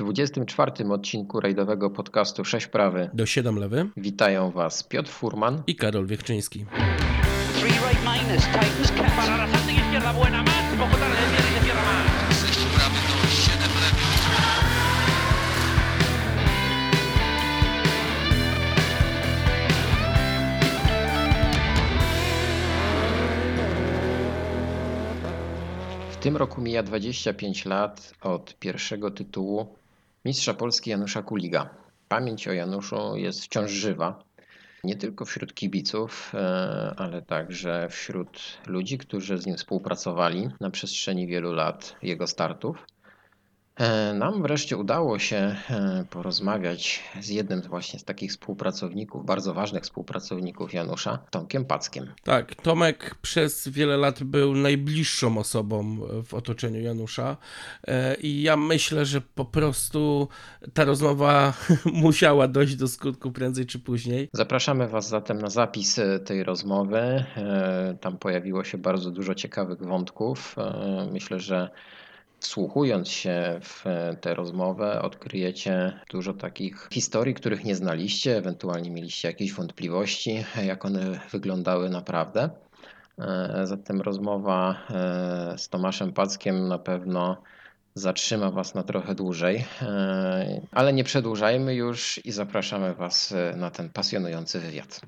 W 24 odcinku rajdowego podcastu 6 prawy do 7 lewy witają Was Piotr Furman i Karol Wiechczyński. W tym roku mija 25 lat od pierwszego tytułu mistrza Polski Janusza Kuliga. Pamięć o Januszu jest wciąż żywa, nie tylko wśród kibiców, ale także wśród ludzi, którzy z nim współpracowali na przestrzeni wielu lat jego startów. Nam wreszcie udało się porozmawiać z jednym właśnie z takich współpracowników, bardzo ważnych współpracowników Janusza, Tomkiem Packiem. Tak, Tomek przez wiele lat był najbliższą osobą w otoczeniu Janusza i ja myślę, że po prostu ta rozmowa musiała dojść do skutku prędzej czy później. Zapraszamy Was zatem na zapis tej rozmowy. Tam pojawiło się bardzo dużo ciekawych wątków. Myślę, że wsłuchując się w tę rozmowę, odkryjecie dużo takich historii, których nie znaliście, ewentualnie mieliście jakieś wątpliwości, jak one wyglądały naprawdę. Zatem rozmowa z Tomaszem Packiem na pewno zatrzyma Was na trochę dłużej, ale nie przedłużajmy już i zapraszamy Was na ten pasjonujący wywiad.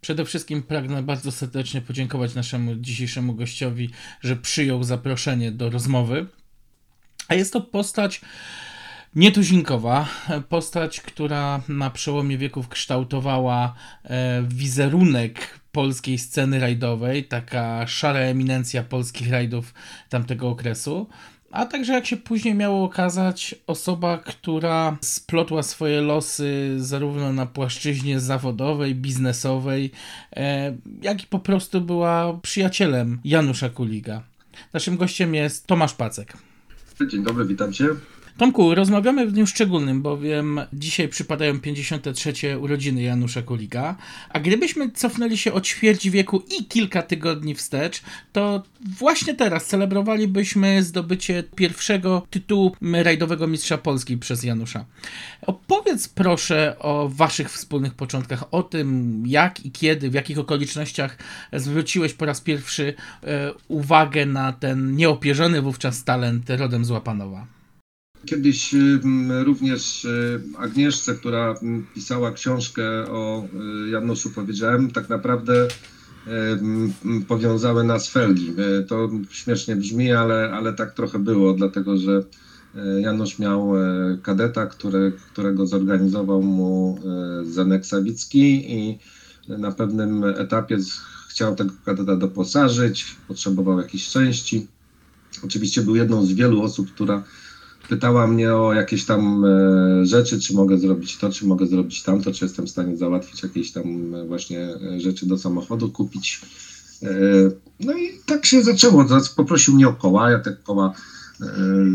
Przede wszystkim pragnę bardzo serdecznie podziękować naszemu dzisiejszemu gościowi, że przyjął zaproszenie do rozmowy. A jest to postać nietuzinkowa, postać, która na przełomie wieków kształtowała wizerunek polskiej sceny rajdowej, taka szara eminencja polskich rajdów tamtego okresu. A także, jak się później miało okazać, osoba, która splotła swoje losy zarówno na płaszczyźnie zawodowej, biznesowej, jak i po prostu była przyjacielem Janusza Kuliga. Naszym gościem jest Tomasz Pacek. Dzień dobry, witam Cię. Tomku, rozmawiamy w dniu szczególnym, bowiem dzisiaj przypadają 53. urodziny Janusza Kuliga, a gdybyśmy cofnęli się o ćwierć wieku i kilka tygodni wstecz, to właśnie teraz celebrowalibyśmy zdobycie pierwszego tytułu rajdowego mistrza Polski przez Janusza. Opowiedz proszę o Waszych wspólnych początkach, o tym jak i kiedy, w jakich okolicznościach zwróciłeś po raz pierwszy uwagę na ten nieopierzony wówczas talent rodem z Łapanowa. Kiedyś również Agnieszce, która pisała książkę o Januszu, powiedziałem, tak naprawdę powiązały nas felgi. To śmiesznie brzmi, ale tak trochę było, dlatego że Janusz miał kadeta, którego zorganizował mu Zenek Sawicki i na pewnym etapie chciał tego kadeta doposażyć, potrzebował jakiejś części. Oczywiście był jedną z wielu osób, która pytała mnie o jakieś tam rzeczy, czy mogę zrobić to, czy mogę zrobić tamto, czy jestem w stanie załatwić jakieś tam właśnie rzeczy do samochodu, kupić. No i tak się zaczęło. Poprosił mnie o koła, ja te koła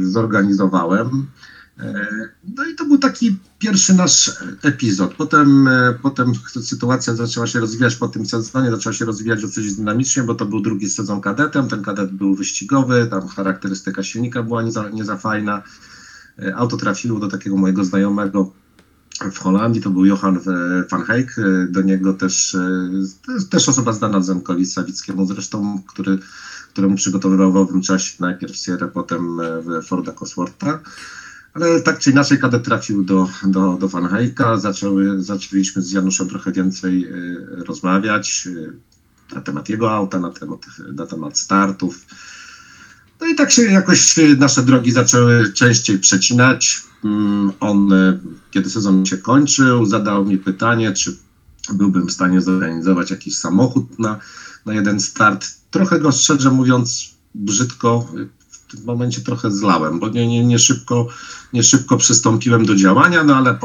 zorganizowałem. No i to był taki pierwszy nasz epizod. Potem sytuacja zaczęła się rozwijać po tym sezonie, zaczęła się rozwijać dosyć dynamicznie, bo to był drugi sezon kadetem, ten kadet był wyścigowy, tam charakterystyka silnika była nie za fajna. Auto trafiło do takiego mojego znajomego w Holandii, to był Johan Vanhaecke, do niego też osoba znana Zenkowi Sawickiemu zresztą, któremu przygotowywał w owym czasie najpierw Sierra, potem Forda Coswortha. Ale tak czy inaczej kadet trafił do Vanhaecka, zaczęliśmy z Januszem trochę więcej rozmawiać na temat jego auta, na temat startów. No i tak się jakoś nasze drogi zaczęły częściej przecinać. On, kiedy sezon się kończył, zadał mi pytanie, czy byłbym w stanie zorganizować jakiś samochód na jeden start. Trochę go, szczerze mówiąc, brzydko w tym momencie trochę zlałem, bo nie szybko przystąpiłem do działania, no ale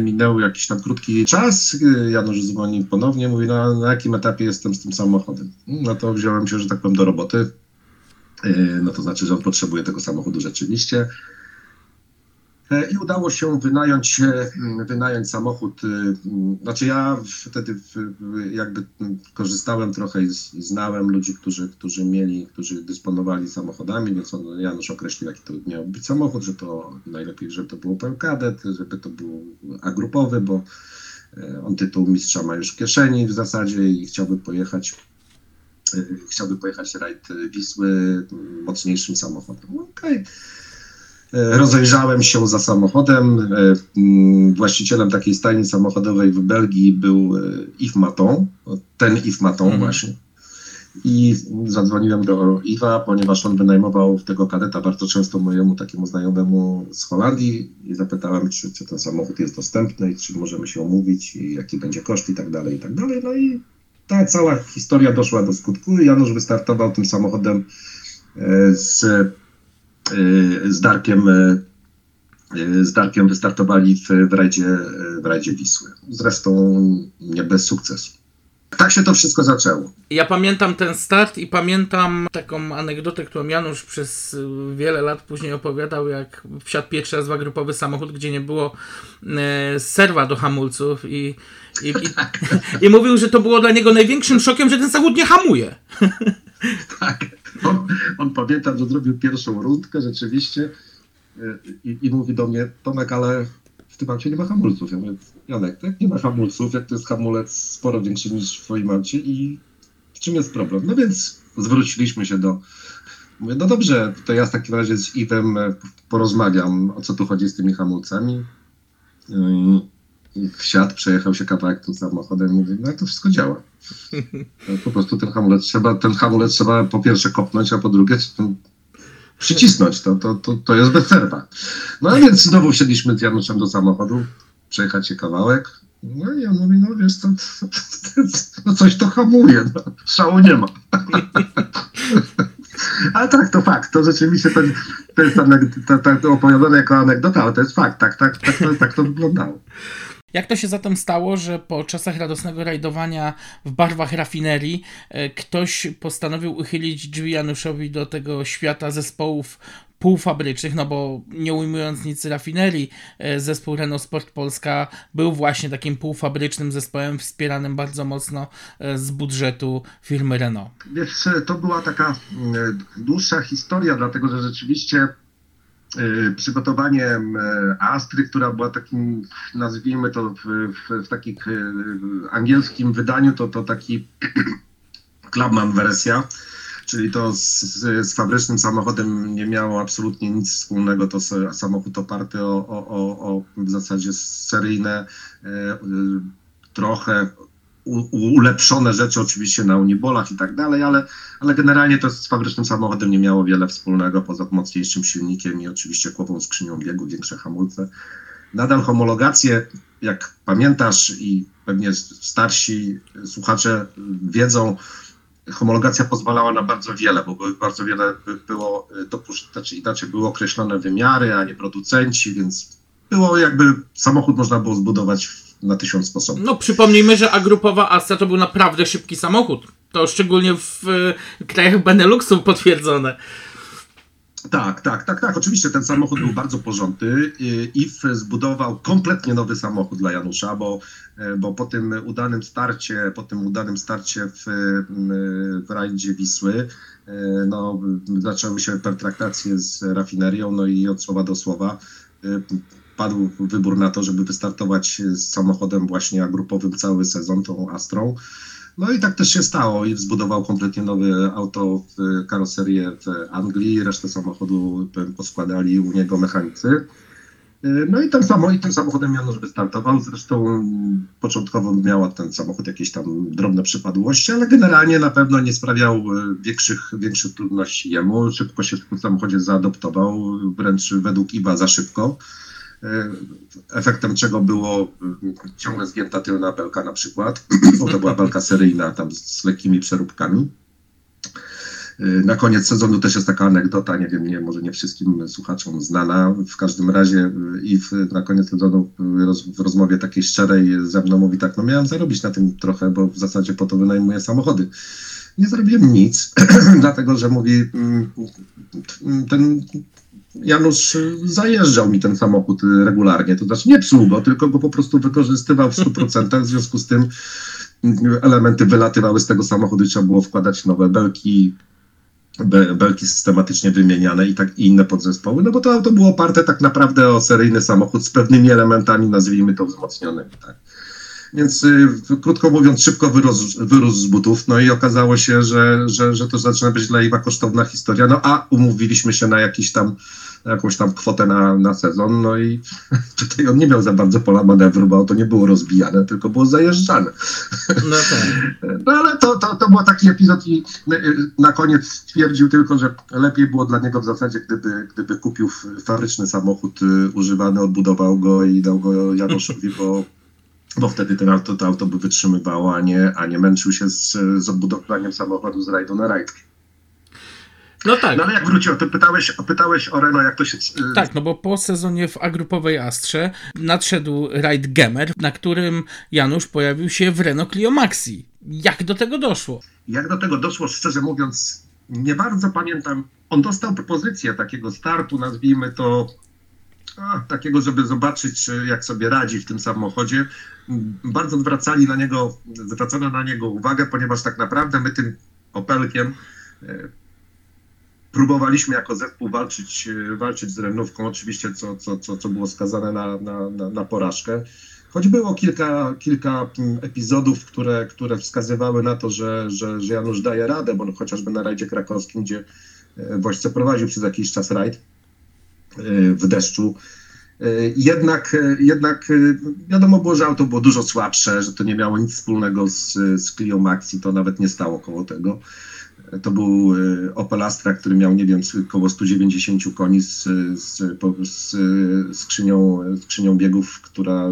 minął jakiś tam krótki czas. Janusz dzwoni ponownie, mówi, no na jakim etapie jestem z tym samochodem. No to wziąłem się, że tak powiem, do roboty. No to znaczy, że on potrzebuje tego samochodu rzeczywiście. i udało się wynająć samochód. Znaczy ja wtedy jakby korzystałem trochę i znałem ludzi, którzy dysponowali samochodami, więc on, Janusz określił, jaki to miał być samochód, że to najlepiej, żeby to był Opel Kadet, żeby to był A-grupowy, bo on tytuł mistrza ma już w kieszeni w zasadzie i chciałby pojechać rajd Wisły mocniejszym samochodem. Okej. Rozejrzałem się za samochodem. Właścicielem takiej stajni samochodowej w Belgii był Yves Matton, ten Yves Matton właśnie. I zadzwoniłem do Iwa, ponieważ on wynajmował tego kadeta bardzo często mojemu takiemu znajomemu z Holandii i zapytałem, czy ten samochód jest dostępny i czy możemy się umówić i jaki będzie koszt i tak dalej, i tak dalej. No i ta cała historia doszła do skutku i Janusz wystartował tym samochodem z Darkiem wystartowali w rajdzie Wisły. Zresztą nie bez sukcesu. Tak się to wszystko zaczęło. Ja pamiętam ten start i pamiętam taką anegdotę, którą Janusz przez wiele lat później opowiadał, jak wsiadł pierwszy raz w agrupowy samochód, gdzie nie było serwa do hamulców i mówił, że to było dla niego największym szokiem, że ten samochód nie hamuje. Tak. On pamiętam, że zrobił pierwszą rundkę rzeczywiście i mówi do mnie: Tomek, ale w tym aucie nie ma hamulców. Ja mówię: Janek, tak? Nie ma hamulców, jak to jest hamulec sporo większy niż w twoim aucie i w czym jest problem? No więc zwróciliśmy się do... Mówię: no dobrze, to ja w takim razie z Iwem porozmawiam, o co tu chodzi z tymi hamulcami. I wsiadł, przejechał się kawałek tym samochodem i mówi: no to wszystko działa. Po prostu ten hamulec trzeba po pierwsze kopnąć, a po drugie przycisnąć. To jest bez serwa. No a więc znowu wsiedliśmy z Januszem do samochodu, przejechać się kawałek. No i on mówi: no wiesz co, no coś to hamuje, no, szału nie ma. Ale tak, to fakt, to rzeczywiście to jest opowiadane jako anegdota, ale to jest fakt, tak to wyglądało. Jak to się zatem stało, że po czasach radosnego rajdowania w barwach rafinerii ktoś postanowił uchylić drzwi Januszowi do tego świata zespołów półfabrycznych, no bo nie ujmując nic rafinerii, zespół Renault Sport Polska był właśnie takim półfabrycznym zespołem wspieranym bardzo mocno z budżetu firmy Renault. Wiesz, to była taka dłuższa historia, dlatego że rzeczywiście przygotowaniem Astry, która była takim, nazwijmy to w takim angielskim wydaniu, to taki Clubman wersja, czyli to z fabrycznym samochodem nie miało absolutnie nic wspólnego. To samochód oparty o w zasadzie seryjne, trochę ulepszone rzeczy oczywiście na unibolach i tak dalej, ale generalnie to z fabrycznym samochodem nie miało wiele wspólnego, poza mocniejszym silnikiem i oczywiście kłową skrzynią biegu, większe hamulce. Nadal homologację, jak pamiętasz i pewnie starsi słuchacze wiedzą, homologacja pozwalała na bardzo wiele, bo bardzo wiele było dopuszczone, znaczy inaczej, były określone wymiary, a nie producenci, więc było jakby samochód można było zbudować na 1000 sposobów. No przypomnijmy, że A-grupowa Astra to był naprawdę szybki samochód. To szczególnie w krajach Beneluxu potwierdzone. Tak. Oczywiście ten samochód był bardzo porządny. Yves zbudował kompletnie nowy samochód dla Janusza, bo po tym udanym starcie w rajdzie Wisły, no, zaczęły się pertraktacje z rafinerią, no i od słowa do słowa padł wybór na to, żeby wystartować z samochodem właśnie agrupowym cały sezon, tą Astrą. No i tak też się stało i zbudował kompletnie nowe auto, karoserię w Anglii, resztę samochodu poskładali u niego mechanicy. No i tym samochodem Janusz wystartował, zresztą początkowo miał ten samochód jakieś tam drobne przypadłości, ale generalnie na pewno nie sprawiał większych trudności jemu. Szybko się w tym samochodzie zaadoptował, wręcz według Iwa za szybko. Efektem czego było ciągle zgięta tylna belka na przykład, bo to była belka seryjna tam z lekkimi przeróbkami. Na koniec sezonu też jest taka anegdota, może nie wszystkim słuchaczom znana. W każdym razie na koniec sezonu w rozmowie takiej szczerej ze mną mówi tak: no miałem zarobić na tym trochę, bo w zasadzie po to wynajmuję samochody. Nie zrobiłem nic, dlatego że mówi, ten Janusz zajeżdżał mi ten samochód regularnie, to znaczy nie psuł go, tylko go po prostu wykorzystywał w 100%, w związku z tym elementy wylatywały z tego samochodu, trzeba było wkładać nowe belki systematycznie wymieniane i tak i inne podzespoły, no bo to auto było oparte tak naprawdę o seryjny samochód z pewnymi elementami, nazwijmy to wzmocnionymi, tak. Więc krótko mówiąc, szybko wyrósł z butów, no i okazało się, że to zaczyna być dla Iwa kosztowna historia, no a umówiliśmy się na jakąś tam kwotę na sezon, no i tutaj on nie miał za bardzo pola manewru, bo to nie było rozbijane, tylko było zajeżdżane. No tak. No ale to był taki epizod i na koniec stwierdził tylko, że lepiej było dla niego w zasadzie, gdyby kupił fabryczny samochód używany, odbudował go i dał go Januszowi, bo wtedy to auto by wytrzymywało, a nie męczył się z odbudowaniem samochodu z rajdu na rajd. No tak. No ale jak wrócił, ty pytałeś o Renault, jak to się... Tak, no bo po sezonie w A-grupowej Astrze nadszedł rajd Gemer, na którym Janusz pojawił się w Renault Clio Maxi. Jak do tego doszło? Szczerze mówiąc, nie bardzo pamiętam. On dostał propozycję takiego startu, nazwijmy to... takiego, żeby zobaczyć, jak sobie radzi w tym samochodzie. Bardzo zwracano na niego uwagę, ponieważ tak naprawdę my tym Opelkiem próbowaliśmy jako zespół walczyć z Renaultką, oczywiście co było skazane na porażkę. Choć było kilka epizodów, które wskazywały na to, że Janusz daje radę, bo chociażby na rajdzie krakowskim, gdzie Woźce prowadził przez jakiś czas rajd, w deszczu. Jednak wiadomo było, że auto było dużo słabsze, że to nie miało nic wspólnego z Clio Maxi, to nawet nie stało koło tego. To był Opel Astra, który miał, nie wiem, około 190 koni z skrzynią biegów, która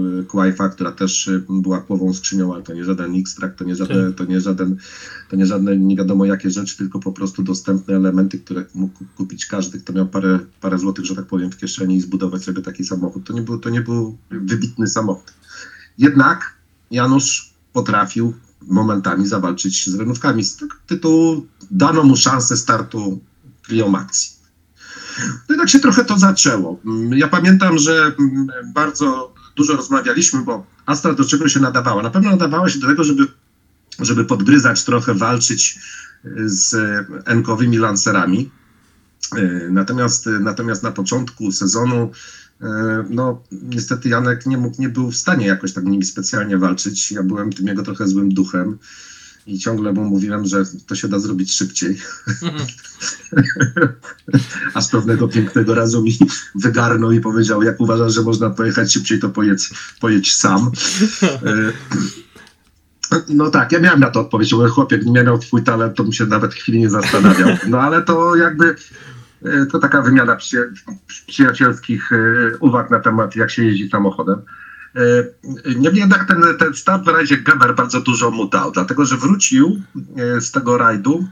też była głową skrzynią, ale to nie żaden X-Track, to nie żadne nie wiadomo jakie rzeczy, tylko po prostu dostępne elementy, które mógł kupić każdy, kto miał parę złotych, że tak powiem, w kieszeni i zbudować sobie taki samochód. To nie był wybitny samochód. Jednak Janusz potrafił momentami zawalczyć z Renaultkami. Z tego tytułu dano mu szansę startu Clio Maxi. No i tak się trochę to zaczęło. Ja pamiętam, że bardzo dużo rozmawialiśmy, bo Astra do czego się nadawała? Na pewno nadawała się do tego, żeby podgryzać trochę, walczyć z N-kowymi lancerami. Natomiast na początku sezonu no niestety Janek nie był w stanie jakoś tak nimi specjalnie walczyć. Ja byłem tym jego trochę złym duchem i ciągle mu mówiłem, że to się da zrobić szybciej. Aż pewnego pięknego razu mi wygarnął i powiedział, jak uważasz, że można pojechać szybciej, to pojedź sam. No tak, ja miałem na to odpowiedź, bo chłopiec nie miał swój talent, to bym się nawet chwili nie zastanawiał. No ale to jakby... To taka wymiana przyjacielskich uwag na temat, jak się jeździ samochodem. Niemniej jednak ten start w rajdzie Gemer bardzo dużo mu dał, dlatego że wrócił z tego rajdu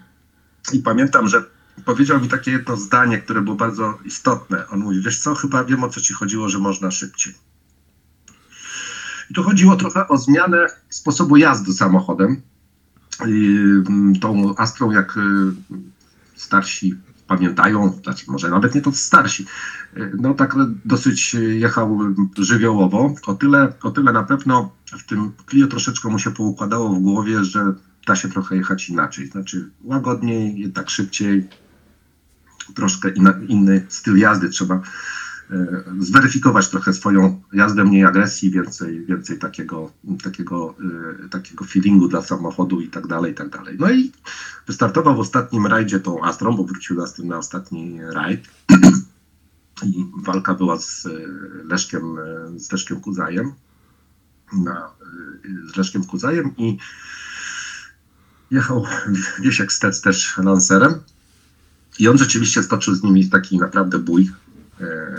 i pamiętam, że powiedział mi takie jedno zdanie, które było bardzo istotne. On mówi, wiesz co, chyba wiem, o co ci chodziło, że można szybciej. I tu chodziło trochę o zmianę sposobu jazdy samochodem. I tą Astrą, jak starsi pamiętają, znaczy może nawet nie to starsi, no tak dosyć jechał żywiołowo. O tyle na pewno w tym Clio troszeczkę mu się poukładało w głowie, że da się trochę jechać inaczej. Znaczy łagodniej, jednak szybciej, troszkę inny styl jazdy. Trzeba zweryfikować trochę swoją jazdę, mniej agresji, więcej takiego feelingu dla samochodu i tak dalej, i tak dalej. No i wystartował w ostatnim rajdzie tą Astrą, bo wrócił na ostatni rajd i walka była z Leszkiem Kuzajem i jechał Wiesiek Stec też lancerem i on rzeczywiście stoczył z nimi taki naprawdę bój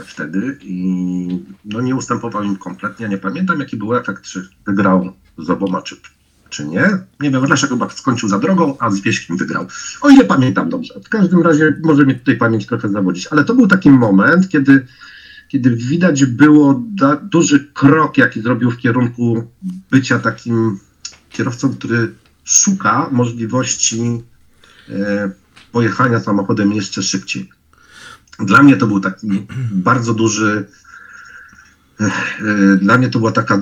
wtedy i no nie ustępował im kompletnie. Nie pamiętam, jaki był efekt, czy wygrał z oboma, czy nie. Nie wiem, Leszek chyba skończył za drogą, a z Wieśkiem wygrał. O ile pamiętam dobrze. W każdym razie może mnie tutaj pamięć trochę zawodzić, ale to był taki moment, kiedy widać było duży krok, jaki zrobił w kierunku bycia takim kierowcą, który szuka możliwości pojechania samochodem jeszcze szybciej. Dla mnie to był taki bardzo duży, dla mnie to była taka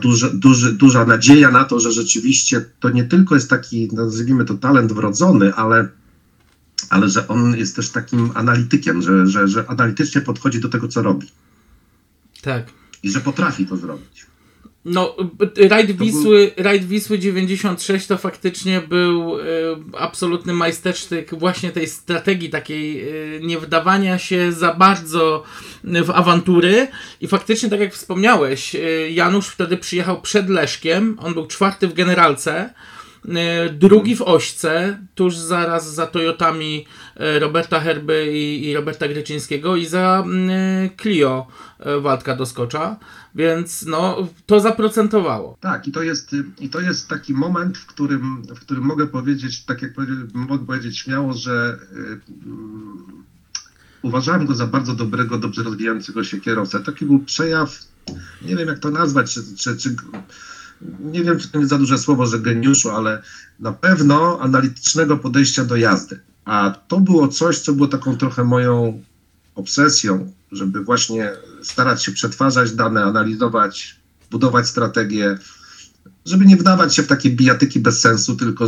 duża nadzieja na to, że rzeczywiście to nie tylko jest taki, nazwijmy to, talent wrodzony, ale że on jest też takim analitykiem, że analitycznie podchodzi do tego, co robi. Tak. I że potrafi to zrobić. No, Rajd Wisły 96 to faktycznie był absolutny majstersztyk właśnie tej strategii takiej niewdawania się za bardzo w awantury i faktycznie, tak jak wspomniałeś, Janusz wtedy przyjechał przed Leszkiem, on był czwarty w generalce, drugi w ośce, tuż zaraz za Toyotami Roberta Herby i Roberta Gryczyńskiego i za Clio Waldka Doskocza, więc no, to zaprocentowało. Tak, i to jest taki moment, w którym mogę powiedzieć, tak jak mogę powiedzieć śmiało, że uważałem go za bardzo dobrego, dobrze rozwijającego się kierowcę. Taki był przejaw, nie wiem jak to nazwać, czy nie wiem, czy to jest za duże słowo, że geniuszu, ale na pewno analitycznego podejścia do jazdy. A to było coś, co było taką trochę moją obsesją, żeby właśnie starać się przetwarzać dane, analizować, budować strategię, żeby nie wdawać się w takie bijatyki bez sensu, tylko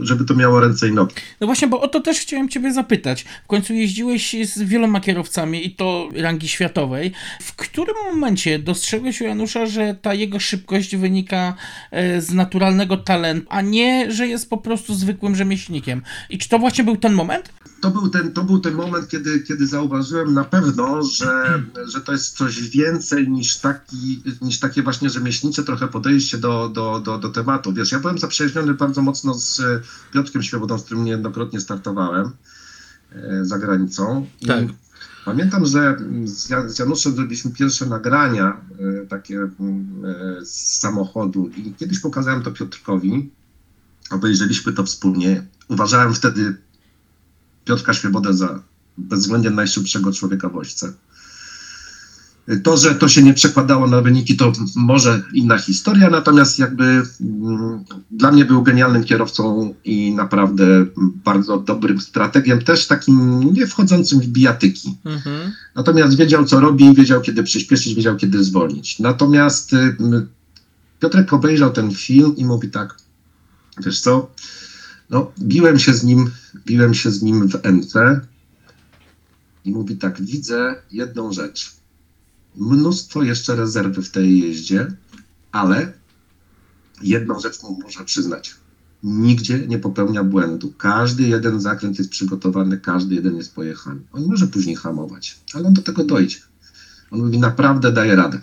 żeby to miało ręce i nogi. No właśnie, bo o to też chciałem ciebie zapytać. W końcu jeździłeś z wieloma kierowcami i to rangi światowej. W którym momencie dostrzegłeś u Janusza, że ta jego szybkość wynika z naturalnego talentu, a nie, że jest po prostu zwykłym rzemieślnikiem? I czy to właśnie był ten moment? To był ten moment, kiedy zauważyłem na pewno, że to jest coś więcej niż takie właśnie rzemieślnicze trochę podejście do tematu. Wiesz, ja byłem zaprzyjaźniony bardzo mocno z Piotrkiem Świebodą, z którym niejednokrotnie startowałem za granicą. Tak. Pamiętam, że z Januszem zrobiliśmy pierwsze nagrania takie z samochodu i kiedyś pokazałem to Piotrkowi. Obejrzeliśmy to wspólnie. Uważałem wtedy Piotrka Świebodę za bezwzględnie najszybszego człowieka w ośce. To, że to się nie przekładało na wyniki, to może inna historia, natomiast jakby dla mnie był genialnym kierowcą i naprawdę bardzo dobrym strategiem, też takim nie wchodzącym w bijatyki. Mhm. Natomiast wiedział, co robi, wiedział, kiedy przyspieszyć, wiedział, kiedy zwolnić. Natomiast Piotrek obejrzał ten film i mówi tak, wiesz co, no biłem się z nim w NC i mówi tak, widzę jedną rzecz. Mnóstwo jeszcze rezerwy w tej jeździe, ale jedną rzecz mu muszę przyznać. Nigdzie nie popełnia błędu. Każdy jeden zakręt jest przygotowany, każdy jeden jest pojechany. On może później hamować, ale on do tego dojdzie. On mówi, naprawdę daje radę.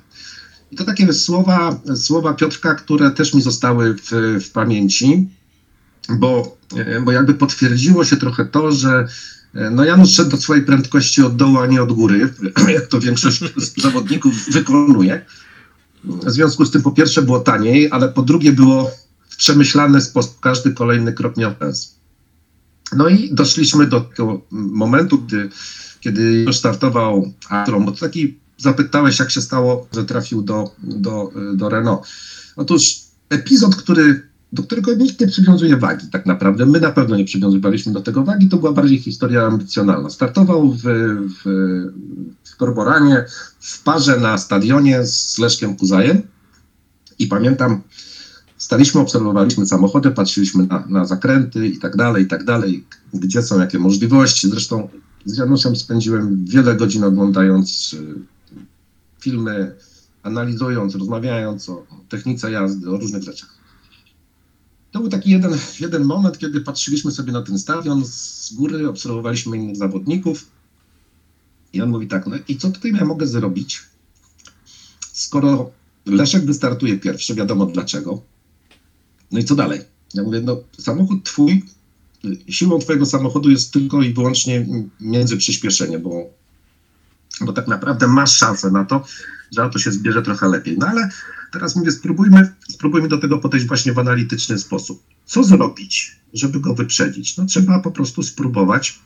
I to takie słowa Piotrka, które też mi zostały w pamięci, bo jakby potwierdziło się trochę to, że no Janusz szedł do swojej prędkości od dołu, a nie od góry, jak to większość zawodników wykonuje. W związku z tym po pierwsze było taniej, ale po drugie było w przemyślany sposób, każdy kolejny krok nie ofensy. No i doszliśmy do tego momentu, kiedy już startował Astrą, bo taki zapytałeś, jak się stało, że trafił do Renault. Otóż epizod, do którego nikt nie przywiązuje wagi tak naprawdę. My na pewno nie przywiązywaliśmy do tego wagi, to była bardziej historia ambicjonalna. Startował w Kormoranie w parze na stadionie z Leszkiem Kuzajem i pamiętam, staliśmy, obserwowaliśmy samochody, patrzyliśmy na zakręty i tak dalej, gdzie są jakie możliwości. Zresztą z Januszem spędziłem wiele godzin oglądając filmy, analizując, rozmawiając o technice jazdy, o różnych rzeczach. To był taki jeden moment, kiedy patrzyliśmy sobie na ten stadion z góry, obserwowaliśmy innych zawodników i on mówi tak, no i co tutaj ja mogę zrobić, skoro Leszek wystartuje pierwszy, wiadomo dlaczego, no i co dalej? Ja mówię, no samochód twój, siłą twojego samochodu jest tylko i wyłącznie międzyprzyspieszenie, bo tak naprawdę masz szansę na to, że auto się zbierze trochę lepiej. No ale teraz mówię, spróbujmy do tego podejść właśnie w analityczny sposób. Co zrobić, żeby go wyprzedzić? No trzeba po prostu spróbować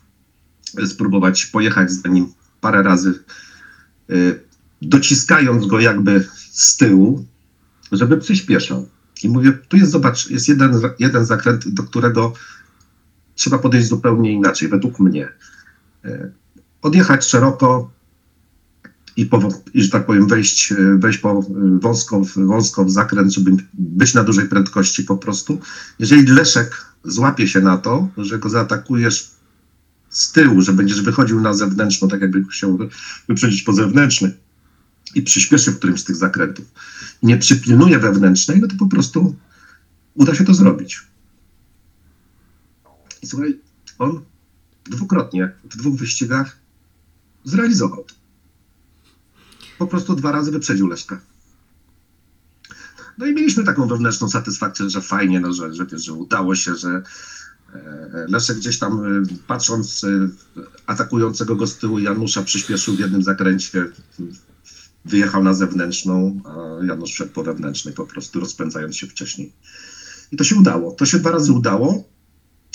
pojechać za nim parę razy, dociskając go jakby z tyłu, żeby przyspieszał. I mówię, tu jest, zobacz, jest jeden zakręt, do którego trzeba podejść zupełnie inaczej, według mnie. odjechać szeroko i, że tak powiem, wejść po wąską w zakręt, żeby być na dużej prędkości po prostu. Jeżeli Leszek złapie się na to, że go zaatakujesz z tyłu, że będziesz wychodził na zewnętrzną, tak jakby chciał wyprzedzić po zewnętrzny i przyspieszy w którymś z tych zakrętów, nie przypilnuje wewnętrznej, no to po prostu uda się to zrobić. I słuchaj, on dwukrotnie w dwóch wyścigach zrealizował to. Po prostu dwa razy wyprzedził Leszka. No i mieliśmy taką wewnętrzną satysfakcję, że fajnie, no, że udało się, że Leszek gdzieś tam, patrząc atakującego go z tyłu Janusza, przyspieszył w jednym zakręcie, wyjechał na zewnętrzną, a Janusz wszedł po wewnętrznej, po prostu rozpędzając się wcześniej. I to się udało. To się dwa razy udało,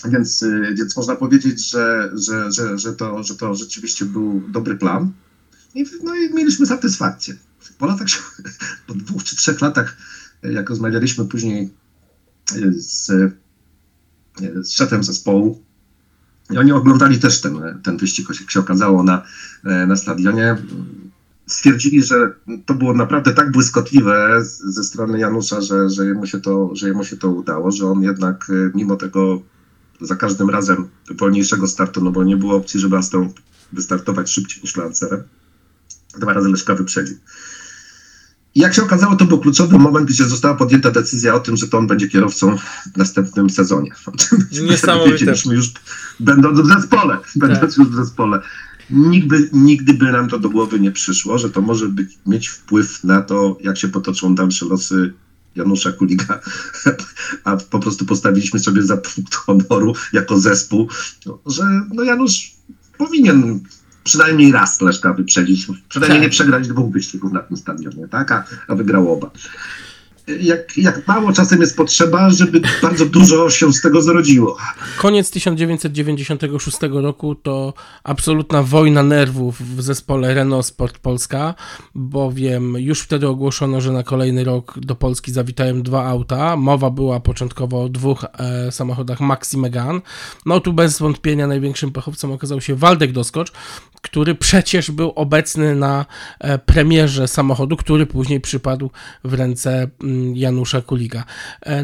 więc można powiedzieć, że to rzeczywiście był dobry plan. I mieliśmy satysfakcję. Po latach, po 2 czy 3 latach, jak rozmawialiśmy później z szefem zespołu, i oni oglądali też ten wyścig, jak się okazało, na stadionie. Stwierdzili, że to było naprawdę tak błyskotliwe ze strony Janusza, że jemu się to udało, że on jednak mimo tego za każdym razem wolniejszego startu, no bo nie było opcji, żeby Astrą wystartować szybciej niż Lancerem, 2 razy Leszka wyprzedził. I jak się okazało, to był kluczowy moment, gdzie została podjęta decyzja o tym, że to on będzie kierowcą w następnym sezonie. Niesamowite. Już będąc już w zespole. Nigdy by nam to do głowy nie przyszło, że to może mieć wpływ na to, jak się potoczą dalsze losy Janusza Kuliga, a po prostu postawiliśmy sobie za punkt honoru jako zespół, że no Janusz powinien przynajmniej raz Leszka wyprzedzić, przynajmniej nie przegrać 2 wyścigów na tym stadionie, tak? A wygrał oba. Jak mało czasem jest potrzeba, żeby bardzo dużo się z tego zrodziło. Koniec 1996 roku to absolutna wojna nerwów w zespole Renault Sport Polska, bowiem już wtedy ogłoszono, że na kolejny rok do Polski zawitają 2 auta. Mowa była początkowo o 2 samochodach Maxi Megane. No tu bez wątpienia największym pechowcem okazał się Waldek Doskocz, który przecież był obecny na premierze samochodu, który później przypadł w ręce Janusza Kuliga.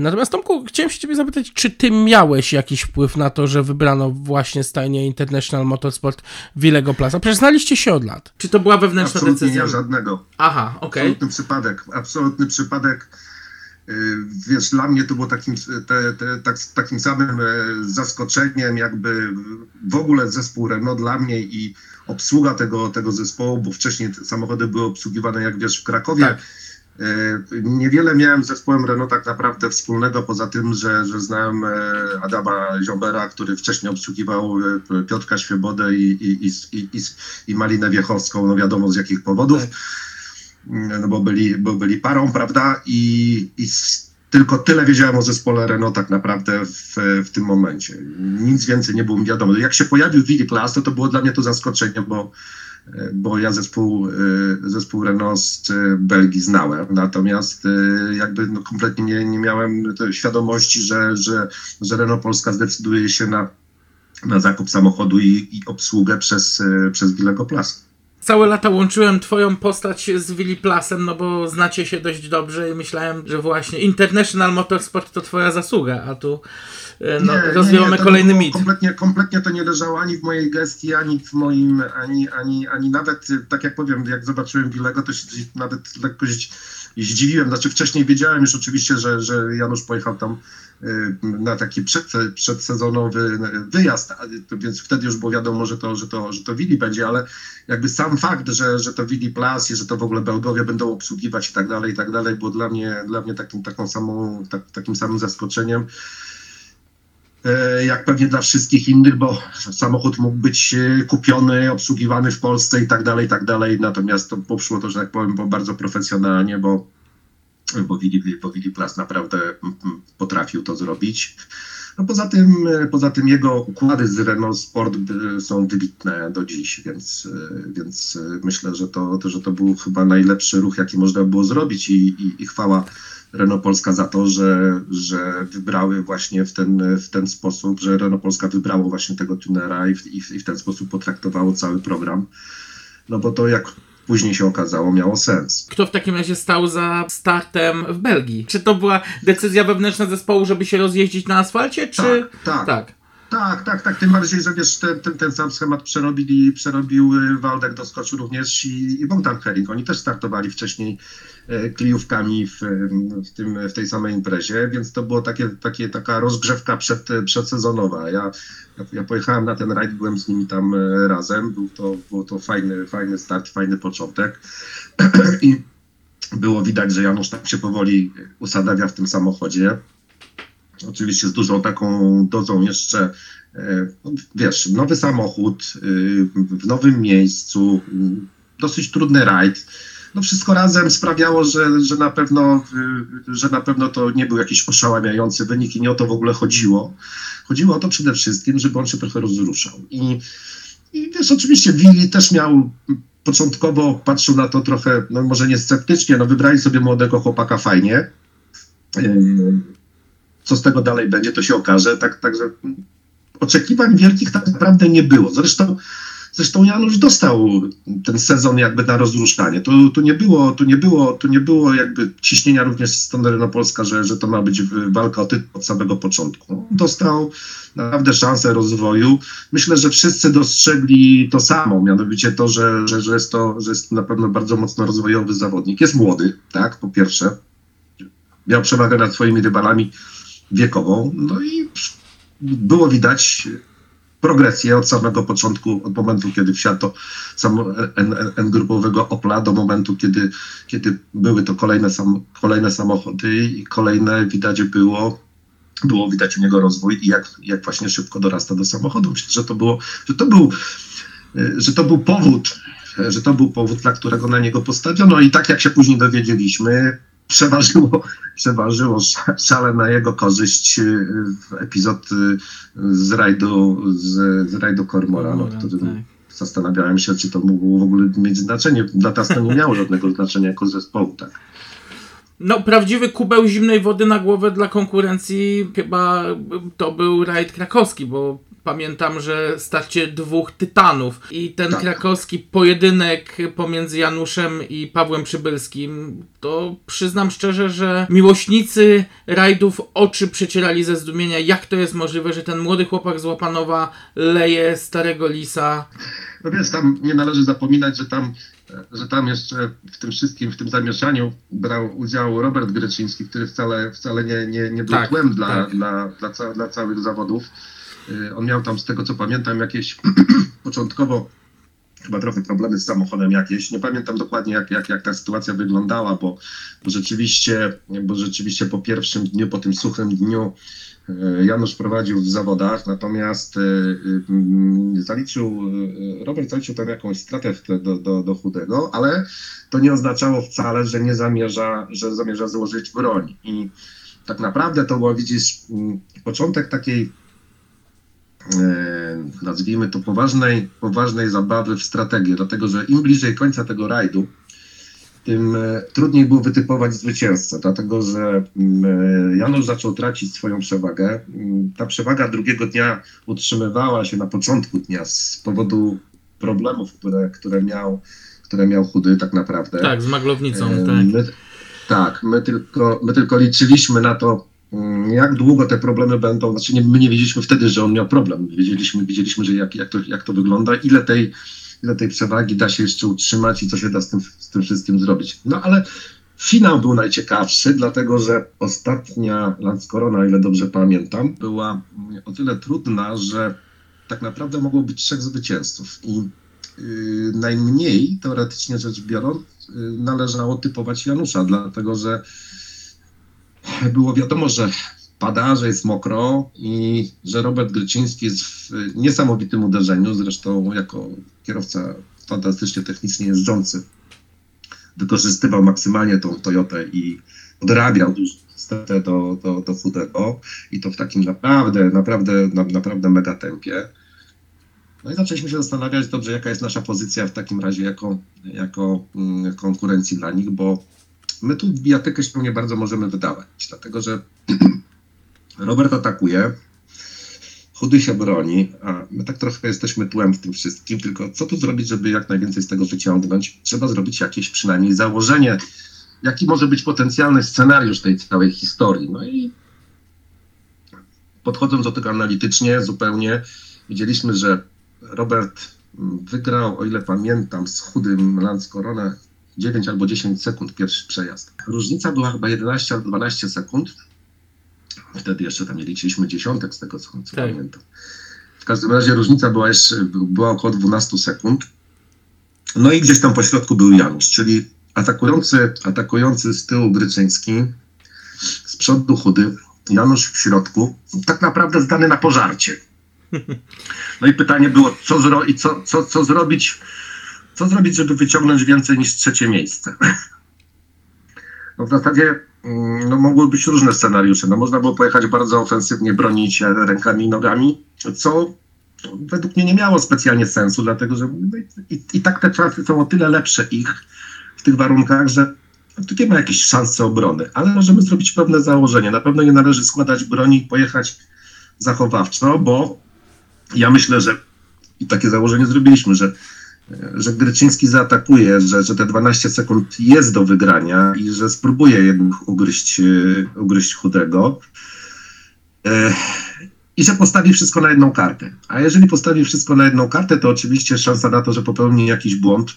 Natomiast Tomku, chciałem się Ciebie zapytać, czy Ty miałeś jakiś wpływ na to, że wybrano właśnie stajnię International Motorsport Willego Plasa? Przecież znaliście się od lat. Czy to była wewnętrzna decyzja? Absolutnie nie, żadnego. Aha, okej. Absolutny przypadek. Wiesz, dla mnie to było takim samym zaskoczeniem, jakby w ogóle zespół Renault dla mnie i obsługa tego zespołu, bo wcześniej samochody były obsługiwane, jak wiesz, w Krakowie. Tak. Niewiele miałem z zespołem Renault tak naprawdę wspólnego, poza tym, że znałem Adama Ziobera, który wcześniej obsługiwał Piotra Świebodę i Malinę Wiechowską, no wiadomo z jakich powodów, tak. No bo byli parą, prawda, i tylko tyle wiedziałem o zespole Renault tak naprawdę w tym momencie. Nic więcej nie było mi wiadomo. Jak się pojawił Willy Plas, to było dla mnie to zaskoczenie, bo ja zespół Renault z Belgii znałem, natomiast jakby no kompletnie nie miałem świadomości, że Renault Polska zdecyduje się na zakup samochodu i obsługę przez Willego Plasa. Całe lata łączyłem Twoją postać z Willy Plasem, no bo znacie się dość dobrze i myślałem, że właśnie International Motorsport to Twoja zasługa, a tu rozwijamy kolejny mit. Kompletnie to nie leżało ani w mojej gestii, ani w moim, ani nawet, tak jak powiem, jak zobaczyłem Willego, to się nawet lekko zdziwiłem. Znaczy wcześniej wiedziałem już oczywiście, że Janusz pojechał tam na taki przedsezonowy wyjazd, więc wtedy już było wiadomo, że to Willy będzie, ale jakby sam fakt, że to Willy Plas i że to w ogóle Belgowie będą obsługiwać i tak dalej, było dla mnie takim samym zaskoczeniem, jak pewnie dla wszystkich innych, bo samochód mógł być kupiony, obsługiwany w Polsce i tak dalej, natomiast to poszło to, że tak powiem, bardzo profesjonalnie, bo Willy Plas naprawdę potrafił to zrobić. No poza tym jego układy z Renault Sport są wybitne do dziś, więc myślę, że to był chyba najlepszy ruch, jaki można było zrobić i chwała Renault Polska za to, że wybrały właśnie w ten sposób, że Renault Polska wybrało właśnie tego tunera i w ten sposób potraktowało cały program. No bo to jak później się okazało, miało sens. Kto w takim razie stał za startem w Belgii? Czy to była decyzja wewnętrzna zespołu, żeby się rozjeździć na asfalcie? Czy... Tak. Tym bardziej, że wiesz, ten sam schemat przerobił Waldek Doskocz również i Bogdan Hering. Oni też startowali wcześniej Cliówkami w tej samej imprezie, więc to było taka rozgrzewka przedsezonowa. Ja pojechałem na ten rajd, byłem z nimi tam razem. Był to fajny start, fajny początek. I było widać, że Janusz tam się powoli usadawia w tym samochodzie. Oczywiście z dużą taką dozą jeszcze, wiesz, nowy samochód, w nowym miejscu, dosyć trudny rajd. No wszystko razem sprawiało, że na pewno to nie był jakiś oszałamiający wynik i nie o to w ogóle chodziło. Chodziło o to przede wszystkim, żeby on się trochę rozruszał. I wiesz, oczywiście Willy też miał... Początkowo patrzył na to trochę, no może nie sceptycznie, no wybrali sobie młodego chłopaka fajnie. Co z tego dalej będzie, to się okaże. Także oczekiwań wielkich tak naprawdę nie było. Zresztą Janusz dostał ten sezon jakby na rozruszanie. Tu nie było jakby ciśnienia również z strony Renault Polska, że to ma być walka o tytuł od samego początku. Dostał naprawdę szansę rozwoju. Myślę, że wszyscy dostrzegli to samo, mianowicie to, że jest na pewno bardzo mocno rozwojowy zawodnik. Jest młody, tak, po pierwsze. Miał przewagę nad swoimi rywalami wiekową. No i było widać progresję od samego początku, od momentu, kiedy wsiadł N-grupowego Opla do momentu, kiedy były to kolejne samochody i kolejne widać u niego rozwój i jak właśnie szybko dorasta do samochodu. Myślę, że to był powód, dla którego na niego postawiono i tak jak się później dowiedzieliśmy, przeważyło szale na jego korzyść epizod z rajdu Kormorana, którym zastanawiałem się, czy to mogło w ogóle mieć znaczenie. Dla nas to nie miało żadnego znaczenia jako zespołu, tak. No, prawdziwy kubeł zimnej wody na głowę dla konkurencji chyba to był rajd krakowski, bo pamiętam, że starcie dwóch tytanów i ten krakowski pojedynek pomiędzy Januszem i Pawłem Przybylskim, to przyznam szczerze, że miłośnicy rajdów oczy przecierali ze zdumienia, jak to jest możliwe, że ten młody chłopak z Łapanowa leje starego lisa. No wiesz, tam nie należy zapominać, że tam jeszcze w tym wszystkim, w tym zamieszaniu brał udział Robert Gryczyński, który wcale nie był tłem dla całych zawodów. On miał tam, z tego co pamiętam, jakieś początkowo chyba trochę problemy z samochodem jakieś. Nie pamiętam dokładnie jak ta sytuacja wyglądała, bo rzeczywiście po pierwszym dniu, po tym suchym dniu Janusz prowadził w zawodach, natomiast Robert zaliczył tam jakąś stratę do chudego, ale to nie oznaczało wcale, że zamierza złożyć broń. I tak naprawdę to było, widzisz, początek takiej, nazwijmy to, poważnej zabawy w strategię, dlatego że im bliżej końca tego rajdu, tym trudniej było wytypować zwycięzcę, dlatego że Janusz zaczął tracić swoją przewagę. Ta przewaga drugiego dnia utrzymywała się na początku dnia z powodu problemów, które miał chudy tak naprawdę. Tak, z maglownicą. My tylko liczyliśmy na to, jak długo te problemy będą. Znaczy my nie wiedzieliśmy wtedy, że on miał problem. Wiedzieliśmy, że jak to wygląda, ile tej przewagi da się jeszcze utrzymać i co się da z tym wszystkim zrobić. No ale finał był najciekawszy, dlatego że ostatnia Landskorona, o ile dobrze pamiętam, była o tyle trudna, że tak naprawdę mogło być 3 zwycięzców i najmniej, teoretycznie rzecz biorąc, należało typować Janusza, dlatego że było wiadomo, że pada, że jest mokro i że Robert Gryczyński jest w niesamowitym uderzeniu, zresztą jako kierowca fantastycznie technicznie jeżdżący wykorzystywał maksymalnie tą Toyotę i odrabiał już niestety do chudego i to w takim naprawdę mega tempie. No i zaczęliśmy się zastanawiać, dobrze, jaka jest nasza pozycja w takim razie jako konkurencji dla nich, bo my tu bijatykę się nie bardzo możemy wydawać, dlatego że Robert atakuje, Chudy się broni, a my tak trochę jesteśmy tłem w tym wszystkim, tylko co tu zrobić, żeby jak najwięcej z tego wyciągnąć? Trzeba zrobić jakieś przynajmniej założenie, jaki może być potencjalny scenariusz tej całej historii. No i podchodząc do tego analitycznie zupełnie, widzieliśmy, że Robert wygrał, o ile pamiętam, z Chudym Lance Corona 9 albo 10 sekund pierwszy przejazd. Różnica była chyba 11 albo 12 sekund. Wtedy jeszcze tam nie liczyliśmy dziesiątek z tego, co pamiętam. W każdym razie różnica była jeszcze około 12 sekund. No i gdzieś tam po środku był Janusz, czyli atakujący z tyłu Gryczyński, z przodu Chudy, Janusz w środku, tak naprawdę zdany na pożarcie. No i pytanie było, co zrobić, żeby wyciągnąć więcej niż trzecie miejsce. No w zasadzie no mogły być różne scenariusze. No można było pojechać bardzo ofensywnie, bronić się rękami i nogami, co według mnie nie miało specjalnie sensu, dlatego że i tak te czasy są o tyle lepsze ich w tych warunkach, że tu nie ma jakiejś szansy obrony, ale możemy zrobić pewne założenie. Na pewno nie należy składać broni i pojechać zachowawczo, bo ja myślę, że i takie założenie zrobiliśmy, że Gryczyński zaatakuje, że te 12 sekund jest do wygrania i że spróbuje jednak ugryźć Chudego i że postawi wszystko na jedną kartę. A jeżeli postawi wszystko na jedną kartę, to oczywiście szansa na to, że popełni jakiś błąd,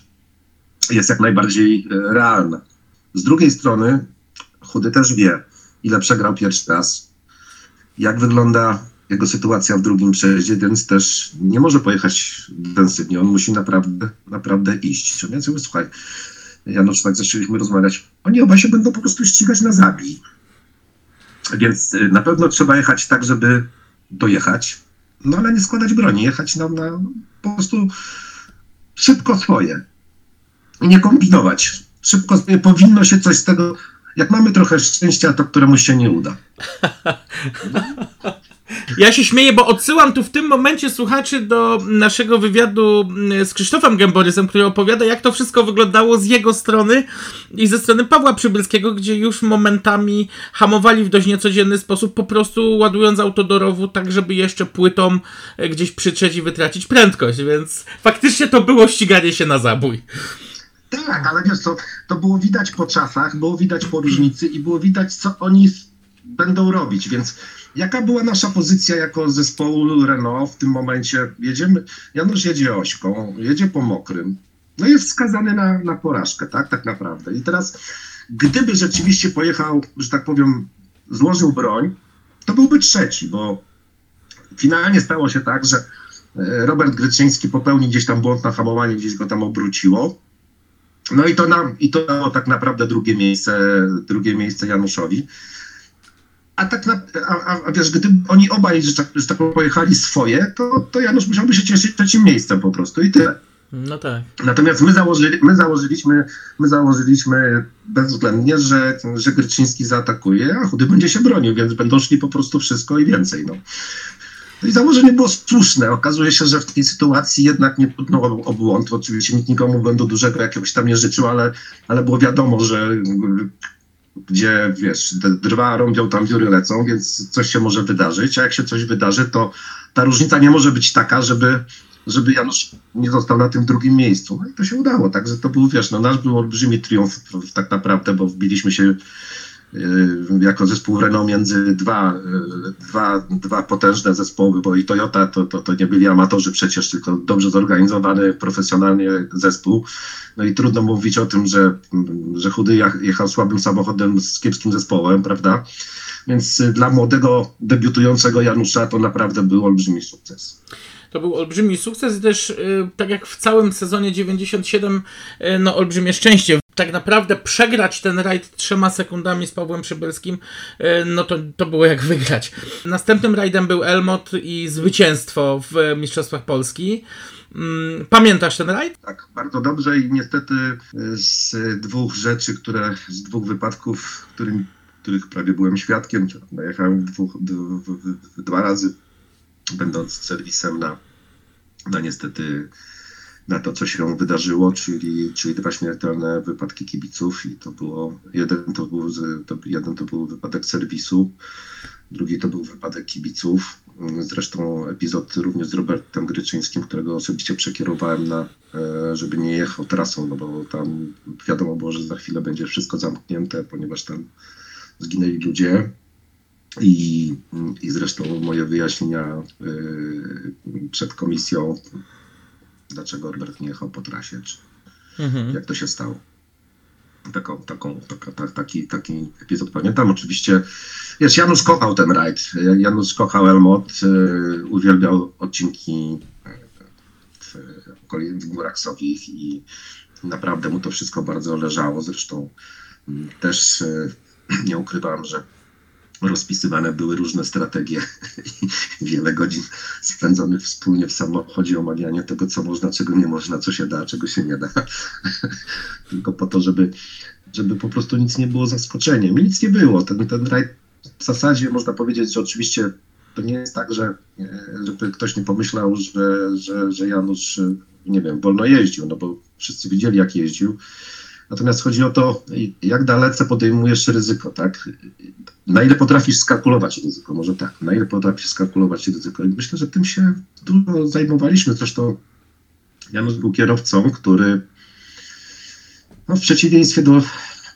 jest jak najbardziej realna. Z drugiej strony Chudy też wie, ile przegrał pierwszy raz, jak wygląda jego sytuacja w drugim przejeździe, więc też nie może pojechać intensywnie. On musi naprawdę iść. Więc mówię, słuchaj, Janusz, tak zaczęliśmy rozmawiać. Oni oba się będą po prostu ścigać na zabij. Więc na pewno trzeba jechać tak, żeby dojechać, no ale nie składać broni. Jechać na po prostu szybko swoje. I nie kombinować. Szybko swoje. Powinno się coś z tego... Jak mamy trochę szczęścia, to któremuś się nie uda. Ja się śmieję, bo odsyłam tu w tym momencie słuchaczy do naszego wywiadu z Krzysztofem Gęborysem, który opowiada, jak to wszystko wyglądało z jego strony i ze strony Pawła Przybylskiego, gdzie już momentami hamowali w dość niecodzienny sposób, po prostu ładując auto do rowu, tak żeby jeszcze płytą gdzieś przytrzeć i wytracić prędkość, więc faktycznie to było ściganie się na zabój. Tak, ale wiesz co, to było widać po czasach, było widać po różnicy i było widać, co oni będą robić, więc jaka była nasza pozycja jako zespołu Renault w tym momencie? Jedziemy, Janusz jedzie ośką, jedzie po mokrym, no jest skazany na porażkę, tak naprawdę. I teraz, gdyby rzeczywiście pojechał, że tak powiem, złożył broń, to byłby trzeci, bo finalnie stało się tak, że Robert Gryczyński popełnił gdzieś tam błąd na hamowaniu, gdzieś go tam obróciło. No i to dało tak naprawdę drugie miejsce Januszowi. A wiesz, gdyby oni obaj, że tak pojechali swoje, to Janusz musiałby się cieszyć trzecim miejscem po prostu i tyle. No tak. Natomiast my założyliśmy bezwzględnie, że Gryczyński zaatakuje, a Chudy będzie się bronił, więc będą szli po prostu wszystko i więcej. No i założenie było słuszne. Okazuje się, że w tej sytuacji jednak nie trudno o błąd. Oczywiście nikt nikomu będą dużego jakiegoś tam nie życzył, ale było wiadomo, że gdzie, wiesz, drwa rąbią, tam wióry lecą, więc coś się może wydarzyć, a jak się coś wydarzy, to ta różnica nie może być taka, żeby Janusz nie został na tym drugim miejscu. No i to się udało, także to był, wiesz, nasz był olbrzymi triumf tak naprawdę, bo wbiliśmy się jako zespół Renault między dwa potężne zespoły, bo i Toyota to nie byli amatorzy przecież, tylko dobrze zorganizowany profesjonalnie zespół. No i trudno mówić o tym, że Chudy jechał słabym samochodem z kiepskim zespołem, prawda? Więc dla młodego, debiutującego Janusza to naprawdę był olbrzymi sukces. To był olbrzymi sukces i też tak jak w całym sezonie 97, no olbrzymie szczęście. Tak naprawdę przegrać ten rajd 3 sekundami z Pawłem Przybylskim, no to było jak wygrać. Następnym rajdem był Elmot i zwycięstwo w Mistrzostwach Polski. Pamiętasz ten rajd? Tak, bardzo dobrze i niestety z dwóch rzeczy, z dwóch wypadków, których prawie byłem świadkiem, jechałem dwa razy, będąc serwisem na niestety na to, co się wydarzyło, czyli dwa śmiertelne wypadki kibiców i to było, jeden to był wypadek serwisu, drugi to był wypadek kibiców. Zresztą epizod również z Robertem Gryczyńskim, którego osobiście przekierowałem na, żeby nie jechał trasą, no bo tam wiadomo było, że za chwilę będzie wszystko zamknięte, ponieważ tam zginęli ludzie. I zresztą moje wyjaśnienia przed komisją, dlaczego Robert nie jechał po trasie, czy jak to się stało. Taki epizod pamiętam. Oczywiście wiesz, Janusz kochał ten rajd. Janusz kochał Elmot, uwielbiał odcinki w górach Sowich i naprawdę mu to wszystko bardzo leżało. Zresztą też nie ukrywam, że rozpisywane były różne strategie i wiele godzin spędzonych wspólnie w samochodzie, omawianie tego, co można, czego nie można, co się da, czego się nie da. Tylko po to, żeby po prostu nic nie było zaskoczeniem. I nic nie było. Ten rajd w zasadzie można powiedzieć, że oczywiście to nie jest tak, że żeby ktoś nie pomyślał, że Janusz, nie wiem, wolno jeździł, no bo wszyscy widzieli, jak jeździł. Natomiast chodzi o to, jak dalece podejmujesz ryzyko, tak? Na ile potrafisz skalkulować ryzyko, może tak, na ile potrafisz skalkulować ryzyko. I myślę, że tym się dużo zajmowaliśmy. Zresztą Janusz był kierowcą, który w przeciwieństwie do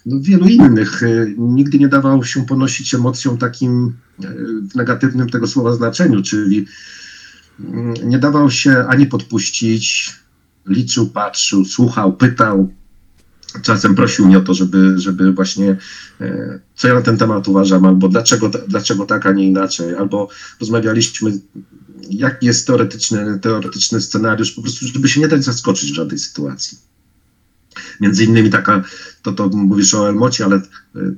wielu innych nigdy nie dawał się ponosić emocjom takim w negatywnym tego słowa znaczeniu, czyli nie dawał się ani podpuścić, liczył, patrzył, słuchał, pytał. Czasem prosił mnie o to, żeby właśnie, co ja na ten temat uważam, albo dlaczego tak, a nie inaczej, albo rozmawialiśmy, jaki jest teoretyczny scenariusz, po prostu, żeby się nie dać zaskoczyć w żadnej sytuacji. Między innymi taka, to mówisz o Elmocie, ale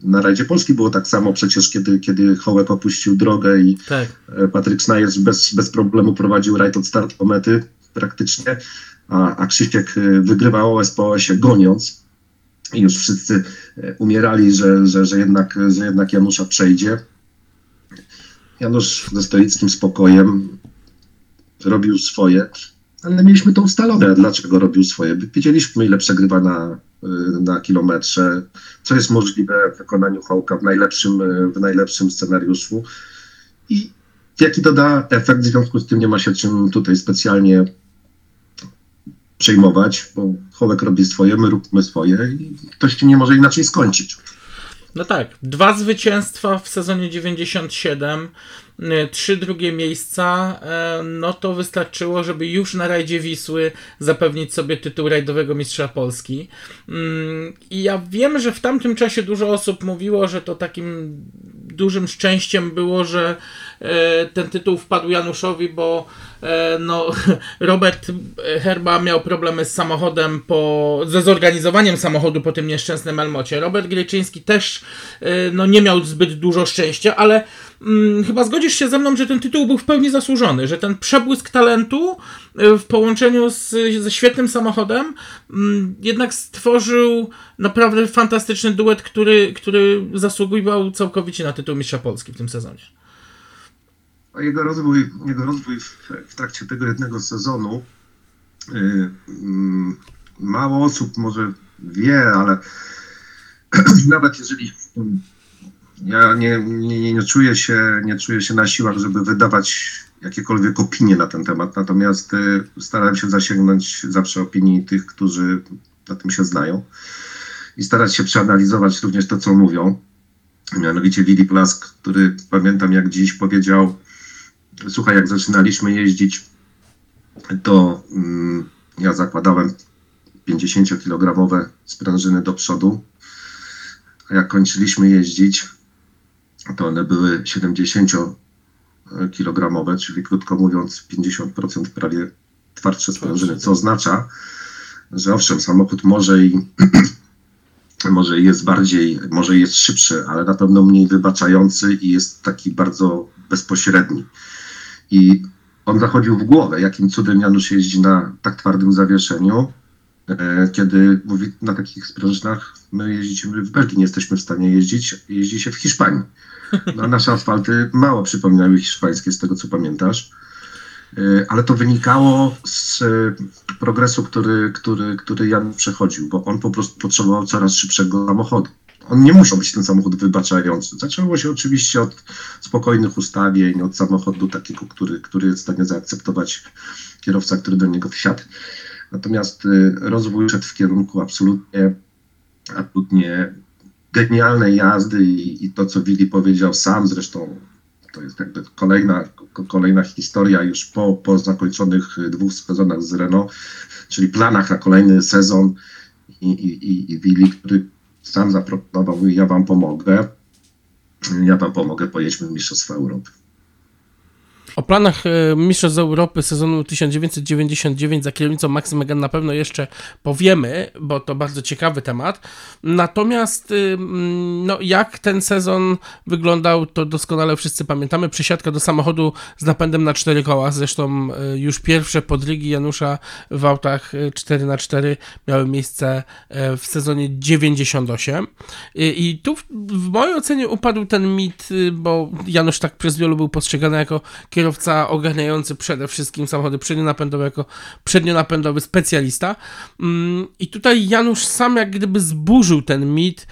na Rajdzie Polski było tak samo przecież, kiedy Hołek opuścił drogę i tak. Patryk Snajers bez problemu prowadził rajd od startu do mety praktycznie, a Krzysiek wygrywał OS po OS-ie goniąc. I już wszyscy umierali, że jednak Janusza przejdzie. Janusz ze stoickim spokojem robił swoje, ale mieliśmy to ustalone, dlaczego robił swoje. Wiedzieliśmy, ile przegrywa na kilometrze, co jest możliwe w wykonaniu Hołka w najlepszym scenariuszu i jaki doda efekt. W związku z tym nie ma się czym tutaj specjalnie przejmować, bo Hołek robi swoje, my róbmy swoje i ktoś nie może inaczej skończyć. No tak, 2 zwycięstwa w sezonie 97, 3 drugie miejsca, no to wystarczyło, żeby już na Rajdzie Wisły zapewnić sobie tytuł rajdowego mistrza Polski. I ja wiem, że w tamtym czasie dużo osób mówiło, że to takim dużym szczęściem było, że ten tytuł wpadł Januszowi, bo no, Robert Herba miał problemy z samochodem, ze zorganizowaniem samochodu po tym nieszczęsnym Elmocie. Robert Gryczyński też no, nie miał zbyt dużo szczęścia, ale chyba zgodzisz się ze mną, że ten tytuł był w pełni zasłużony, że ten przebłysk talentu w połączeniu ze świetnym samochodem jednak stworzył naprawdę fantastyczny duet, który zasługiwał całkowicie na tytuł mistrza Polski w tym sezonie. Jego rozwój w trakcie tego jednego sezonu, mało osób może wie, ale nawet jeżeli ja nie czuję się na siłach, żeby wydawać jakiekolwiek opinie na ten temat, natomiast starałem się zasięgnąć zawsze opinii tych, którzy na tym się znają i starać się przeanalizować również to, co mówią. Mianowicie Willy Plas, który pamiętam jak dziś powiedział: słuchaj, jak zaczynaliśmy jeździć, to ja zakładałem 50-kilogramowe sprężyny do przodu, a jak kończyliśmy jeździć, to one były 70-kilogramowe, czyli krótko mówiąc 50% prawie twardsze sprężyny, co oznacza, że owszem, samochód może jest szybszy, ale na pewno mniej wybaczający i jest taki bardzo bezpośredni. I on zachodził w głowę, jakim cudem Janusz jeździ na tak twardym zawieszeniu, kiedy mówi, na takich sprężynach my jeździmy w Belgii, nie jesteśmy w stanie jeździć, jeździ się w Hiszpanii. No, nasze asfalty mało przypominały hiszpańskie, z tego co pamiętasz. ale to wynikało z progresu, który Jan przechodził, bo on po prostu potrzebował coraz szybszego samochodu. On nie musiał być ten samochód wybaczający. Zaczęło się oczywiście od spokojnych ustawień, od samochodu takiego, który jest w stanie zaakceptować kierowca, który do niego wsiadł. Natomiast rozwój szedł w kierunku absolutnie genialnej jazdy i to, co Willy powiedział sam, zresztą to jest jakby kolejna historia już po zakończonych 2 sezonach z Renault, czyli planach na kolejny sezon i Willy, który sam zaproponował: ja wam pomogę, pojedźmy Mistrzostwa Europy. O planach Mistrzostw Europy sezonu 1999 za kierownicą Maxi Megane na pewno jeszcze powiemy, bo to bardzo ciekawy temat. Natomiast no, jak ten sezon wyglądał, to doskonale wszyscy pamiętamy. Przesiadka do samochodu z napędem na 4 koła. Zresztą już pierwsze podrygi Janusza w autach 4x4 miały miejsce w sezonie 98. I tu w mojej ocenie upadł ten mit, bo Janusz tak przez wielu był postrzegany jako kierowca ogarniający przede wszystkim samochody przednionapędowe, jako przednionapędowy specjalista. I tutaj Janusz sam jak gdyby zburzył ten mit,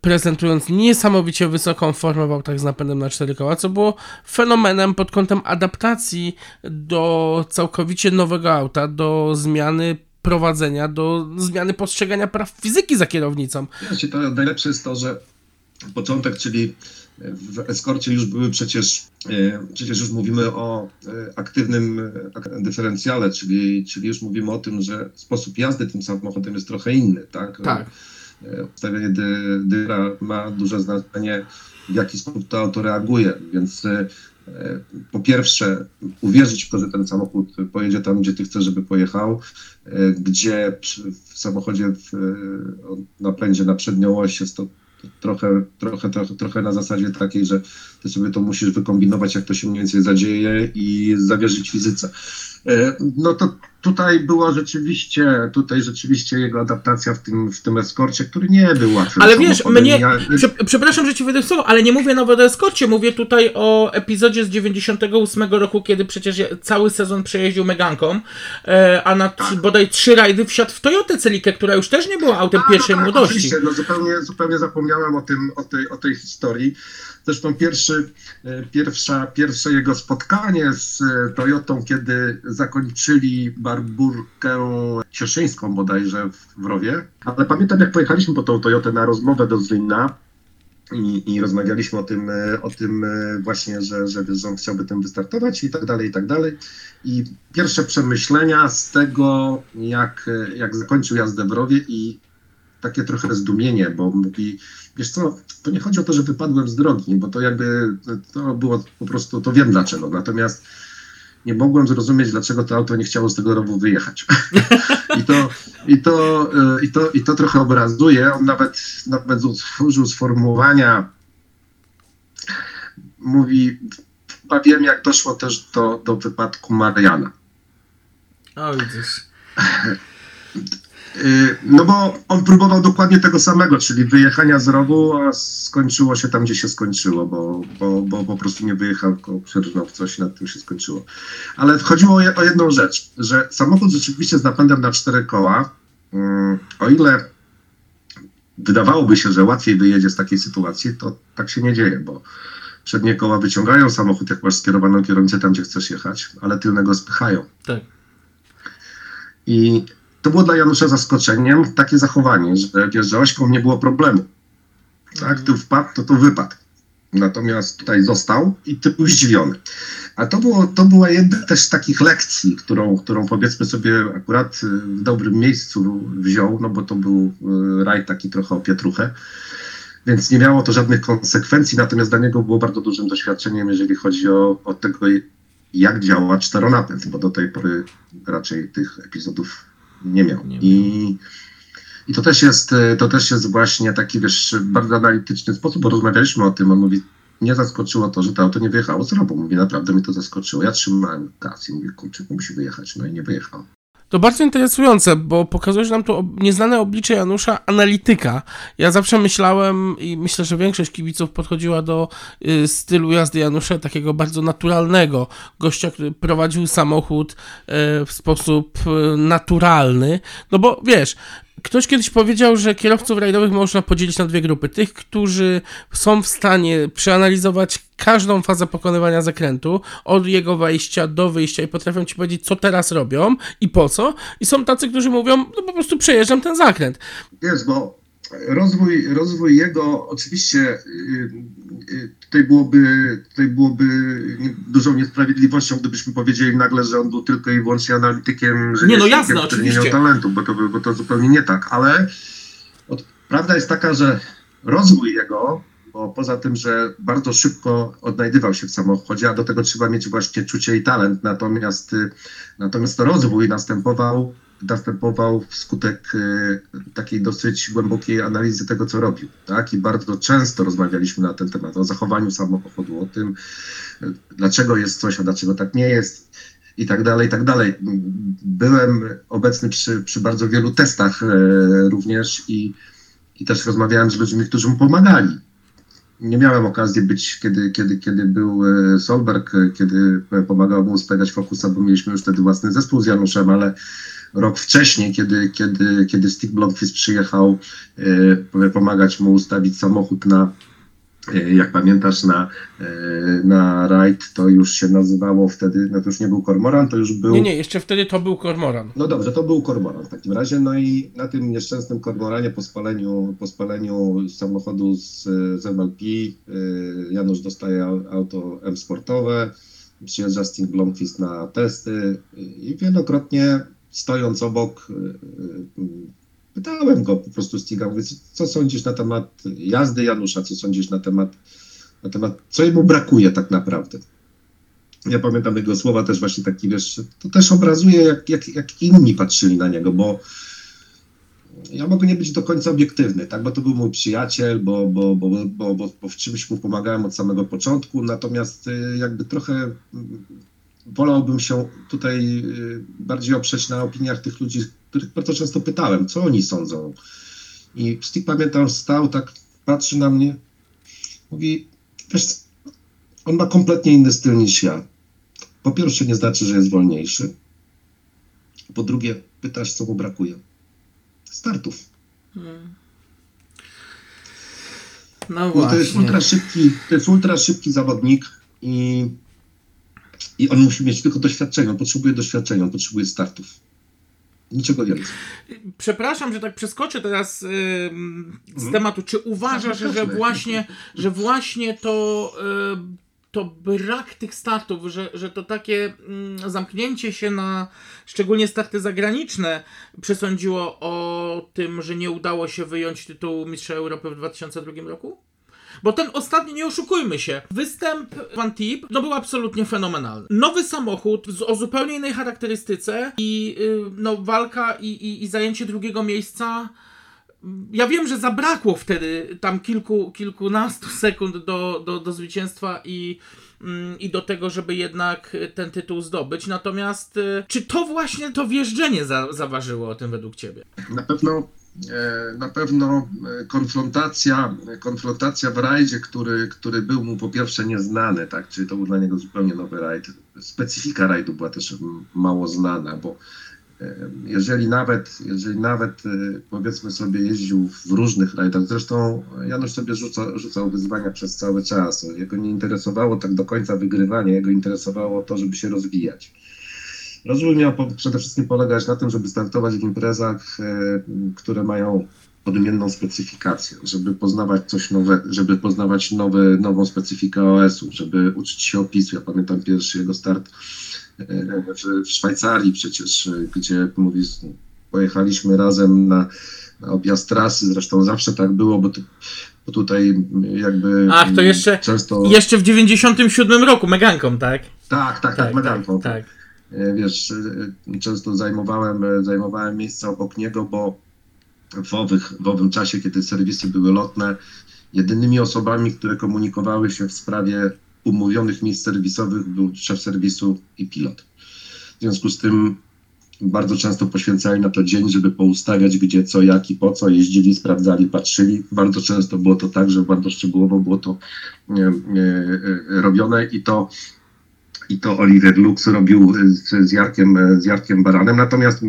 prezentując niesamowicie wysoką formę w autach z napędem na 4 koła, co było fenomenem pod kątem adaptacji do całkowicie nowego auta, do zmiany prowadzenia, do zmiany postrzegania praw fizyki za kierownicą. Wiecie, to najlepsze jest to, że początek, czyli w eskorcie już były przecież już mówimy o aktywnym dyferencjale, czyli już mówimy o tym, że sposób jazdy tym samochodem jest trochę inny, tak? Tak. Ustawienie dyra ma duże znaczenie, w jaki sposób to auto reaguje, więc po pierwsze uwierzyć w to, że ten samochód pojedzie tam, gdzie ty chcesz, żeby pojechał, gdzie w samochodzie o napędzie na przednią oś jest to trochę na zasadzie takiej, że ty sobie to musisz wykombinować, jak to się mniej więcej zadzieje i zawierzyć fizyce. No to tutaj rzeczywiście jego adaptacja w tym eskorcie, który nie był łatwy. Ale wiesz, przepraszam, że ci wydałem słowo, ale nie mówię nawet o eskorcie, mówię tutaj o epizodzie z 98 roku, kiedy przecież cały sezon przejeździł Meganką, a na bodaj 3 rajdy wsiadł w Toyotę Celikę, która już też nie była autem pierwszej młodości. Oczywiście, no zupełnie zapomniałem o tej historii. Zresztą pierwsze jego spotkanie z Toyotą, kiedy zakończyli Barburkę Cieszyńską bodajże w Rowie. Ale pamiętam, jak pojechaliśmy po tą Toyotę na rozmowę do Zlina i rozmawialiśmy o tym właśnie, że on chciałby tym wystartować i tak dalej. I pierwsze przemyślenia z tego, jak zakończył jazdę w Rowie i takie trochę zdumienie, bo mówi: wiesz co, to nie chodzi o to, że wypadłem z drogi, bo to jakby, to było po prostu, to wiem dlaczego, natomiast nie mogłem zrozumieć, dlaczego to auto nie chciało z tego rowu wyjechać. I to trochę obrazuje. On nawet użył sformułowania, mówi: chyba wiem, jak doszło też do wypadku Mariana. O, widzisz. No bo on próbował dokładnie tego samego, czyli wyjechania z rowu, a skończyło się tam, gdzie się skończyło, bo po prostu nie wyjechał, tylko przerżnął w coś i nad tym się skończyło. Ale chodziło o jedną rzecz, że samochód rzeczywiście z napędem na 4 koła, o ile wydawałoby się, że łatwiej wyjedzie z takiej sytuacji, to tak się nie dzieje, bo przednie koła wyciągają samochód, jak masz skierowaną kierownicę tam, gdzie chcesz jechać, ale tylnego spychają. Tak. I to było dla Janusza zaskoczeniem, takie zachowanie, że wiesz, że ośką nie było problemu. Tak, tu wpadł, to wypadł. Natomiast tutaj został i ty był zdziwiony. A to była jedna też z takich lekcji, którą powiedzmy sobie akurat w dobrym miejscu wziął, no bo to był rajd taki trochę o pietruchę, więc nie miało to żadnych konsekwencji, natomiast dla niego było bardzo dużym doświadczeniem, jeżeli chodzi o tego, jak działa czteronapęd, bo do tej pory raczej tych epizodów nie miał. I to też jest właśnie taki, wiesz, bardzo analityczny sposób, bo rozmawialiśmy o tym. On mówi: mnie zaskoczyło to, że to auto nie wyjechało z rowu. Mówi: naprawdę mnie to zaskoczyło. Ja trzymałem gaz i mówię: kurczę, musi wyjechać. No i nie wyjechało. To bardzo interesujące, bo pokazujesz nam tu nieznane oblicze Janusza analityka. Ja zawsze myślałem i myślę, że większość kibiców podchodziła do stylu jazdy Janusza takiego bardzo naturalnego. Gościa, który prowadził samochód w sposób naturalny. No bo wiesz, ktoś kiedyś powiedział, że kierowców rajdowych można podzielić na dwie grupy. Tych, którzy są w stanie przeanalizować każdą fazę pokonywania zakrętu, od jego wejścia do wyjścia i potrafią ci powiedzieć, co teraz robią i po co. I są tacy, którzy mówią, no po prostu przejeżdżam ten zakręt. Wiesz, bo rozwój jego, oczywiście tutaj byłoby dużą niesprawiedliwością, gdybyśmy powiedzieli nagle, że on był tylko i wyłącznie analitykiem, że nie, no jasne, oczywiście. Nie miał talentu, bo to zupełnie nie tak, ale prawda jest taka, że rozwój jego, bo poza tym, że bardzo szybko odnajdywał się w samochodzie, a do tego trzeba mieć właśnie czucie i talent, natomiast rozwój następował wskutek takiej dosyć głębokiej analizy tego, co robił, tak? I bardzo często rozmawialiśmy na ten temat, o zachowaniu samochodu, o tym, dlaczego jest coś, a dlaczego tak nie jest i tak dalej, i tak dalej. Byłem obecny przy bardzo wielu testach również i też rozmawiałem z ludźmi, którzy mu pomagali. Nie miałem okazji być, kiedy był Solberg, kiedy pomagał mu spełniać Focusa, bo mieliśmy już wtedy własny zespół z Januszem, ale rok wcześniej, kiedy Stig Blomqvist przyjechał pomagać mu ustawić samochód na, jak pamiętasz, na rajd, to już się nazywało wtedy, no to już nie był Kormoran, to już był... Nie, jeszcze wtedy to był Kormoran. No dobrze, to był Kormoran w takim razie, no i na tym nieszczęsnym Kormoranie po spaleniu samochodu z MLP Janusz dostaje auto M-sportowe, przyjeżdża Stig Blomqvist na testy i wielokrotnie stojąc obok pytałem go po prostu, Stiga, mówię, co sądzisz na temat jazdy Janusza, co sądzisz na temat co jemu brakuje tak naprawdę. Ja pamiętam jego słowa też właśnie taki, wiesz, to też obrazuje jak inni patrzyli na niego, bo ja mogę nie być do końca obiektywny, tak, bo to był mój przyjaciel, bo w czymś mu pomagałem od samego początku, natomiast jakby trochę wolałbym się tutaj bardziej oprzeć na opiniach tych ludzi, których bardzo często pytałem, co oni sądzą. I Stig, pamiętam, stał, tak patrzy na mnie, mówi, wiesz, on ma kompletnie inny styl niż ja. Po pierwsze, nie znaczy, że jest wolniejszy. Po drugie, pytasz, co mu brakuje. Startów. No właśnie. To jest ultra szybki zawodnik i on musi mieć tylko doświadczenie, on potrzebuje doświadczenia, on potrzebuje startów. Niczego więcej. Przepraszam, że tak przeskoczę teraz z tematu. Czy uważasz, że właśnie to brak tych startów, że to takie zamknięcie się na szczególnie starty zagraniczne przesądziło o tym, że nie udało się wyjąć tytułu Mistrza Europy w 2002 roku? Bo ten ostatni, nie oszukujmy się, występ Van Tip, no był absolutnie fenomenalny. Nowy samochód o zupełnie innej charakterystyce i no walka i zajęcie drugiego miejsca. Ja wiem, że zabrakło wtedy tam kilkunastu sekund do zwycięstwa i do tego, żeby jednak ten tytuł zdobyć. Natomiast czy to właśnie to wjeżdżenie zaważyło o tym według ciebie? Na pewno konfrontacja w rajdzie, który był mu po pierwsze nieznany, tak? Czyli to był dla niego zupełnie nowy rajd. Specyfika rajdu była też mało znana, bo jeżeli nawet powiedzmy sobie jeździł w różnych rajdach, zresztą Janusz sobie rzucał wyzwania przez cały czas. Jego nie interesowało tak do końca wygrywanie, jego interesowało to, żeby się rozwijać. Rozwój miał przede wszystkim polegać na tym, żeby startować w imprezach, które mają odmienną specyfikację, żeby poznawać coś nowego, żeby poznawać nową specyfikę OS-u, żeby uczyć się opisu. Ja pamiętam pierwszy jego start w Szwajcarii przecież, gdzie pojechaliśmy razem na objazd trasy, zresztą zawsze tak było, bo tutaj jakby... Ach, to jeszcze w 97 roku, Meganką, tak? Tak, Meganką. Tak. Wiesz, często zajmowałem miejsca obok niego, bo w owym czasie, kiedy serwisy były lotne, jedynymi osobami, które komunikowały się w sprawie umówionych miejsc serwisowych, był szef serwisu i pilot. W związku z tym bardzo często poświęcali na to dzień, żeby poustawiać gdzie, co, jak i po co, jeździli, sprawdzali, patrzyli. Bardzo często było to tak, że bardzo szczegółowo było to robione i to Oliver Lux robił z Jarkiem Baranem, natomiast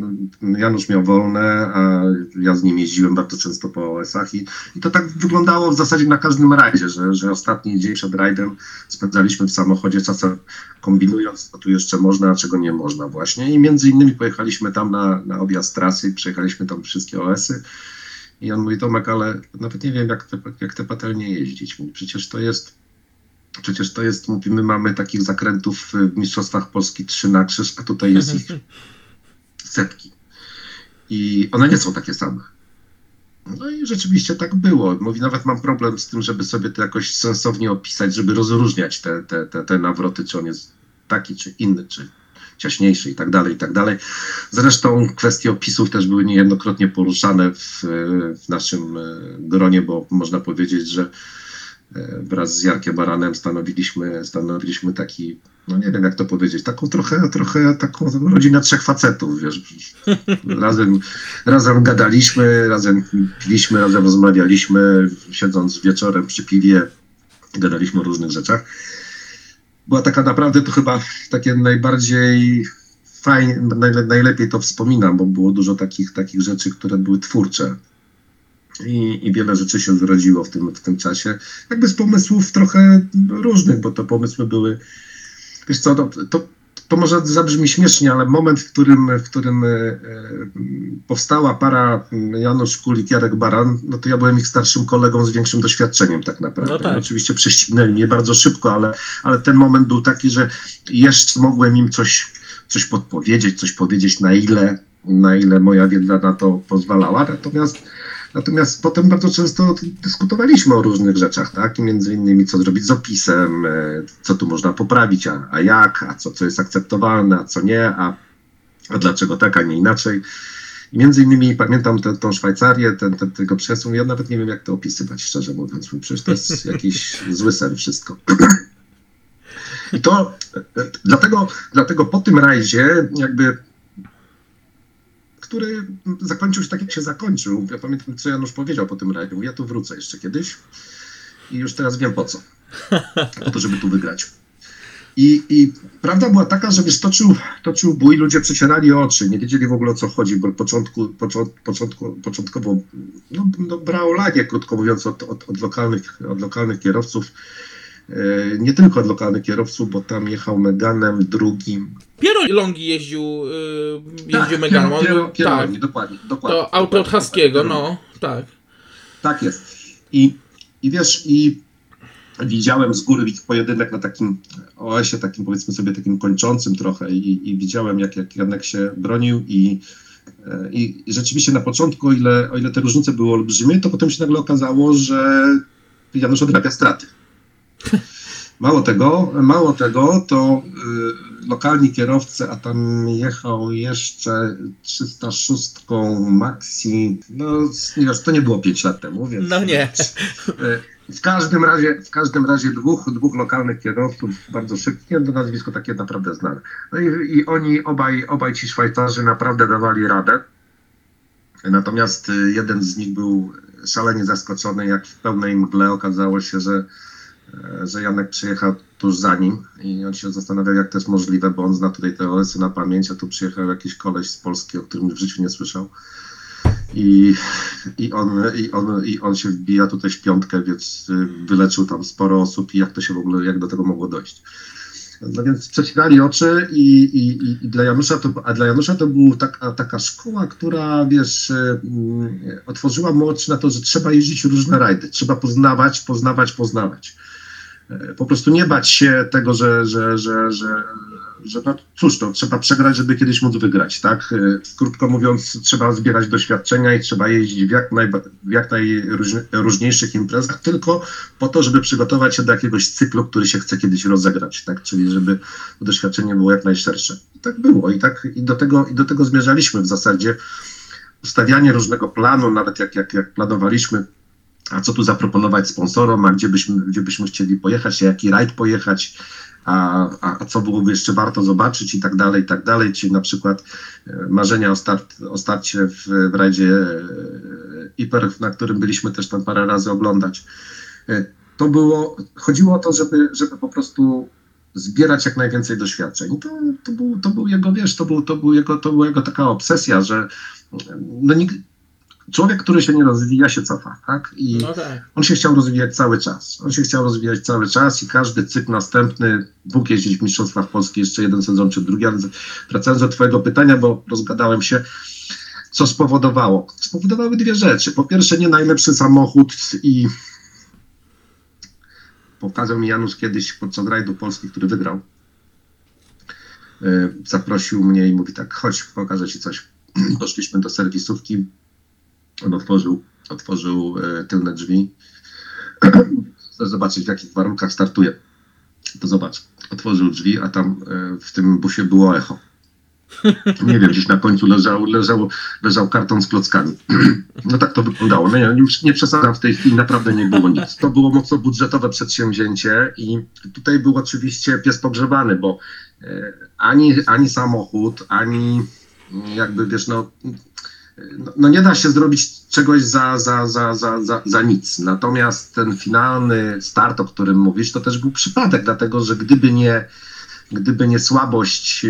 Janusz miał wolne, a ja z nim jeździłem bardzo często po OS-ach i to tak wyglądało w zasadzie na każdym rajdzie, że ostatni dzień przed rajdem spędzaliśmy w samochodzie, czasem kombinując, co tu jeszcze można, a czego nie można właśnie, i między innymi pojechaliśmy tam na objazd trasy, przejechaliśmy tam wszystkie OS-y. I on mówi: Tomek, ale nawet nie wiem, jak te patelnie jeździć, mówi, przecież to jest, my mamy takich zakrętów w Mistrzostwach Polski 3 na krzyż, a tutaj jest ich setki. I one nie są takie same. No i rzeczywiście tak było. Mówi, nawet mam problem z tym, żeby sobie to jakoś sensownie opisać, żeby rozróżniać te nawroty, czy on jest taki, czy inny, czy ciaśniejszy i tak dalej, i tak dalej. Zresztą kwestie opisów też były niejednokrotnie poruszane w naszym gronie, bo można powiedzieć, że wraz z Jarkiem Baranem stanowiliśmy taki, no nie wiem jak to powiedzieć, taką trochę taką rodzinę trzech facetów, wiesz. Razem gadaliśmy, razem piliśmy, razem rozmawialiśmy, siedząc wieczorem przy piwie, gadaliśmy o różnych rzeczach. Była taka naprawdę, to chyba takie najbardziej fajnie, najlepiej to wspominam, bo było dużo takich rzeczy, które były twórcze. I wiele rzeczy się zrodziło w tym czasie, jakby z pomysłów trochę różnych, bo to pomysły były, wiesz co, to może zabrzmi śmiesznie, ale moment, w którym powstała para Janusz Kulig, Jarek Baran, no to ja byłem ich starszym kolegą z większym doświadczeniem tak naprawdę. No tak. Oczywiście prześcignęli mnie bardzo szybko, ale ten moment był taki, że jeszcze mogłem im coś podpowiedzieć, coś powiedzieć, na ile moja wiedza na to pozwalała, natomiast potem bardzo często dyskutowaliśmy o różnych rzeczach, tak? Między innymi co zrobić z opisem, co tu można poprawić, a jak, a co jest akceptowalne, a co nie, a dlaczego tak, a nie inaczej. I między innymi pamiętam tą Szwajcarię, tego przesun. Ja nawet nie wiem jak to opisywać, szczerze mówiąc, przecież to jest jakiś zły sen wszystko. I to dlatego po tym rajdzie jakby, który zakończył się tak, jak się zakończył. Ja pamiętam, co Janusz powiedział po tym rajdzie. Ja tu wrócę jeszcze kiedyś i już teraz wiem po co. Po to, żeby tu wygrać. I prawda była taka, że wiesz, toczył bój, ludzie przecierali oczy, nie wiedzieli w ogóle o co chodzi, bo początkowo brało lanie, krótko mówiąc, od lokalnych kierowców. Nie tylko od lokalnych kierowców, bo tam jechał Meganem drugim. Piero Longi jeździł Meganem. Piero tak. Longi, dokładnie. To auto od Haskiego, no, tak. Tak jest. I wiesz, i widziałem z góry pojedynek na takim OS-ie, takim powiedzmy sobie takim kończącym trochę i widziałem jak Janek się bronił i rzeczywiście na początku, o ile te różnice były olbrzymie, to potem się nagle okazało, że Janusz odrabia straty. Mało tego, to lokalni kierowcy, a tam jechał jeszcze 306 Maxi, no wiesz, to nie było 5 lat temu, więc... No nie. W każdym razie dwóch lokalnych kierowców bardzo szybkie, do nazwisko takie naprawdę znane. No i oni obaj ci Szwajcarzy naprawdę dawali radę, natomiast jeden z nich był szalenie zaskoczony, jak w pełnej mgle okazało się, że Janek przyjechał tuż za nim i on się zastanawiał, jak to jest możliwe, bo on zna tutaj te OS-y na pamięć, a tu przyjechał jakiś koleś z Polski, o którym w życiu nie słyszał. I on się wbija tutaj w piątkę, więc wyleczył tam sporo osób i jak to się w ogóle, jak do tego mogło dojść. No więc przecierali oczy i dla Janusza to była taka szkoła, która, wiesz, otworzyła mu oczy na to, że trzeba jeździć różne rajdy, trzeba poznawać. Po prostu nie bać się tego, że no cóż, no, trzeba przegrać, żeby kiedyś móc wygrać, tak? Krótko mówiąc, trzeba zbierać doświadczenia i trzeba jeździć w jak najróżniejszych imprezach, tylko po to, żeby przygotować się do jakiegoś cyklu, który się chce kiedyś rozegrać, tak? Czyli żeby doświadczenie było jak najszersze. I tak było i do tego zmierzaliśmy w zasadzie. Ustawianie różnego planu, nawet jak planowaliśmy, a co tu zaproponować sponsorom, a gdzie byśmy chcieli pojechać, a jaki rajd pojechać, a co byłoby jeszcze warto zobaczyć i tak dalej, czyli na przykład marzenia o starcie w rajdzie Iper, na którym byliśmy też tam parę razy oglądać. To było, chodziło o to, żeby po prostu zbierać jak najwięcej doświadczeń. To była jego taka obsesja, że no nikt, człowiek, który się nie rozwija, się cofa, tak? I no tak. On się chciał rozwijać cały czas. I każdy cykl następny, Bóg jeździć w Mistrzostwach Polski, jeszcze jeden sezon czy drugi, ale wracając do twojego pytania, bo rozgadałem się, co spowodowało? Spowodowały dwie rzeczy. Po pierwsze, nie najlepszy samochód i pokazał mi Janusz kiedyś podczas rajdu Polski, który wygrał. Zaprosił mnie i mówi tak, chodź, pokażę ci coś. Poszliśmy do serwisówki. On otworzył tylne drzwi. Chcę zobaczyć, w jakich warunkach startuje. To zobacz, otworzył drzwi, a tam w tym busie było echo. Nie wiem, gdzieś na końcu leżał karton z klockami. No tak to wyglądało. No nie przesadzam w tej chwili, naprawdę nie było nic. To było mocno budżetowe przedsięwzięcie i tutaj był oczywiście pies pogrzebany, bo ani samochód, ani jakby wiesz, no nie da się zrobić czegoś za nic. Natomiast ten finalny start, o którym mówisz, to też był przypadek, dlatego że gdyby nie słabość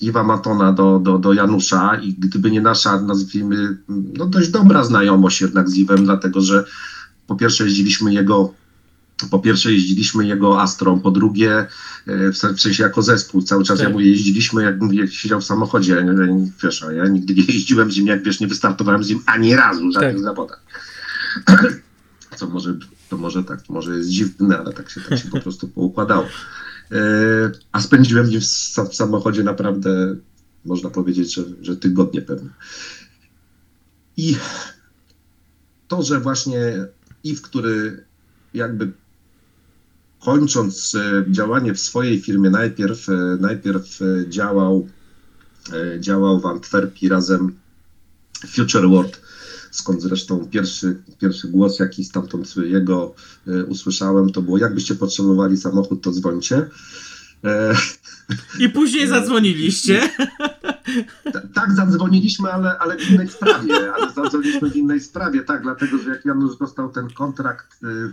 Yvesa Mattona do Janusza i gdyby nie nasza, nazwijmy, no dość dobra znajomość jednak z Yvesem, dlatego że po pierwsze jeździliśmy jego Astrą, po drugie w sensie jako zespół, cały czas ja mu jeździliśmy, jak siedział w samochodzie, wiesz, a ja nigdy nie jeździłem z nim, jak wiesz, nie wystartowałem z nim ani razu w żadnych zawodach. Co może jest dziwne, ale tak się po prostu poukładało. A spędziłem w samochodzie naprawdę, można powiedzieć, że tygodnie pewnie. I to, że właśnie Yves, który jakby kończąc działanie w swojej firmie, najpierw działał w Antwerpii razem Future World, skąd zresztą pierwszy głos, jaki stamtąd jego usłyszałem, to było, jakbyście potrzebowali samochód, to dzwońcie. I później zadzwoniliście. Tak, zadzwoniliśmy, ale w innej sprawie. Tak, dlatego że jak Janusz dostał ten kontrakt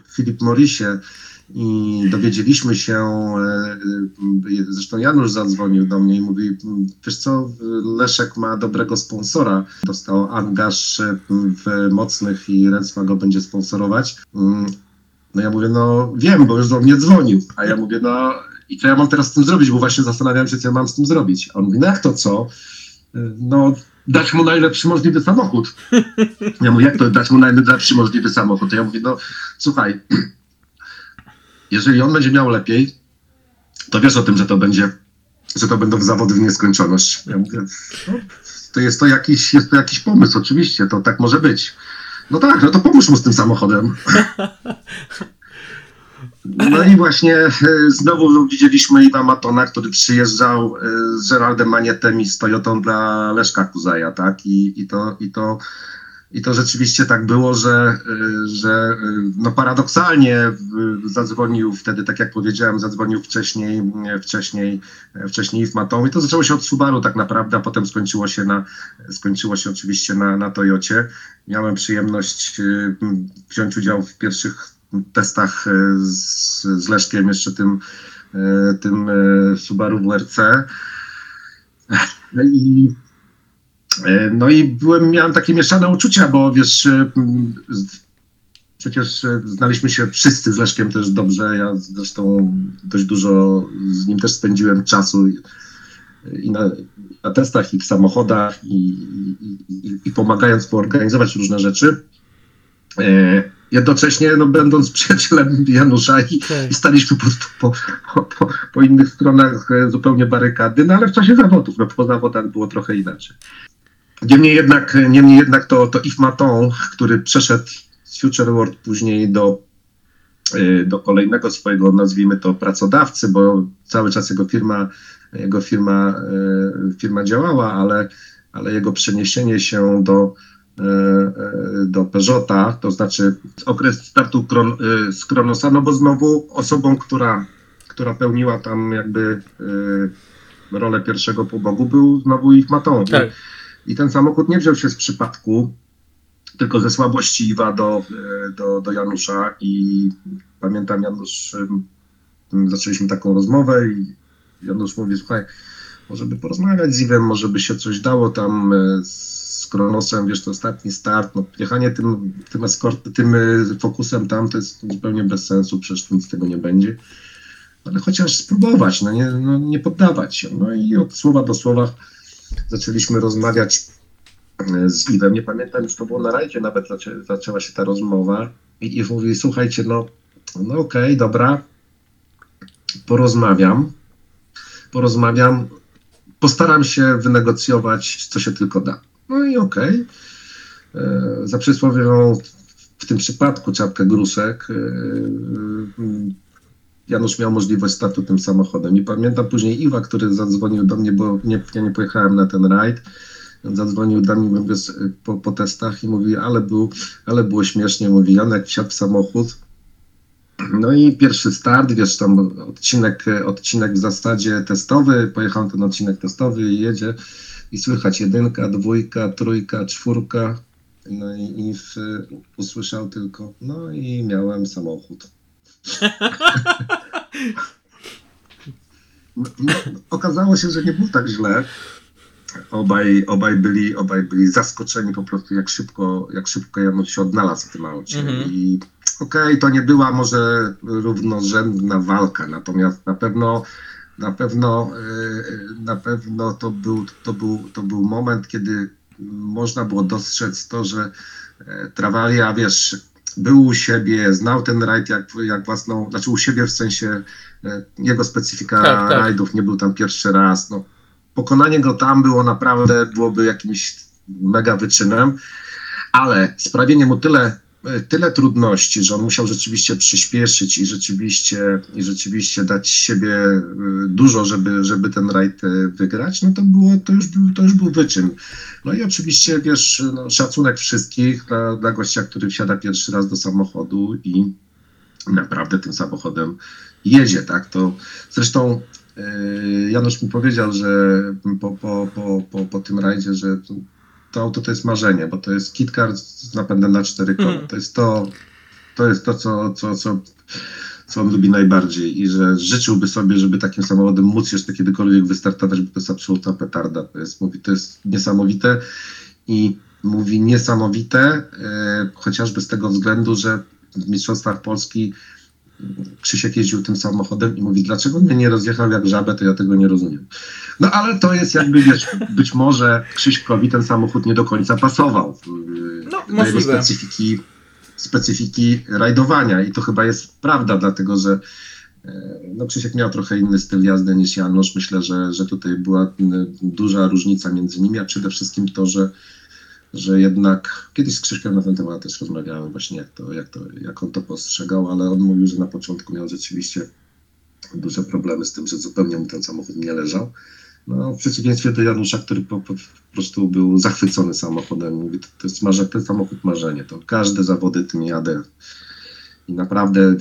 w Philip Morrisie i dowiedzieliśmy się, zresztą Janusz zadzwonił do mnie i mówi, wiesz co, Leszek ma dobrego sponsora. Dostał angaż w mocnych i Rensma go będzie sponsorować. No ja mówię, no wiem, bo już do mnie dzwonił. A ja mówię, no i co ja mam teraz z tym zrobić, bo właśnie zastanawiam się, co ja mam z tym zrobić. A on mówi, no jak to co? No dać mu najlepszy możliwy samochód. Ja mówię, jak to dać mu najlepszy możliwy samochód? Ja mówię, no słuchaj, jeżeli on będzie miał lepiej, to wiesz o tym, że to będą zawody w nieskończoność. Ja mówię, no, to jest jakiś pomysł, oczywiście, to tak może być. No tak, no to pomóż mu z tym samochodem. No i właśnie znowu widzieliśmy Yvesa Mattona, który przyjeżdżał z Geraldem Magnetem i z Toyotą dla Leszka Kuzaja, tak? I to rzeczywiście tak było, że no paradoksalnie zadzwonił wtedy, tak jak powiedziałem, zadzwonił wcześniej Yves Matton i to zaczęło się od Subaru tak naprawdę, a potem skończyło się oczywiście na Toyocie. Miałem przyjemność wziąć udział w pierwszych testach z Leszkiem, jeszcze tym Subaru WRC. No i miałem takie mieszane uczucia, bo wiesz, przecież znaliśmy się wszyscy z Leszkiem też dobrze, ja zresztą dość dużo z nim też spędziłem czasu i na testach, i w samochodach, i pomagając poorganizować różne rzeczy. Jednocześnie no, będąc przyjacielem Janusza i staliśmy po innych stronach zupełnie barykady, no ale w czasie zawodów, no po zawodach było trochę inaczej. Niemniej jednak to Yves Matton, który przeszedł z Future World później do kolejnego swojego, nazwijmy to, pracodawcy, bo cały czas jego firma działała, ale jego przeniesienie się do Peugeota, to znaczy okres startu z Kronosa, no bo znowu osobą, która która pełniła tam jakby rolę pierwszego półbogu, był znowu Yves Matton. Tak. I ten samochód nie wziął się z przypadku, tylko ze słabości Iwa do Janusza. I pamiętam, Janusz, zaczęliśmy taką rozmowę i Janusz mówi, słuchaj, może by porozmawiać z Iwem, może by się coś dało tam z Kronosem, wiesz, to ostatni start, no jechanie tym Fokusem tam to jest zupełnie bez sensu, przecież nic z tego nie będzie. Ale chociaż spróbować, nie poddawać się. No i od słowa do słowa zaczęliśmy rozmawiać z Iwem. Nie pamiętam, już to było na rajdzie, nawet zaczęła się ta rozmowa. I Iw mówi, słuchajcie, okej, dobra, porozmawiam, postaram się wynegocjować, co się tylko da. No i okej. Za przysłowiową w tym przypadku czapkę Grusek Janusz miał możliwość startu tym samochodem. I pamiętam później Iwa, który zadzwonił do mnie, bo ja nie pojechałem na ten rajd. Zadzwonił do mnie po testach i mówi, ale było śmiesznie. Mówi, Janek wsiadł w samochód. No i pierwszy start, wiesz, tam odcinek w zasadzie testowy, pojechał ten odcinek testowy i jedzie i słychać 1, 2, 3, 4, no i usłyszał tylko, no i miałem samochód. No, okazało się, że nie było tak źle. Obaj byli zaskoczeni po prostu, jak szybko Janusz się odnalazł w tym aucie. Mhm. I okej, to nie była może równorzędna walka, natomiast na pewno to był moment, kiedy można było dostrzec to, że Travaglia, wiesz, był u siebie, znał ten rajd jak własną, znaczy u siebie w sensie jego specyfika rajdów, nie był tam pierwszy raz. No, pokonanie go tam było naprawdę, byłoby jakimś mega wyczynem, ale sprawienie mu tyle trudności, że on musiał rzeczywiście przyspieszyć i rzeczywiście dać siebie dużo, żeby ten rajd wygrać, to już był wyczyn. No i oczywiście, wiesz, szacunek wszystkich dla gościa, który wsiada pierwszy raz do samochodu i naprawdę tym samochodem jedzie, tak? To zresztą Janusz mi powiedział, że po tym rajdzie, że to auto to jest marzenie, bo to jest KitKar z napędem na 4 koła. To jest to, co on lubi najbardziej i że życzyłby sobie, żeby takim samochodem móc jeszcze kiedykolwiek wystartować, bo to jest absolutna petarda. To jest niesamowite i mówi niesamowite, chociażby z tego względu, że w Mistrzostwach Polski Krzysiek jeździł tym samochodem i mówi, dlaczego mnie nie rozjechał jak żabę, to ja tego nie rozumiem. No ale to jest jakby, wiesz, być może Krzyśkowi ten samochód nie do końca pasował do jego specyfiki rajdowania i to chyba jest prawda, dlatego że Krzysiek miał trochę inny styl jazdy niż Janusz. Myślę, że tutaj była duża różnica między nimi, a przede wszystkim to, że jednak kiedyś z Krzyszkiem na ten temat też rozmawiałem właśnie jak on to postrzegał, ale on mówił, że na początku miał rzeczywiście duże problemy z tym, że zupełnie mu ten samochód nie leżał. No, w przeciwieństwie do Janusza, który po prostu był zachwycony samochodem. Mówi, to jest ten samochód marzenie, to każde zawody tym jadę i naprawdę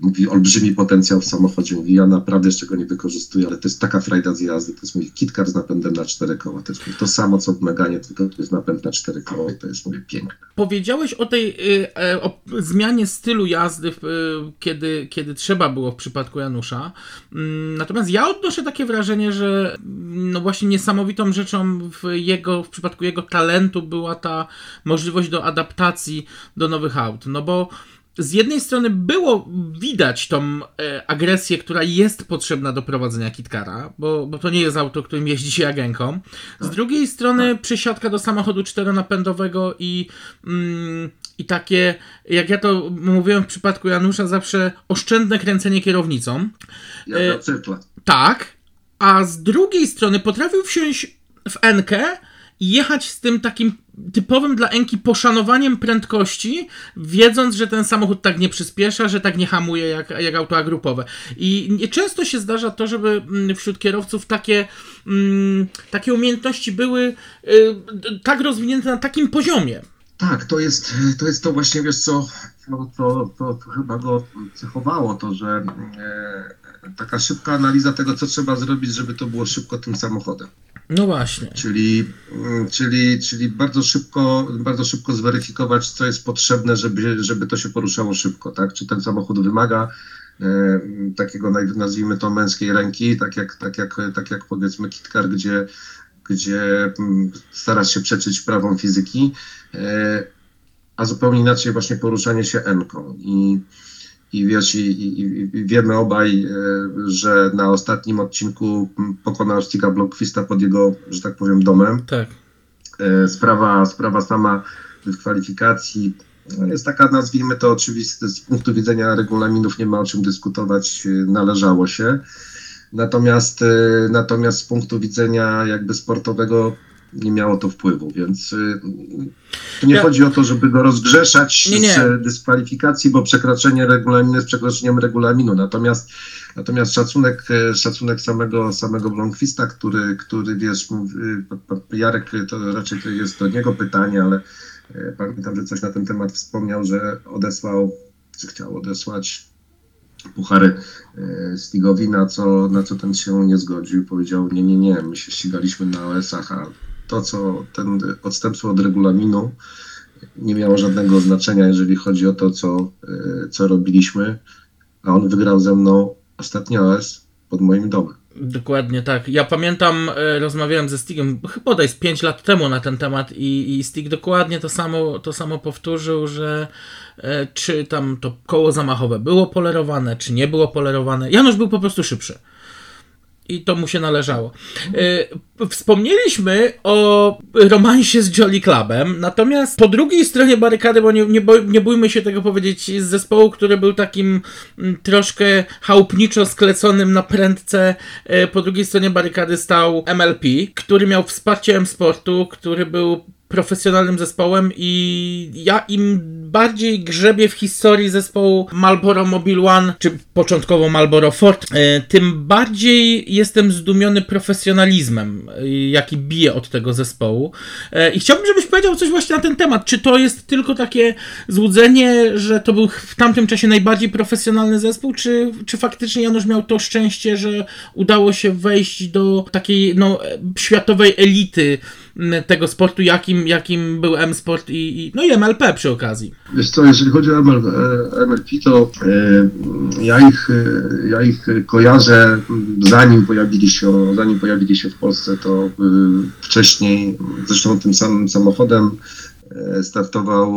mówi, olbrzymi potencjał w samochodzie. Mówi, ja naprawdę jeszcze go nie wykorzystuję, ale to jest taka frajda z jazdy. To jest, mówi, KitKar z napędem na 4 koła. To jest to samo, co w Meganie, tylko to jest napęd na 4 koła i to jest, mówię, piękne. Powiedziałeś o tej zmianie stylu jazdy, kiedy trzeba było w przypadku Janusza. Natomiast ja odnoszę takie wrażenie, że właśnie niesamowitą rzeczą w przypadku jego talentu była ta możliwość do adaptacji do nowych aut. Bo z jednej strony było widać tą agresję, która jest potrzebna do prowadzenia KitKara, bo to nie jest auto, którym jeździ się jak ręką. Z drugiej strony przesiadka do samochodu 4-napędowego i takie, jak ja to mówiłem w przypadku Janusza, zawsze oszczędne kręcenie kierownicą. Jak na cykla. Tak, a z drugiej strony potrafił wsiąść w Enkę i jechać z tym takim typowym dla Enki poszanowaniem prędkości, wiedząc, że ten samochód tak nie przyspiesza, że tak nie hamuje jak auto agrupowe. I często się zdarza to, żeby wśród kierowców takie umiejętności były tak rozwinięte na takim poziomie. Tak, to jest to właśnie, wiesz co, co chyba go cechowało, to że taka szybka analiza tego, co trzeba zrobić, żeby to było szybko tym samochodem. No właśnie. Czyli bardzo szybko zweryfikować, co jest potrzebne, żeby to się poruszało szybko, tak? Czy ten samochód wymaga takiego, nazwijmy to, męskiej ręki, tak jak powiedzmy KitKar, gdzie starasz się przeczyć prawą fizyki, a zupełnie inaczej właśnie poruszanie się N-ką. I wiemy obaj, że na ostatnim odcinku pokonał Stiga Blomqvista pod jego, że tak powiem, domem. Tak. Sprawa sama w kwalifikacji jest taka, nazwijmy to, oczywiste, z punktu widzenia regulaminów nie ma o czym dyskutować, należało się. Natomiast z punktu widzenia jakby sportowego nie miało to wpływu, więc tu nie chodzi o to, żeby go rozgrzeszać z dyskwalifikacji, bo przekroczenie regulaminu jest przekroczeniem regulaminu. Natomiast szacunek samego Blomqvista, który wiesz, Jarek, to raczej jest do niego pytanie, ale pamiętam, że coś na ten temat wspomniał, że odesłał, czy chciał odesłać puchary Stigowi, na co ten się nie zgodził. Powiedział, nie, my się ścigaliśmy na OS-ach, a to, co ten odstępstwo od regulaminu nie miało żadnego znaczenia, jeżeli chodzi o to, co robiliśmy, a on wygrał ze mną ostatni OS pod moim domem. Dokładnie tak. Ja pamiętam, rozmawiałem ze Stigiem chyba 5 lat temu na ten temat i Stig dokładnie to samo powtórzył, że czy tam to koło zamachowe było polerowane, czy nie było polerowane. Janusz był po prostu szybszy. I to mu się należało. Wspomnieliśmy o romansie z Jolly Clubem, natomiast po drugiej stronie barykady, bo nie bójmy się tego powiedzieć, z zespołu, który był takim troszkę chałupniczo skleconym na prędce, po drugiej stronie barykady stał MLP, który miał wsparcie M-Sportu, który był profesjonalnym zespołem i ja im bardziej grzebię w historii zespołu Marlboro Mobile One, czy początkowo Marlboro Ford, tym bardziej jestem zdumiony profesjonalizmem, jaki bije od tego zespołu. I chciałbym, żebyś powiedział coś właśnie na ten temat. Czy to jest tylko takie złudzenie, że to był w tamtym czasie najbardziej profesjonalny zespół, czy faktycznie Janusz miał to szczęście, że udało się wejść do takiej światowej elity tego sportu, jakim był M-Sport i MLP przy okazji. Wiesz co, jeżeli chodzi o MLP, to ja ich kojarzę zanim pojawili się w Polsce, to wcześniej, zresztą tym samym samochodem startował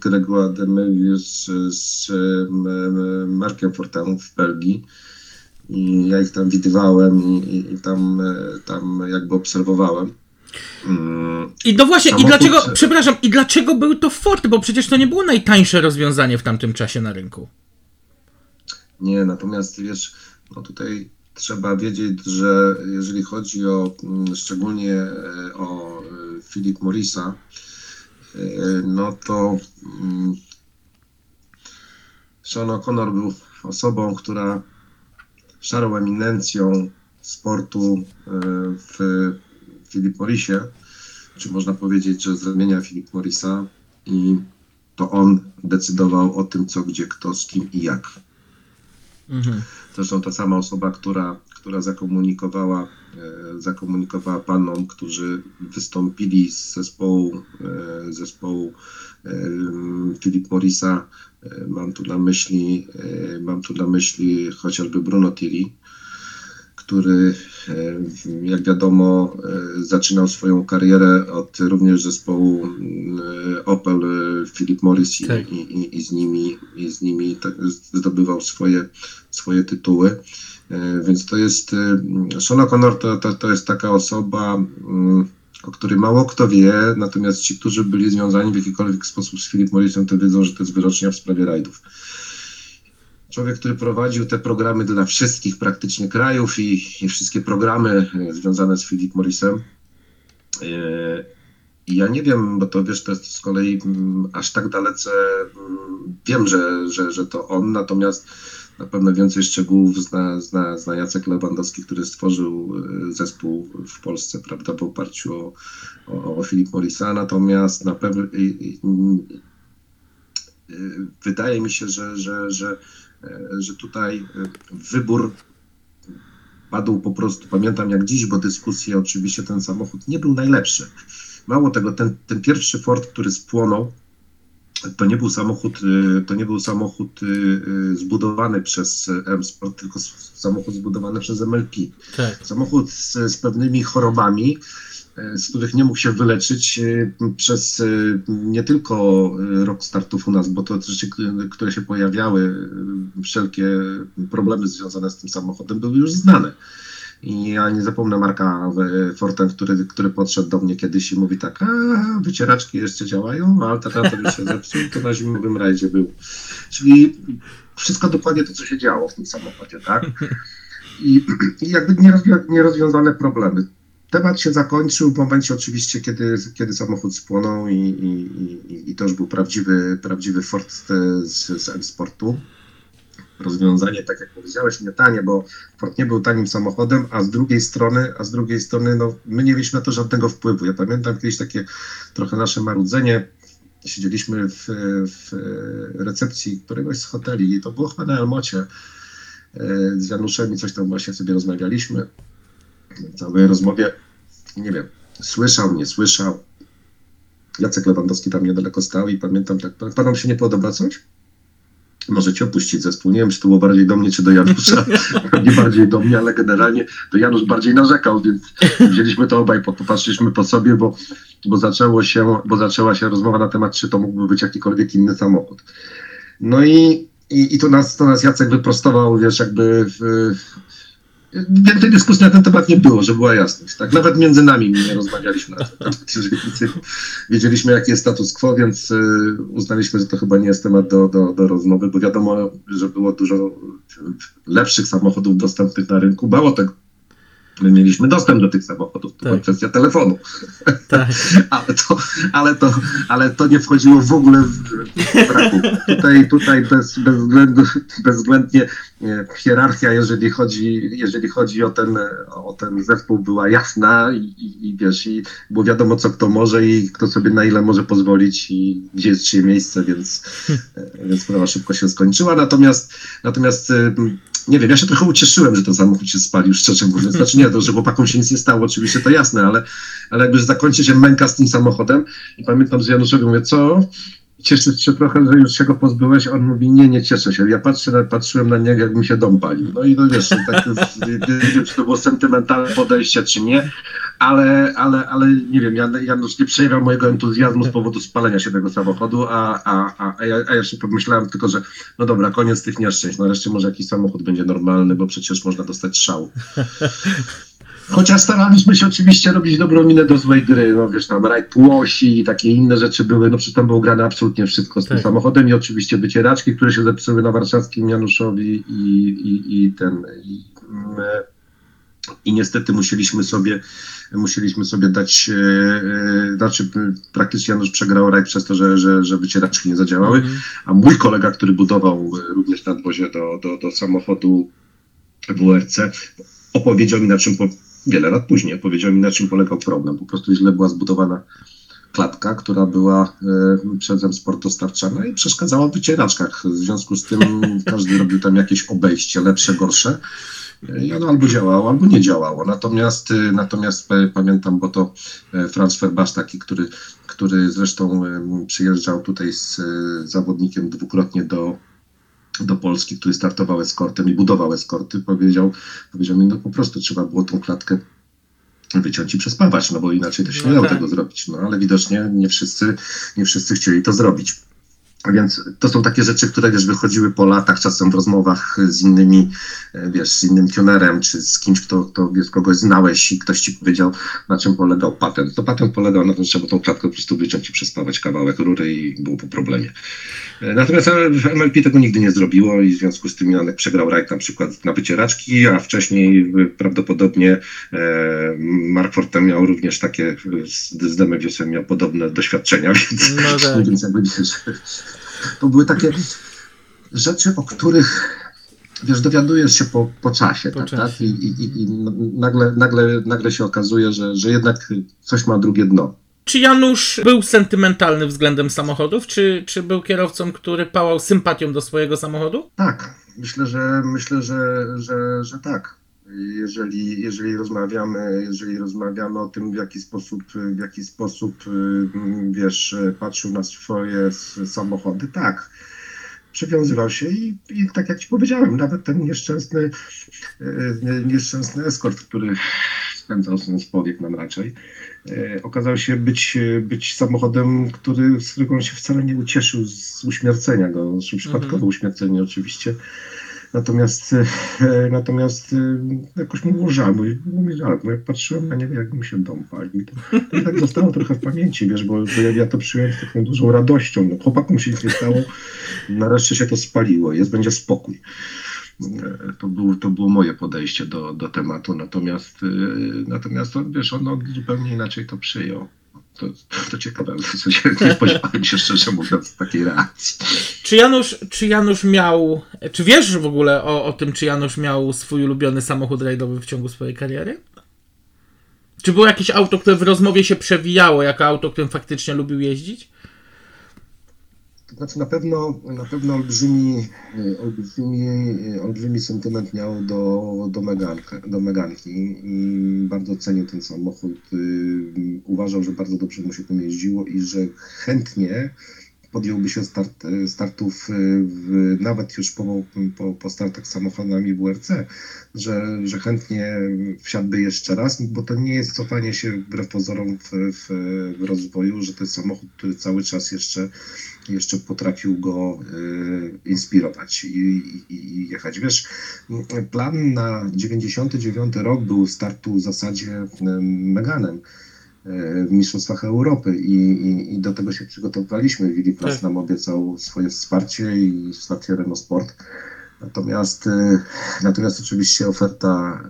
Grégoire Demeulius z Markiem Fortanem w Belgii. I ja ich tam widywałem i tam jakby obserwowałem. I no właśnie, samochód... i dlaczego był to Ford? Bo przecież to nie było najtańsze rozwiązanie w tamtym czasie na rynku. Nie, natomiast wiesz, no tutaj trzeba wiedzieć, że jeżeli chodzi o, szczególnie o Philip Morrisa, no to Sean O'Connor był osobą, która szarą eminencją sportu w Philip Morrisie, czy można powiedzieć, że z ramienia Philip Morrisa, i to on decydował o tym, co, gdzie, kto, z kim i jak. Mhm. Zresztą ta sama osoba, która zakomunikowała panom, którzy wystąpili z zespołu Philip Morrisa, mam tu na myśli chociażby Bruno Tilly, który, jak wiadomo, zaczynał swoją karierę od również zespołu Opel Philip Morris i z nimi tak zdobywał swoje tytuły. Więc to jest, Sean O'Connor to jest taka osoba, o której mało kto wie, natomiast ci, którzy byli związani w jakikolwiek sposób z Philip Morrisem, to wiedzą, że to jest wyrocznia w sprawie rajdów. Człowiek, który prowadził te programy dla wszystkich praktycznie krajów i wszystkie programy związane z Philip Morrisem. I ja nie wiem, bo to wiesz, to jest z kolei aż tak dalece, wiem, że to on, natomiast na pewno więcej szczegółów zna Jacek Lewandowski, który stworzył zespół w Polsce, prawda, w oparciu o Philip Morrisa, natomiast na pewno wydaje mi się, że tutaj wybór padł po prostu, pamiętam jak dziś, bo dyskusje, oczywiście ten samochód nie był najlepszy. Mało tego, ten pierwszy Ford, który spłonął, to nie był samochód zbudowany przez M-Sport, tylko samochód zbudowany przez MLP. Tak. Samochód z pewnymi chorobami, z których nie mógł się wyleczyć przez nie tylko rok startów u nas, bo to rzeczy, które się pojawiały, wszelkie problemy związane z tym samochodem były już znane. I ja nie zapomnę Marka Forten, który podszedł do mnie kiedyś i mówi tak, wycieraczki jeszcze działają, a alternator już się zepsuł, to na zimowym rajdzie był. Czyli wszystko dokładnie to, co się działo w tym samochodzie, tak? I jakby nierozwiązane problemy. Temat się zakończył w momencie oczywiście, kiedy samochód spłonął i to już był prawdziwy Ford z M-Sportu. Rozwiązanie, tak jak powiedziałeś, nie tanie, bo Ford nie był tanim samochodem, a z drugiej strony no, my nie mieliśmy na to żadnego wpływu. Ja pamiętam kiedyś takie trochę nasze marudzenie. Siedzieliśmy w recepcji któregoś z hoteli i to było chyba na Elmocie. Z Januszem i coś tam właśnie sobie rozmawialiśmy. W całej rozmowie, nie wiem, słyszał, nie słyszał. Jacek Lewandowski tam niedaleko stał i pamiętam tak, panom się nie podoba coś? Możecie opuścić zespół. Nie wiem, czy to było bardziej do mnie, czy do Janusza. Nie bardziej do mnie, ale generalnie to Janusz bardziej narzekał, więc wzięliśmy to obaj, popatrzyliśmy po sobie, bo zaczęła się rozmowa na temat, czy to mógłby być jakikolwiek inny samochód. No i to nas Jacek wyprostował, wiesz, jakby... Więcej dyskusji na ten temat nie było, żeby była jasność. Tak? Nawet między nami nie rozmawialiśmy na ten temat. Wiedzieliśmy, jaki jest status quo, więc uznaliśmy, że to chyba nie jest temat do rozmowy, bo wiadomo, że było dużo lepszych samochodów dostępnych na rynku. Mało tego, my mieliśmy dostęp do tych samochodów, to była kwestia telefonu. Tak. ale to nie wchodziło w ogóle w rachubę. Tutaj bezwzględnie hierarchia, jeżeli chodzi o ten zespół, była jasna i wiesz, i było wiadomo, co kto może i kto sobie na ile może pozwolić i gdzie jest czyje miejsce, więc sprawa szybko się skończyła. Natomiast nie wiem, ja się trochę ucieszyłem, że ten samochód się spalił, szczerze mówiąc. Znaczy nie, to, że chłopakom się nic nie stało, oczywiście to jasne, ale jakby, że zakończy się męka z tym samochodem. I pamiętam, że Januszowi mówię, co? Cieszysz się trochę, że już się go pozbyłeś? On mówi, nie cieszę się. Ja patrzyłem na niego, jak mi się dom palił. No i no wiesz, tak, nie wiem, czy to było sentymentalne podejście, czy nie, ale nie wiem, Janusz nie przejawiał mojego entuzjazmu z powodu spalenia się tego samochodu, a ja jeszcze pomyślałem tylko, że no dobra, koniec tych nieszczęść, nareszcie może jakiś samochód będzie normalny, bo przecież można dostać szału. Chociaż staraliśmy się oczywiście robić dobrą minę do złej gry, no wiesz, tam rajd płosi i takie inne rzeczy były, no przecież tam było grane absolutnie wszystko z tym samochodem i oczywiście wycieraczki, które się zepsuły na warszawskim Januszowi i niestety musieliśmy sobie dać, znaczy praktycznie Janusz przegrał rajd przez to, że wycieraczki nie zadziałały, a mój kolega, który budował również nadwozie do samochodu WRC, wiele lat później opowiedział mi, na czym polegał problem. Po prostu źle była zbudowana klatka, która była przez M-Sport dostarczana i przeszkadzała w wycieraczkach. W związku z tym każdy robił tam jakieś obejście, lepsze, gorsze. I ono albo działało, albo nie działało. Natomiast pamiętam, bo to Franz Ferbasz taki, który zresztą przyjeżdżał tutaj z zawodnikiem dwukrotnie do Polski, który startował eskortem i budował eskorty, powiedział mi, no po prostu trzeba było tą klatkę wyciąć i przespawać, no bo inaczej to się nie dało tego zrobić, no ale widocznie nie wszyscy chcieli to zrobić. Więc to są takie rzeczy, które wiesz, wychodziły po latach, czasem w rozmowach z innymi, wiesz, z innym tunerem, czy z kimś, kto wiesz, kogoś znałeś i ktoś ci powiedział, na czym polegał patent. To patent polegał na tym, że trzeba tą klatkę po prostu wyciąć i przespawać kawałek rury i było po problemie. Natomiast MLP tego nigdy nie zrobiło i w związku z tym Janek przegrał rajd na przykład na wycieraczki, a wcześniej prawdopodobnie Mark Forten miał również takie, z Demek Wiosłem miał podobne doświadczenia, więc jakby to były takie rzeczy, o których wiesz, dowiadujesz się po czasie, tak? I nagle się okazuje, że jednak coś ma drugie dno. Czy Janusz był sentymentalny względem samochodów? Czy był kierowcą, który pałał sympatią do swojego samochodu? Tak, myślę, że tak. Jeżeli rozmawiamy o tym, w jaki sposób wiesz, patrzył na swoje samochody, tak. Przywiązywał się i tak jak ci powiedziałem, nawet ten nieszczęsny eskort, który spędzał sens powiek nam raczej, okazał się być samochodem, z którego on się wcale nie ucieszył z uśmiercenia go, przypadkowe uśmiercenie oczywiście. Natomiast jakoś mu było żal, bo jak patrzyłem na niego, jak mi się dom palił, to tak zostało trochę w pamięci, wiesz, bo ja to przyjąłem z taką dużą radością. No, chłopakom się nic nie stało, nareszcie się to spaliło, będzie spokój. To było moje podejście do tematu, natomiast on zupełnie inaczej to przyjął. To ciekawe, nie spodziewałem się szczerze mówiąc takiej reakcji. Czy wiesz w ogóle o tym, czy Janusz miał swój ulubiony samochód rajdowy w ciągu swojej kariery? Czy było jakieś auto, które w rozmowie się przewijało, jako auto, którym faktycznie lubił jeździć? To znaczy na pewno olbrzymi sentyment miał do Meganki i bardzo cenił ten samochód. Uważał, że bardzo dobrze mu się tym jeździło i że chętnie podjąłby się startów nawet już po startach samochodami WRC, że chętnie wsiadłby jeszcze raz, bo to nie jest cofanie się wbrew pozorom w rozwoju, że to jest samochód, który cały czas jeszcze potrafił go inspirować i jechać. Wiesz, plan na 99 rok był startu w zasadzie Meganem w Mistrzostwach Europy i do tego się przygotowywaliśmy. Willy Plas nam obiecał swoje wsparcie i wsparcie Renault Sport. Natomiast oczywiście oferta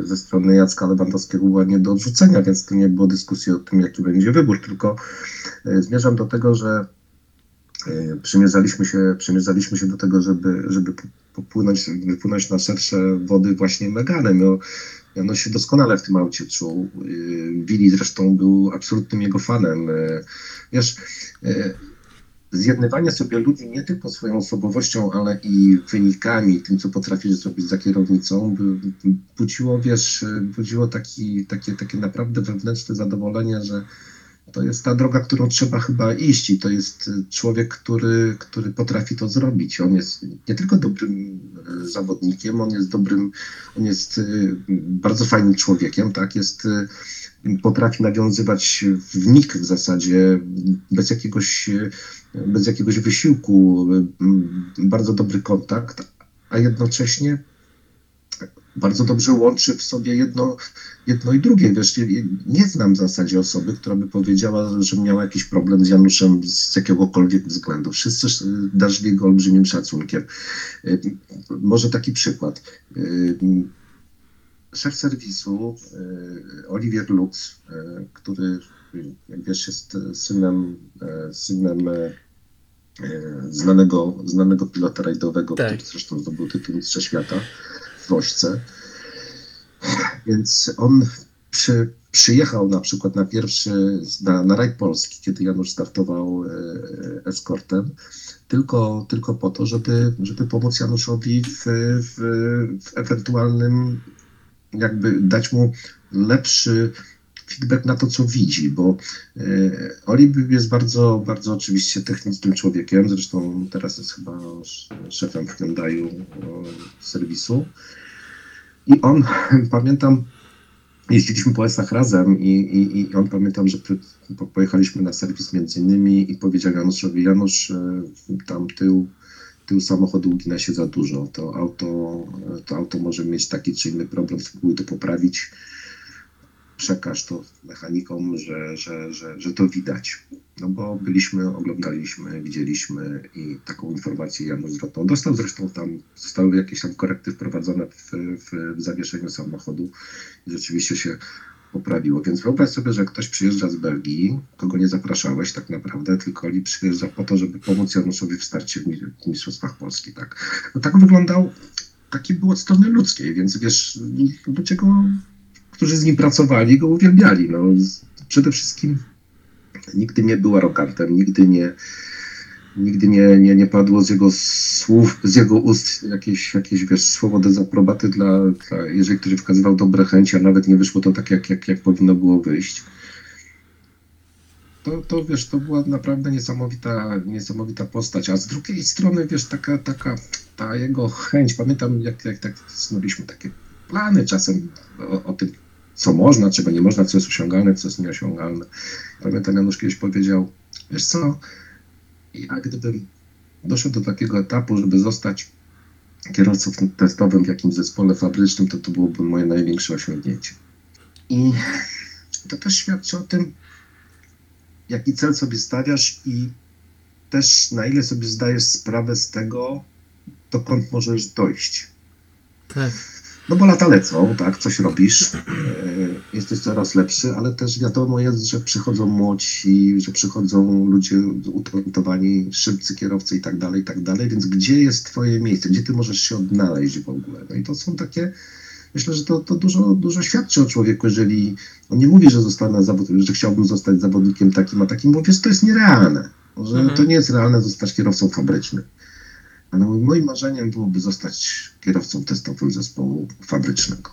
ze strony Jacka Lewandowskiego była nie do odrzucenia, więc tu nie było dyskusji o tym, jaki będzie wybór, tylko zmierzam do tego, że przymierzaliśmy się do tego, żeby wypłynąć na szersze wody właśnie Meganem. No się doskonale w tym aucie czuł. Willy zresztą był absolutnym jego fanem. Wiesz, zjednywanie sobie ludzi nie tylko swoją osobowością, ale i wynikami, tym, co potrafisz zrobić za kierownicą, budziło takie naprawdę wewnętrzne zadowolenie, że to jest ta droga, którą trzeba chyba iść i to jest człowiek, który potrafi to zrobić. On jest nie tylko dobrym zawodnikiem, on jest bardzo fajnym człowiekiem, tak? Potrafi nawiązywać wnik w zasadzie bez jakiegoś wysiłku, bardzo dobry kontakt, a jednocześnie bardzo dobrze łączy w sobie jedno i drugie. Wiesz, nie znam w zasadzie osoby, która by powiedziała, że miała jakiś problem z Januszem z jakiegokolwiek względu. Wszyscy darzyli go olbrzymim szacunkiem. Może taki przykład. Szef serwisu Oliver Lux, który, jak wiesz, jest synem znanego pilota rajdowego, który zresztą zdobył tytuł Mistrza Świata. Woźce. Więc on przyjechał na przykład na Rajd Polski, kiedy Janusz startował eskortem, tylko po to, żeby pomóc Januszowi w ewentualnym, jakby dać mu lepszy feedback na to, co widzi, bo Oli jest bardzo, bardzo oczywiście technicznym człowiekiem, zresztą teraz jest chyba szefem w Hyundai'u serwisu i on, pamiętam, jeździliśmy po ES-ach razem i on, pamiętam, że pojechaliśmy na serwis między innymi i powiedział Januszowi: Janusz, tam tył samochodu ugina się za dużo, to auto może mieć taki czy inny problem, spróbuj to poprawić. Przekaż to mechanikom, że to widać. No bo oglądaliśmy, widzieliśmy i taką informację Janusz zwrotną dostał. Zresztą tam zostały jakieś tam korekty wprowadzone w zawieszeniu samochodu i rzeczywiście się poprawiło. Więc wyobraź sobie, że ktoś przyjeżdża z Belgii, kogo nie zapraszałeś tak naprawdę, tylko i przyjeżdża po to, żeby pomóc Januszowi w starcie w Mistrzostwach Polski. Tak, no tak wyglądał, taki był od strony ludzkiej, więc wiesz, do czego... którzy z nim pracowali, go uwielbiali. No, przede wszystkim Nigdy nie była rokartem, nigdy nie padło z jego słów, z jego ust jakieś wiesz, słowo dezaprobaty dla jeżeli ktoś wykazywał dobre chęci, a nawet nie wyszło to tak, jak powinno było wyjść. To wiesz, to była naprawdę niesamowita postać, a z drugiej strony, wiesz, ta jego chęć, pamiętam, jak snuliśmy takie plany czasem o tym, co można, czego nie można, co jest osiągalne, co jest nieosiągalne. Pamiętam, Janusz kiedyś powiedział, wiesz co, ja gdybym doszedł do takiego etapu, żeby zostać kierowcą testowym w jakimś zespole fabrycznym, to byłoby moje największe osiągnięcie. I to też świadczy o tym, jaki cel sobie stawiasz i też na ile sobie zdajesz sprawę z tego, dokąd możesz dojść. Tak. No bo lata lecą, tak, coś robisz, jesteś coraz lepszy, ale też wiadomo jest, że przychodzą młodsi, że przychodzą ludzie utalentowani, szybcy kierowcy i tak dalej, więc gdzie jest twoje miejsce, gdzie ty możesz się odnaleźć w ogóle? No i to są takie, myślę, że to dużo świadczy o człowieku, jeżeli, no nie mówię, że zostanę że chciałbym zostać zawodnikiem takim, a takim, bo wiesz, to jest nierealne, że to nie jest realne zostać kierowcą fabrycznym. Ale moim marzeniem byłoby zostać kierowcą testowym zespołu fabrycznego.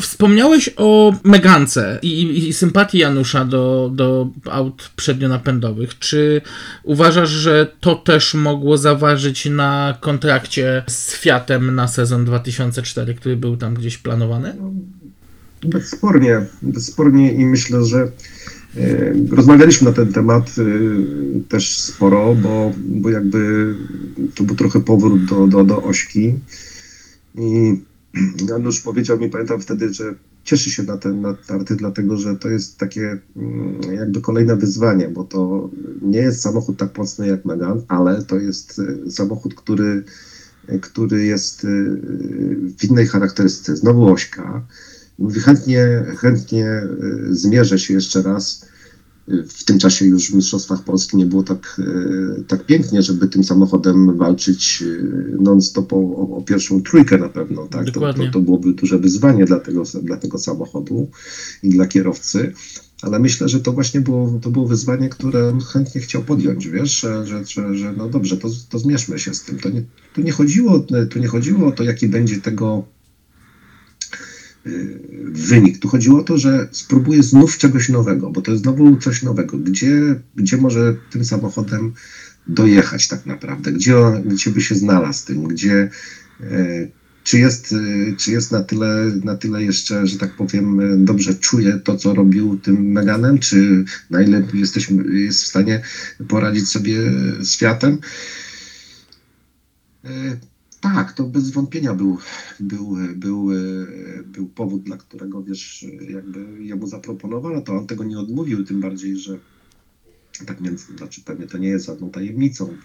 Wspomniałeś o Megance i sympatii Janusza do aut przednionapędowych. Czy uważasz, że to też mogło zaważyć na kontrakcie z Fiatem na sezon 2004, który był tam gdzieś planowany? No, bezspornie i myślę, że rozmawialiśmy na ten temat też sporo, bo jakby to był trochę powrót do ośki i Janusz powiedział mi, pamiętam wtedy, że cieszy się na tarty, dlatego że to jest takie jakby kolejne wyzwanie, bo to nie jest samochód tak mocny jak Megane, ale to jest samochód, który jest w innej charakterystyce, znowu ośka. Mówi, chętnie zmierzę się jeszcze raz. W tym czasie już w Mistrzostwach Polski nie było tak pięknie, żeby tym samochodem walczyć non-stop o pierwszą trójkę na pewno. Tak? To byłoby duże wyzwanie dla tego samochodu i dla kierowcy. Ale myślę, że to właśnie było wyzwanie, które on chętnie chciał podjąć, wiesz, że no dobrze, to zmierzmy się z tym. Tu nie chodziło o to, jaki będzie tego wynik. Tu chodziło o to, że spróbuję znów czegoś nowego, bo to jest znowu coś nowego. Gdzie może tym samochodem dojechać tak naprawdę? Gdzie by się znalazł tym? Czy jest na tyle jeszcze, że tak powiem, dobrze czuje to, co robił tym Meganem? Czy na ile jest w stanie poradzić sobie z Fiatem? Tak, to bez wątpienia był powód, dla którego, wiesz, jakby jemu zaproponowano to, on tego nie odmówił, tym bardziej, że tak między, znaczy pewnie to nie jest żadną tajemnicą,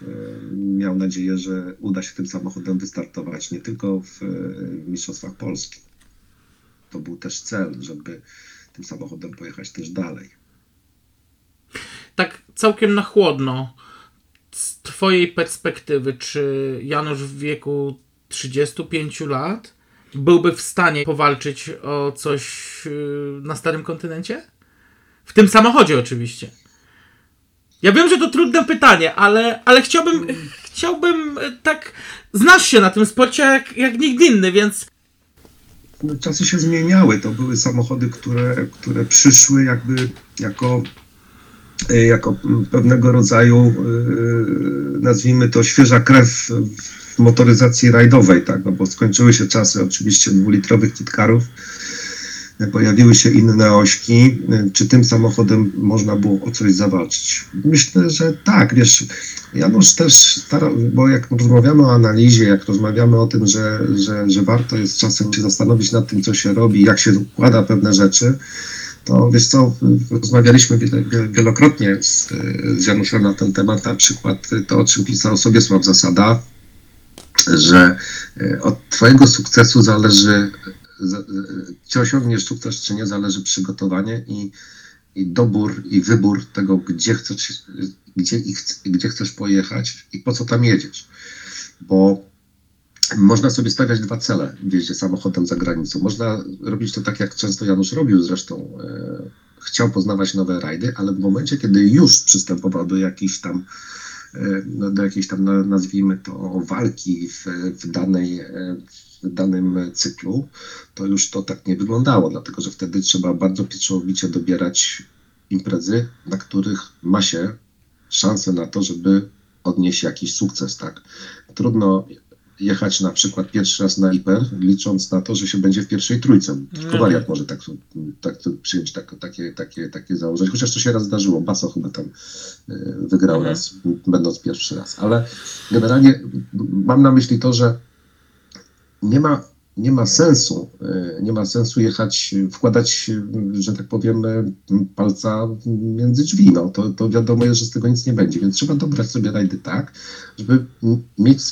miał nadzieję, że uda się tym samochodem wystartować nie tylko w Mistrzostwach Polski. To był też cel, żeby tym samochodem pojechać też dalej. Tak całkiem na chłodno. Z twojej perspektywy, czy Janusz w wieku 35 lat byłby w stanie powalczyć o coś na starym kontynencie? W tym samochodzie oczywiście. Ja wiem, że to trudne pytanie, ale chciałbym tak... Znasz się na tym sporcie jak nikt inny, więc... Czasy się zmieniały. To były samochody, które przyszły jakby jako pewnego rodzaju, nazwijmy to, świeża krew w motoryzacji rajdowej, tak? No bo skończyły się czasy oczywiście dwulitrowych kitkarów, pojawiły się inne ośki. Czy tym samochodem można było o coś zawalczyć? Myślę, że tak, wiesz, Janusz też starał, bo jak rozmawiamy o analizie, jak rozmawiamy o tym, że warto jest czasem się zastanowić nad tym, co się robi, jak się układa pewne rzeczy, to wiesz co, rozmawialiśmy wielokrotnie z Januszem na ten temat, na przykład to, o czym pisał Sobiesław Zasada, że od twojego sukcesu zależy, czy osiągniesz sukces, czy nie, zależy przygotowanie i dobór i wybór tego, gdzie chcesz pojechać i po co tam jedziesz, bo można sobie stawiać dwa cele w jeździe samochodem za granicą. Można robić to tak, jak często Janusz robił zresztą, chciał poznawać nowe rajdy, ale w momencie, kiedy już przystępował do jakiejś tam nazwijmy to walki w danym cyklu, to już to tak nie wyglądało, dlatego że wtedy trzeba bardzo pieczołowicie dobierać imprezy, na których ma się szansę na to, żeby odnieść jakiś sukces, tak? Trudno jechać na przykład pierwszy raz na hiper, licząc na to, że się będzie w pierwszej trójce. Tylko wariat może tak przyjąć takie założenie. Chociaż to się raz zdarzyło. Baso chyba tam wygrał raz, będąc pierwszy raz. Ale generalnie mam na myśli to, że nie ma sensu jechać, wkładać, że tak powiem, palca między drzwi. No, to wiadomo jest, że z tego nic nie będzie, więc trzeba dobrać sobie rajdy tak, żeby mieć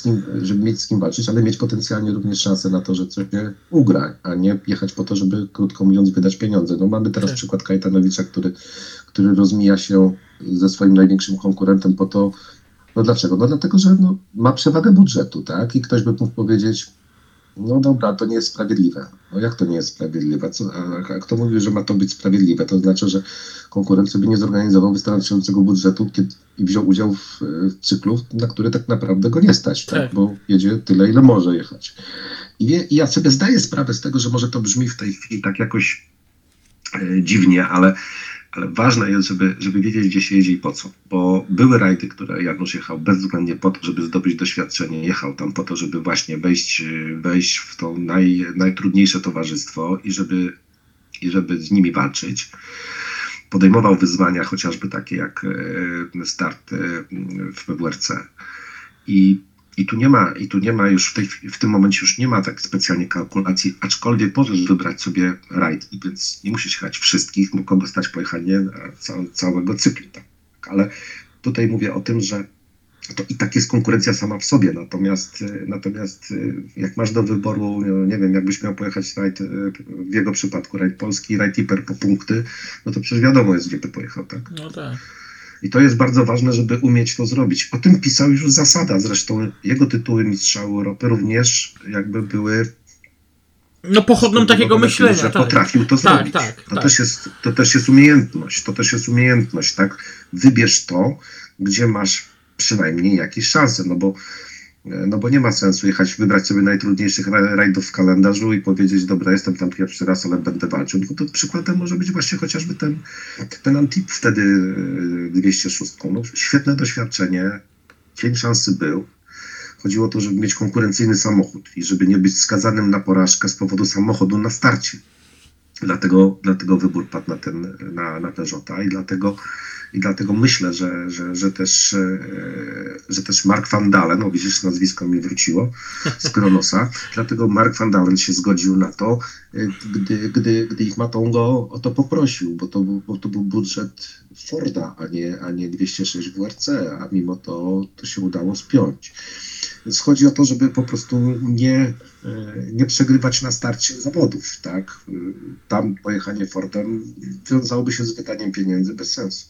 z kim walczyć, ale mieć potencjalnie również szansę na to, że coś się ugra, a nie jechać po to, żeby, krótko mówiąc, wydać pieniądze. No, mamy teraz przykład Kajetanowicza, który rozmija się ze swoim największym konkurentem po to. No dlaczego? No dlatego, że ma przewagę budżetu, tak? I ktoś by mógł powiedzieć: no dobra, to nie jest sprawiedliwe. No jak to nie jest sprawiedliwe? A kto mówi, że ma to być sprawiedliwe? To znaczy, że konkurent sobie nie zorganizował wystarczającego budżetu i wziął udział w cyklu, na który tak naprawdę go nie stać, tak? Bo jedzie tyle, ile może jechać. I ja sobie zdaję sprawę z tego, że może to brzmi w tej chwili tak jakoś dziwnie, ale ważne jest, żeby wiedzieć, gdzie się jeździ i po co. Bo były rajdy, które Janusz jechał bezwzględnie po to, żeby zdobyć doświadczenie. Jechał tam po to, żeby właśnie wejść w to najtrudniejsze towarzystwo i żeby z nimi walczyć. Podejmował wyzwania chociażby takie jak start w WRC. I tu nie ma już w tym momencie już nie ma tak specjalnie kalkulacji, aczkolwiek możesz wybrać sobie rajd, więc nie musisz jechać wszystkich, bo kogo stać pojechanie całego cyklu. Tak. Ale tutaj mówię o tym, że to i tak jest konkurencja sama w sobie, natomiast jak masz do wyboru, nie wiem, jakbyś miał pojechać rajd, w jego przypadku rajd polski, rajd hiper po punkty, no to przecież wiadomo jest, gdzie by pojechał, tak? No tak. I to jest bardzo ważne, żeby umieć to zrobić. O tym pisał już Zasada. Zresztą jego tytuły Mistrza Europy również jakby były... No pochodną takiego myślenia. Że potrafił to zrobić. Tak. To też jest umiejętność. Tak? Wybierz to, gdzie masz przynajmniej jakieś szanse. No bo nie ma sensu wybrać sobie najtrudniejszych rajdów w kalendarzu i powiedzieć: dobra, jestem tam pierwszy raz, ale będę walczył. No to przykładem może być właśnie chociażby ten Antip wtedy 206. No, świetne doświadczenie, cień szansy był. Chodziło o to, żeby mieć konkurencyjny samochód i żeby nie być skazanym na porażkę z powodu samochodu na starcie. Dlatego wybór padł na Peugeota i dlatego myślę, że też Mark Van Dalen, no widzisz, nazwisko mi wróciło z Kronosa, dlatego Mark Van Dalen się zgodził na to, gdy Yves Matton go o to poprosił, bo to był budżet Forda, a nie 206 WRC, a mimo to się udało spiąć. Więc chodzi o to, żeby po prostu nie przegrywać na starcie zawodów, tak? Tam pojechanie Fordem wiązałoby się z wydaniem pieniędzy bez sensu.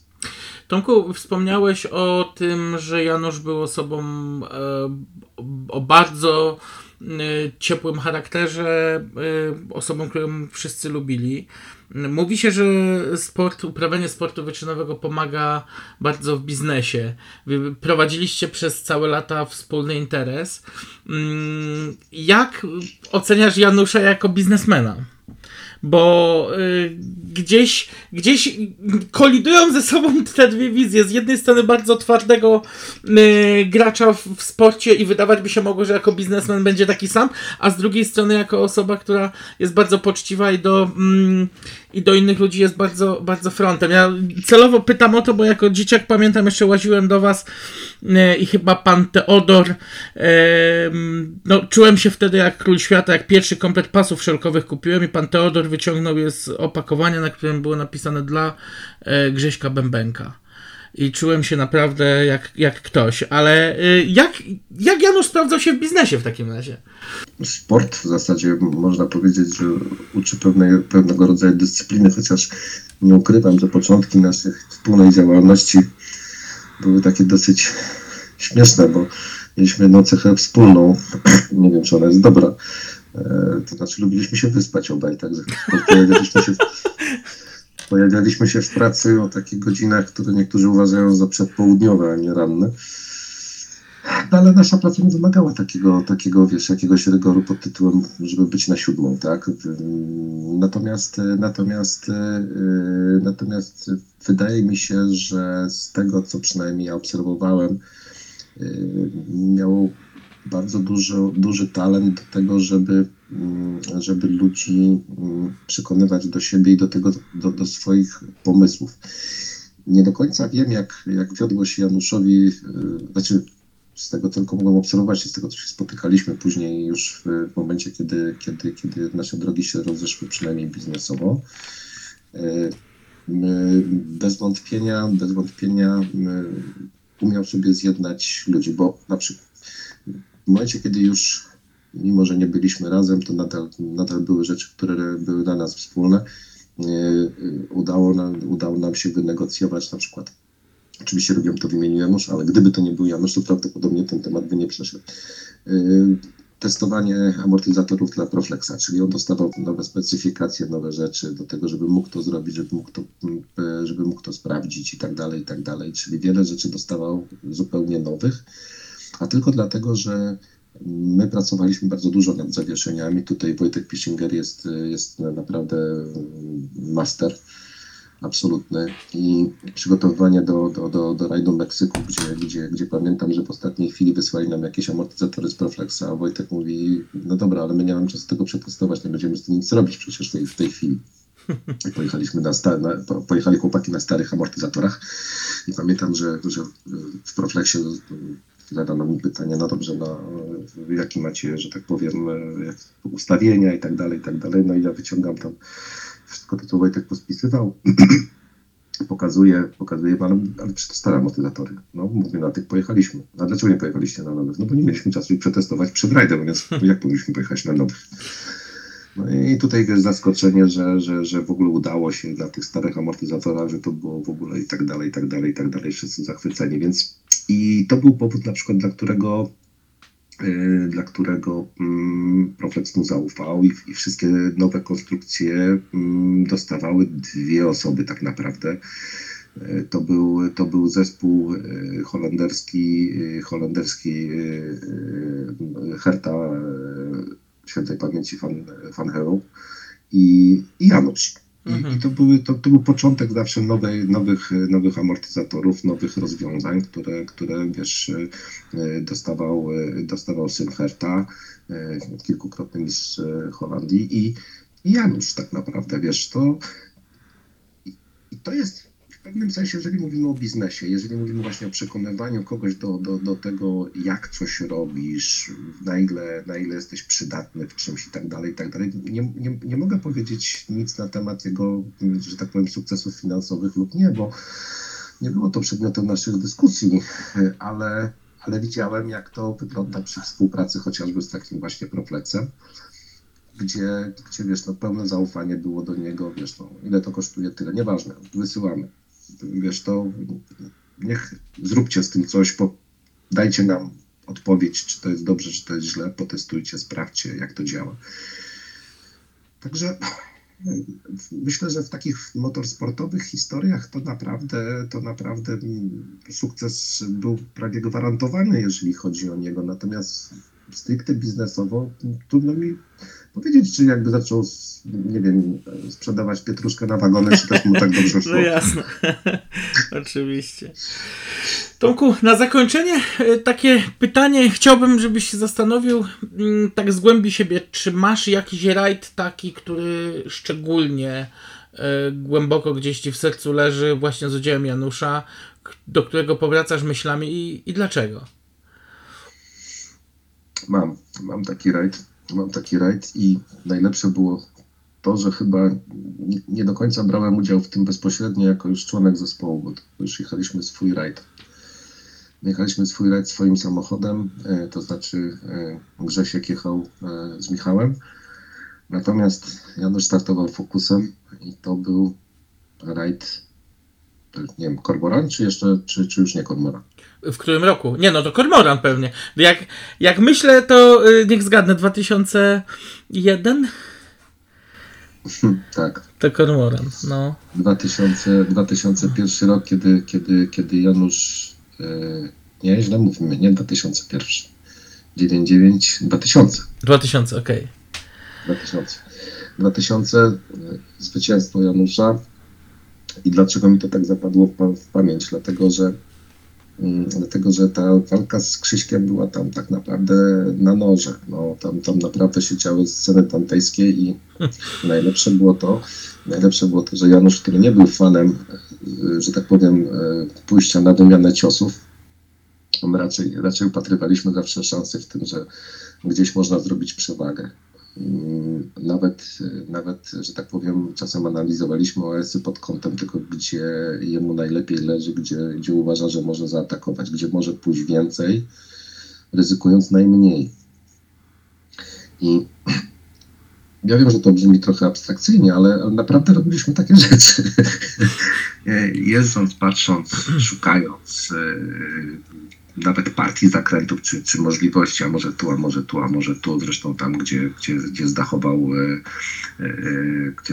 Tomku, wspomniałeś o tym, że Janusz był osobą o bardzo ciepłym charakterze, osobą, którą wszyscy lubili. Mówi się, że uprawianie sportu wyczynowego pomaga bardzo w biznesie. Prowadziliście przez całe lata wspólny interes. Jak oceniasz Janusza jako biznesmena? Bo gdzieś kolidują ze sobą te dwie wizje. Z jednej strony bardzo twardego gracza w sporcie i wydawać by się mogło, że jako biznesmen będzie taki sam, a z drugiej strony jako osoba, która jest bardzo poczciwa i do innych ludzi jest bardzo, bardzo frontem. Ja celowo pytam o to, bo jako dzieciak pamiętam, jeszcze łaziłem do was i chyba pan Teodor, czułem się wtedy jak król świata, jak pierwszy komplet pasów szelkowych kupiłem i pan Teodor wyciągnął je z opakowania, na którym było napisane dla Grześka Bębenka. I czułem się naprawdę jak ktoś, ale jak Janusz sprawdzał się w biznesie w takim razie? Sport w zasadzie można powiedzieć, że uczy pewnego rodzaju dyscypliny, chociaż nie ukrywam, że początki naszej wspólnej działalności były takie dosyć śmieszne, bo mieliśmy cechę wspólną, nie wiem, czy ona jest dobra, to znaczy lubiliśmy się wyspać obaj, tak? Pojawialiśmy się w pracy o takich godzinach, które niektórzy uważają za przedpołudniowe, a nie ranne. No, ale nasza praca nie wymagała takiego, wiesz, jakiegoś rygoru pod tytułem, żeby być na 7:00, tak? Natomiast wydaje mi się, że z tego, co przynajmniej ja obserwowałem, miało bardzo duży talent do tego, żeby ludzi przekonywać do siebie i do swoich pomysłów. Nie do końca wiem, jak wiodło się Januszowi, znaczy z tego tylko mogłem obserwować i z tego, co się spotykaliśmy później już w momencie, kiedy nasze drogi się rozeszły, przynajmniej biznesowo. Bez wątpienia umiał sobie zjednać ludzi, bo na przykład w momencie, kiedy już, mimo że nie byliśmy razem, to nadal były rzeczy, które były dla nas wspólne. Udało nam się wynegocjować na przykład, oczywiście robiłem to w imieniu Janusza, ale gdyby to nie był Janusz, to prawdopodobnie ten temat by nie przeszedł. Testowanie amortyzatorów dla Proflexa, czyli on dostawał nowe specyfikacje, nowe rzeczy do tego, żeby mógł to zrobić, żeby mógł to sprawdzić i tak dalej. Czyli wiele rzeczy dostawał zupełnie nowych, a tylko dlatego, że my pracowaliśmy bardzo dużo nad zawieszeniami. Tutaj Wojtek Piszinger jest naprawdę master absolutny i przygotowywanie do rajdu Meksyku, gdzie pamiętam, że w ostatniej chwili wysłali nam jakieś amortyzatory z Proflexa, a Wojtek mówi, no dobra, ale my nie mamy czasu tego przetestować, nie będziemy z tym nic robić przecież w tej chwili. I pojechali chłopaki na starych amortyzatorach i pamiętam, że w Proflexie zadano mi pytanie, no dobrze, no jaki macie, że tak powiem, ustawienia i tak dalej, no i ja wyciągam tam wszystko to, co Wojtek pospisywał, pokazuje wam, ale przecież stare amortyzatory. No mówię, na tych pojechaliśmy. A dlaczego nie pojechaliście na nowych? No bo nie mieliśmy czasu ich przetestować przed rajdem, więc jak powinniśmy pojechać na nowych? No i tutaj jest zaskoczenie, że w ogóle udało się na tych starych amortyzatorach, że to było w ogóle i tak dalej, wszyscy zachwyceni, więc i to był powód na przykład, dla którego Proflex mu zaufał i wszystkie nowe konstrukcje dostawały dwie osoby tak naprawdę. To był zespół holenderski Herta świętej pamięci Vanhaecke i Janusz. I to był początek zawsze nowych amortyzatorów, nowych rozwiązań, które wiesz, dostawał syn Herta, kilkukrotny mistrz Holandii i Janusz tak naprawdę, wiesz, to i to jest w pewnym sensie, jeżeli mówimy o biznesie, jeżeli mówimy właśnie o przekonywaniu kogoś do tego, jak coś robisz, na ile jesteś przydatny w czymś i tak dalej. Nie mogę powiedzieć nic na temat jego, że tak powiem, sukcesów finansowych lub nie, bo nie było to przedmiotem naszych dyskusji, ale widziałem, jak to wygląda przy współpracy chociażby z takim właśnie Proflexem. Gdzie wiesz, no pełne zaufanie było do niego, wiesz, no ile to kosztuje, tyle, nieważne, wysyłamy, wiesz, to niech zróbcie z tym coś, dajcie nam odpowiedź, czy to jest dobrze, czy to jest źle, potestujcie, sprawdźcie, jak to działa. Także myślę, że w takich motorsportowych historiach to naprawdę sukces był prawie gwarantowany, jeżeli chodzi o niego, natomiast stricte biznesowo trudno mi powiedzieć, czy jakby zaczął, nie wiem, sprzedawać pietruszkę na wagony, czy też mu tak dobrze szło. No jasne, oczywiście. Tomku, na zakończenie takie pytanie. Chciałbym, żebyś się zastanowił tak z głębi siebie, czy masz jakiś rajd taki, który szczególnie głęboko gdzieś ci w sercu leży, właśnie z udziałem Janusza, do którego powracasz myślami i dlaczego? Mam taki rajd i najlepsze było to, że chyba nie do końca brałem udział w tym bezpośrednio jako już członek zespołu, bo już jechaliśmy swój rajd. Jechaliśmy swój rajd swoim samochodem, to znaczy Grzesiek jechał z Michałem, natomiast Janusz startował Focusem i to był rajd, nie wiem, Kormoran, czy już nie Kormoran? W którym roku? Nie, no to Kormoran pewnie. Jak myślę, to niech zgadnę, 2001? Tak. To Kormoran, no. 2001 rok, kiedy Janusz, nie, źle mówimy, nie 2001, 99, 2000. 2000, okej. 2000, zwycięstwo Janusza. I dlaczego mi to tak zapadło w pamięć? Dlatego, że ta walka z Krzyśkiem była tam tak naprawdę na noże. No, tam naprawdę się działy sceny tamtejskie i najlepsze było to, że Janusz, który nie był fanem, że tak powiem, pójścia na wymianę ciosów, my raczej upatrywaliśmy zawsze szansy w tym, że gdzieś można zrobić przewagę. Nawet, że tak powiem, czasem analizowaliśmy OS-y pod kątem tylko, gdzie jemu najlepiej leży, gdzie uważa, że może zaatakować, gdzie może pójść więcej, ryzykując najmniej. I ja wiem, że to brzmi trochę abstrakcyjnie, ale naprawdę robiliśmy takie rzeczy. Jeżdżąc, patrząc, szukając nawet partii zakrętów, czy możliwości, a może tu, zresztą tam, gdzie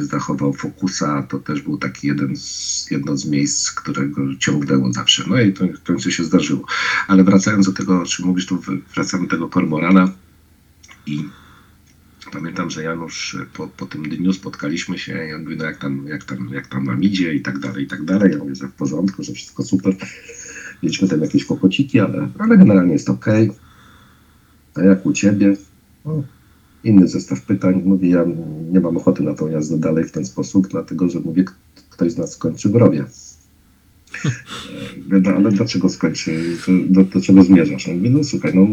zdachował Focusa, to też był taki jedno z miejsc, którego ciągnęło zawsze, no i to w końcu się zdarzyło. Ale wracając do tego, o czym mówisz, to wracamy do tego Kormorana i pamiętam, że Janusz po tym dniu spotkaliśmy się i on mówi, no jak tam nam idzie i tak dalej, ja mówię, że w porządku, że wszystko super. Mieliśmy tam jakieś kłopociki, ale generalnie jest okej. A jak u ciebie? No, inny zestaw pytań. Mówi, ja nie mam ochoty na tą jazdę dalej w ten sposób, dlatego że mówię, ktoś z nas skończy w rowie. Ale dlaczego skończy? Do czego zmierzasz? Mówię, no słuchaj, no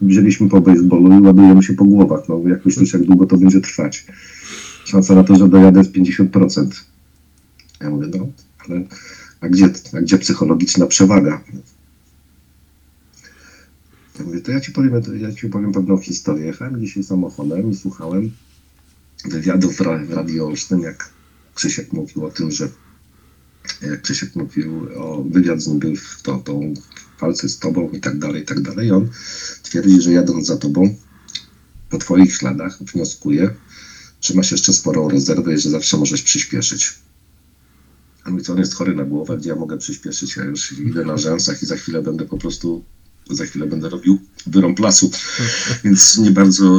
wzięliśmy po baseballu i ładujemy się po głowach. No jak myślisz, jak długo to będzie trwać? Szansa na to, że dojadę jest 50%. Ja mówię, no ale... A gdzie psychologiczna przewaga? Ja mówię, to ja ci powiem pewną historię. Jechałem dzisiaj samochodem i słuchałem wywiadów w Radiu Olsztyn, jak Krzysiek mówił o tym, że wywiad z nim był w tą walce z tobą i tak dalej. On twierdzi, że jadąc za tobą, po twoich śladach wnioskuje, że masz jeszcze sporą rezerwę i że zawsze możesz przyspieszyć. Mówi, co on jest chory na głowę, gdzie ja mogę przyspieszyć, ja już idę na rzęsach i za chwilę będę robił wyrąb lasu, więc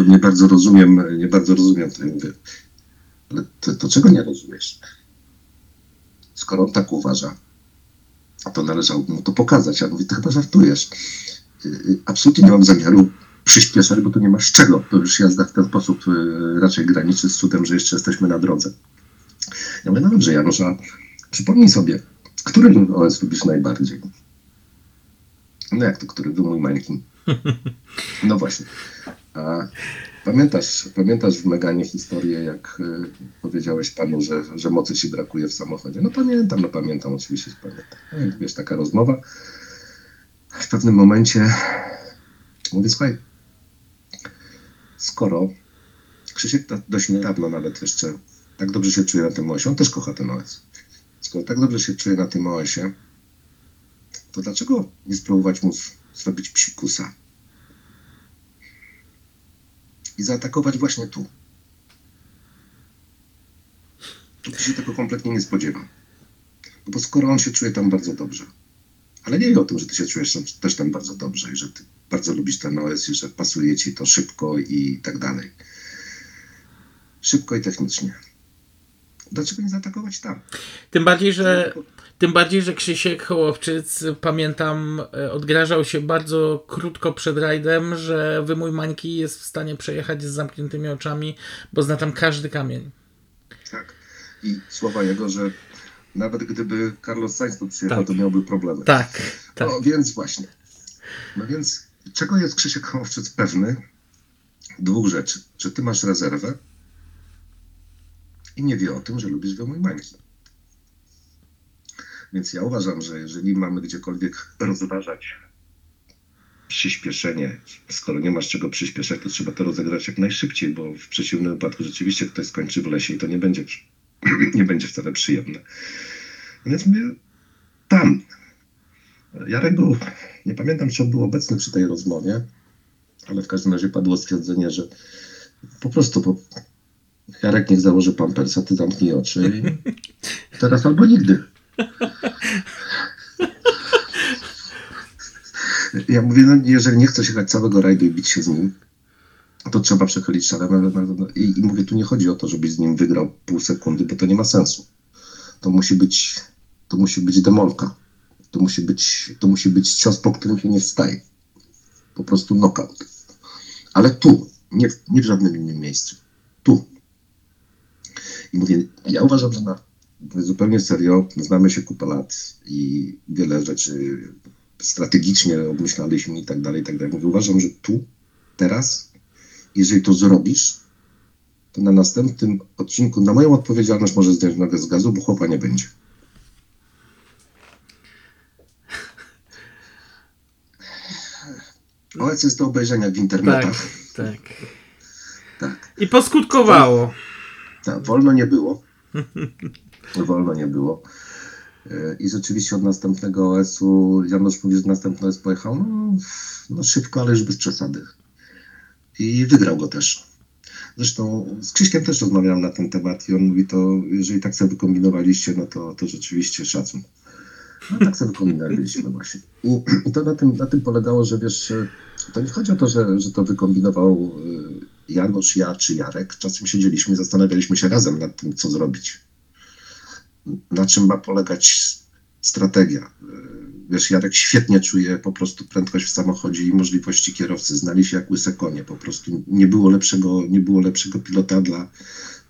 nie bardzo rozumiem to. Ja mówię, ale to czego nie rozumiesz? Skoro on tak uważa, to należałoby mu to pokazać. Ja mówię, ty chyba żartujesz. Absolutnie nie mam zamiaru przyspieszać, bo tu nie masz czego. To już jazda w ten sposób raczej graniczy z cudem, że jeszcze jesteśmy na drodze. Ja mówię, nawet, że Janusza, przypomnij sobie, który OS lubisz najbardziej? No jak to, który był mój mańki? No właśnie. A pamiętasz w Meganie historię, jak powiedziałeś panu, że mocy ci brakuje w samochodzie? No pamiętam, oczywiście pamiętam. No i wiesz, taka rozmowa. W pewnym momencie mówię, słuchaj, skoro Krzysiek dość niedawno nawet jeszcze tak dobrze się czuje na tym OS, on też kocha ten OS. Skoro tak dobrze się czuje na tym OS-ie, to dlaczego nie spróbować mu zrobić psikusa i zaatakować właśnie tu? Tu się tego kompletnie nie spodziewam. No bo skoro on się czuje tam bardzo dobrze, ale nie wie o tym, że ty się czujesz też tam bardzo dobrze i że ty bardzo lubisz ten OS i że pasuje ci to szybko i tak dalej. Szybko i technicznie. Dlaczego nie zaatakować tam? Tym bardziej, że Krzysiek Hołowczyc, pamiętam, odgrażał się bardzo krótko przed rajdem, że wymój mańki jest w stanie przejechać z zamkniętymi oczami, bo zna tam każdy kamień. Tak. I słowa jego, że nawet gdyby Carlos Sainz tu przyjechał, to miałby problemy. Tak. No więc właśnie. No więc czego jest Krzysiek Hołowczyc pewny? Dwóch rzeczy. Czy ty masz rezerwę? I nie wie o tym, że lubisz wymój mańki. Więc ja uważam, że jeżeli mamy gdziekolwiek rozważać przyspieszenie, skoro nie masz czego przyspieszać, to trzeba to rozegrać jak najszybciej, bo w przeciwnym wypadku rzeczywiście ktoś skończy w lesie i to nie będzie wcale przyjemne. Więc mówię, tam. Jarek był, nie pamiętam, czy on był obecny przy tej rozmowie, ale w każdym razie padło stwierdzenie, że po prostu Jarek, niech założy pampersa, ty zamknij oczy. Teraz albo nigdy. Ja mówię, no jeżeli nie chce jechać całego rajdu i bić się z nim, to trzeba przechylić szarę. I mówię, tu nie chodzi o to, żebyś z nim wygrał pół sekundy, bo to nie ma sensu. To musi być demolka. To musi być cios, po którym się nie wstaje. Po prostu knockout. Ale tu, nie w żadnym innym miejscu. Tu. I mówię, ja uważam, że zupełnie serio, znamy się kupę lat i wiele rzeczy strategicznie obmyślaliśmy i tak dalej. Mówię, uważam, że tu, teraz, jeżeli to zrobisz, to na następnym odcinku na moją odpowiedzialność może zdjąć nogę z gazu, bo chłopa nie będzie. OS jest do obejrzenia w internetach. Tak. I poskutkowało. Tak, wolno nie było. I rzeczywiście od następnego OS-u, Janusz mówi, że następny OS pojechał no szybko, ale już bez przesady. I wygrał go też. Zresztą z Krzyśkiem też rozmawiałem na ten temat i on mówi, to jeżeli tak sobie wykombinowaliście, no to rzeczywiście szacun. No tak sobie wykombinowaliśmy właśnie. I to na tym polegało, że wiesz, to nie chodzi o to, że to wykombinował Janusz, ja czy Jarek. Czasem siedzieliśmy i zastanawialiśmy się razem nad tym, co zrobić. Na czym ma polegać strategia. Wiesz, Jarek świetnie czuje po prostu prędkość w samochodzie i możliwości kierowcy. Znali się jak łyse konie. Po prostu nie było lepszego pilota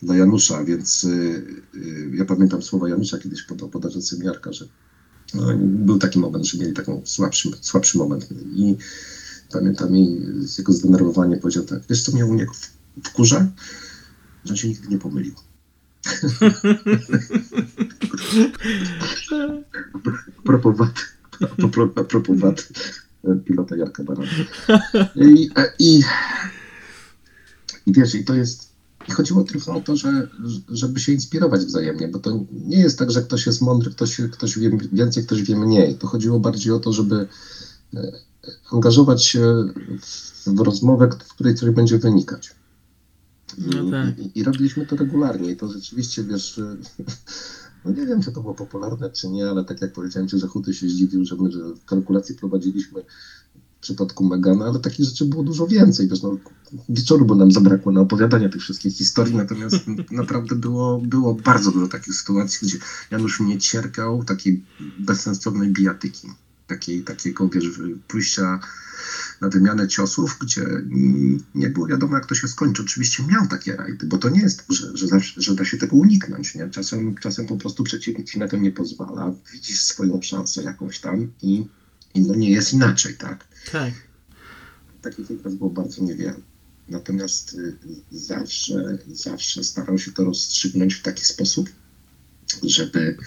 dla Janusza, więc ja pamiętam słowa Janusza kiedyś pod adresem Jarka, że no, był taki moment, że mieli taki słabszy moment. I pamiętam jego zdenerwowanie, powiedział tak, wiesz co mnie u niego wkurza? Że się nigdy nie pomylił. A propos wad pilota Jarka Barana. I wiesz, i to jest. I chodziło tylko o to, żeby się inspirować wzajemnie, bo to nie jest tak, że ktoś jest mądry, ktoś wie więcej, ktoś wie mniej. To chodziło bardziej o to, żeby angażować się w rozmowę, w której coś będzie wynikać. No tak. I robiliśmy to regularnie i to rzeczywiście, wiesz, no nie wiem, czy to było popularne, czy nie, ale tak jak powiedziałem Ci, że Huty się zdziwił, że my kalkulacje prowadziliśmy w przypadku Megana, ale takich rzeczy było dużo więcej, wiesz, no wieczoru by nam zabrakło na opowiadanie tych wszystkich historii, natomiast naprawdę było bardzo dużo takich sytuacji, gdzie Janusz nie cierpiał takiej bezsensownej bijatyki. Takiego wiesz, pójścia na wymianę ciosów, gdzie nie było wiadomo, jak to się skończy. Oczywiście miał takie rajdy, bo to nie jest tak, że da się tego uniknąć. Nie? Czasem po prostu przeciwnik ci na to nie pozwala. Widzisz swoją szansę jakąś tam i no nie jest inaczej, tak? Tak. Takich imprez było bardzo niewiele. Natomiast zawsze starał się to rozstrzygnąć w taki sposób, żeby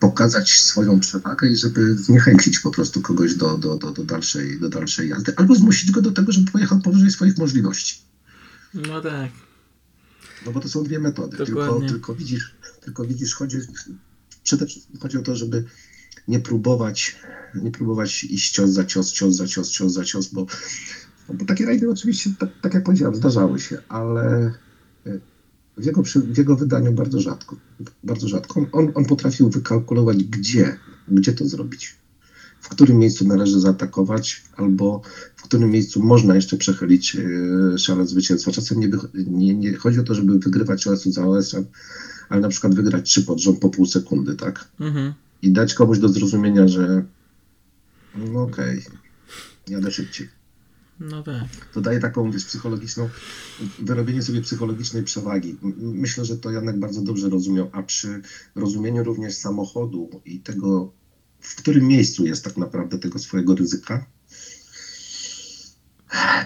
pokazać swoją przewagę i żeby zniechęcić po prostu kogoś do dalszej jazdy, albo zmusić go do tego, żeby pojechał powyżej swoich możliwości. No tak. No bo to są dwie metody. Tylko widzisz, przede wszystkim chodzi o to, żeby nie próbować iść cios za cios, bo takie rajdy oczywiście, tak jak powiedziałem, zdarzały się, ale w jego wydaniu bardzo rzadko. Bardzo rzadko. On potrafił wykalkulować, gdzie to zrobić. W którym miejscu należy zaatakować, albo w którym miejscu można jeszcze przechylić szalę zwycięstwa. Czasem nie chodzi o to, żeby wygrywać OS-u za OS-em, ale na przykład wygrać 3 pod rząd po pół sekundy, tak? Mhm. I dać komuś do zrozumienia, że no okej, jadę szybciej. No tak. To daje taką, wiesz, psychologiczną, wyrobienie sobie psychologicznej przewagi. Myślę, że to Janek bardzo dobrze rozumiał, a przy rozumieniu również samochodu i tego, w którym miejscu jest tak naprawdę tego swojego ryzyka,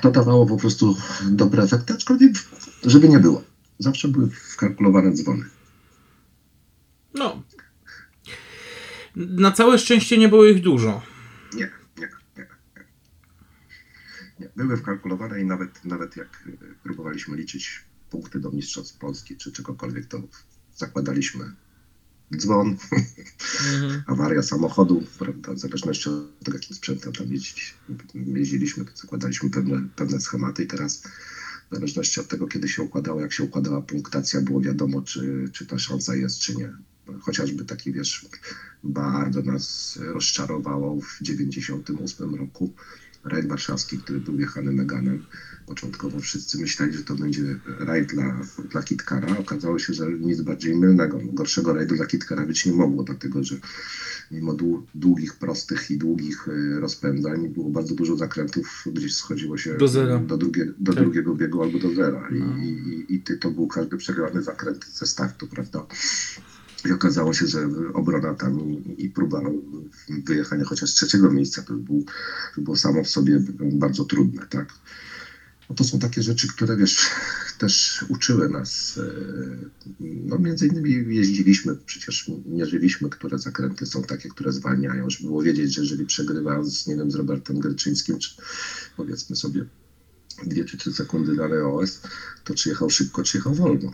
to dawało po prostu dobre efekty, aczkolwiek żeby nie było. Zawsze były wkalkulowane dzwony. No. Na całe szczęście nie było ich dużo. Nie, były wkalkulowane i nawet jak próbowaliśmy liczyć punkty do Mistrzostw Polski czy czegokolwiek, to zakładaliśmy dzwon, awaria samochodu, prawda, w zależności od tego, jakim sprzętem tam jeździliśmy, to zakładaliśmy pewne schematy i teraz W zależności od tego, kiedy się układało, jak się układała punktacja, było wiadomo, czy ta szansa jest, czy nie. Chociażby taki, wiesz, bardzo nas rozczarowało w 1998 roku rajd warszawski, który był jechany Meganem. Początkowo wszyscy myśleli, że to będzie rajd dla Kitkara. Okazało się, że nic bardziej mylnego. Gorszego rajdu dla Kitkara być nie mogło, dlatego że mimo długich, prostych i długich rozpędzań było bardzo dużo zakrętów, gdzieś schodziło się do drugiego biegu albo do zera. To był każdy przegrany zakręt ze startu, prawda? I okazało się, że obrona tam i próba wyjechania chociaż z trzeciego miejsca to było samo w sobie bardzo trudne, tak? No to są takie rzeczy, które, wiesz, też uczyły nas. No między innymi jeździliśmy, przecież mierzyliśmy, które zakręty są takie, które zwalniają, żeby było wiedzieć, że jeżeli przegrywa z Robertem Gryczyńskim, czy powiedzmy sobie 2 czy 3 sekundy dalej OS, to czy jechał szybko, czy jechał wolno.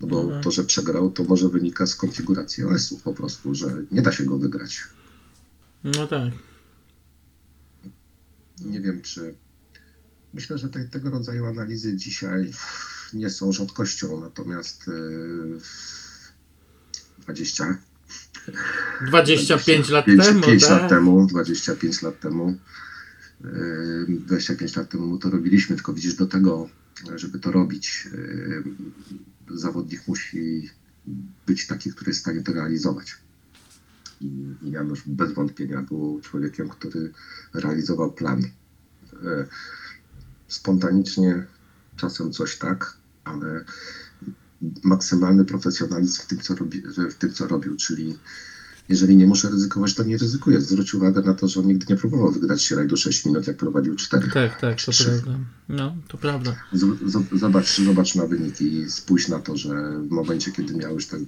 No bo to, że przegrał, to może wynika z konfiguracji OS-ów po prostu, że nie da się go wygrać. No tak. Nie wiem, czy... Myślę, że tego rodzaju analizy dzisiaj nie są rzadkością, natomiast 25 lat temu to robiliśmy, tylko widzisz, do tego, żeby to robić, zawodnik musi być taki, który jest w stanie to realizować. I Janusz bez wątpienia był człowiekiem, który realizował plan. Spontanicznie, czasem coś tak, ale maksymalny profesjonalizm w tym, co robił, czyli jeżeli nie muszę ryzykować, to nie ryzykuję. Zwróć uwagę na to, że on nigdy nie próbował wygrać się rajdu 6 minut, jak prowadził 4. Tak, to 3. Prawda. No, to prawda. Zobacz na wyniki i spójrz na to, że w momencie, kiedy miałeś tę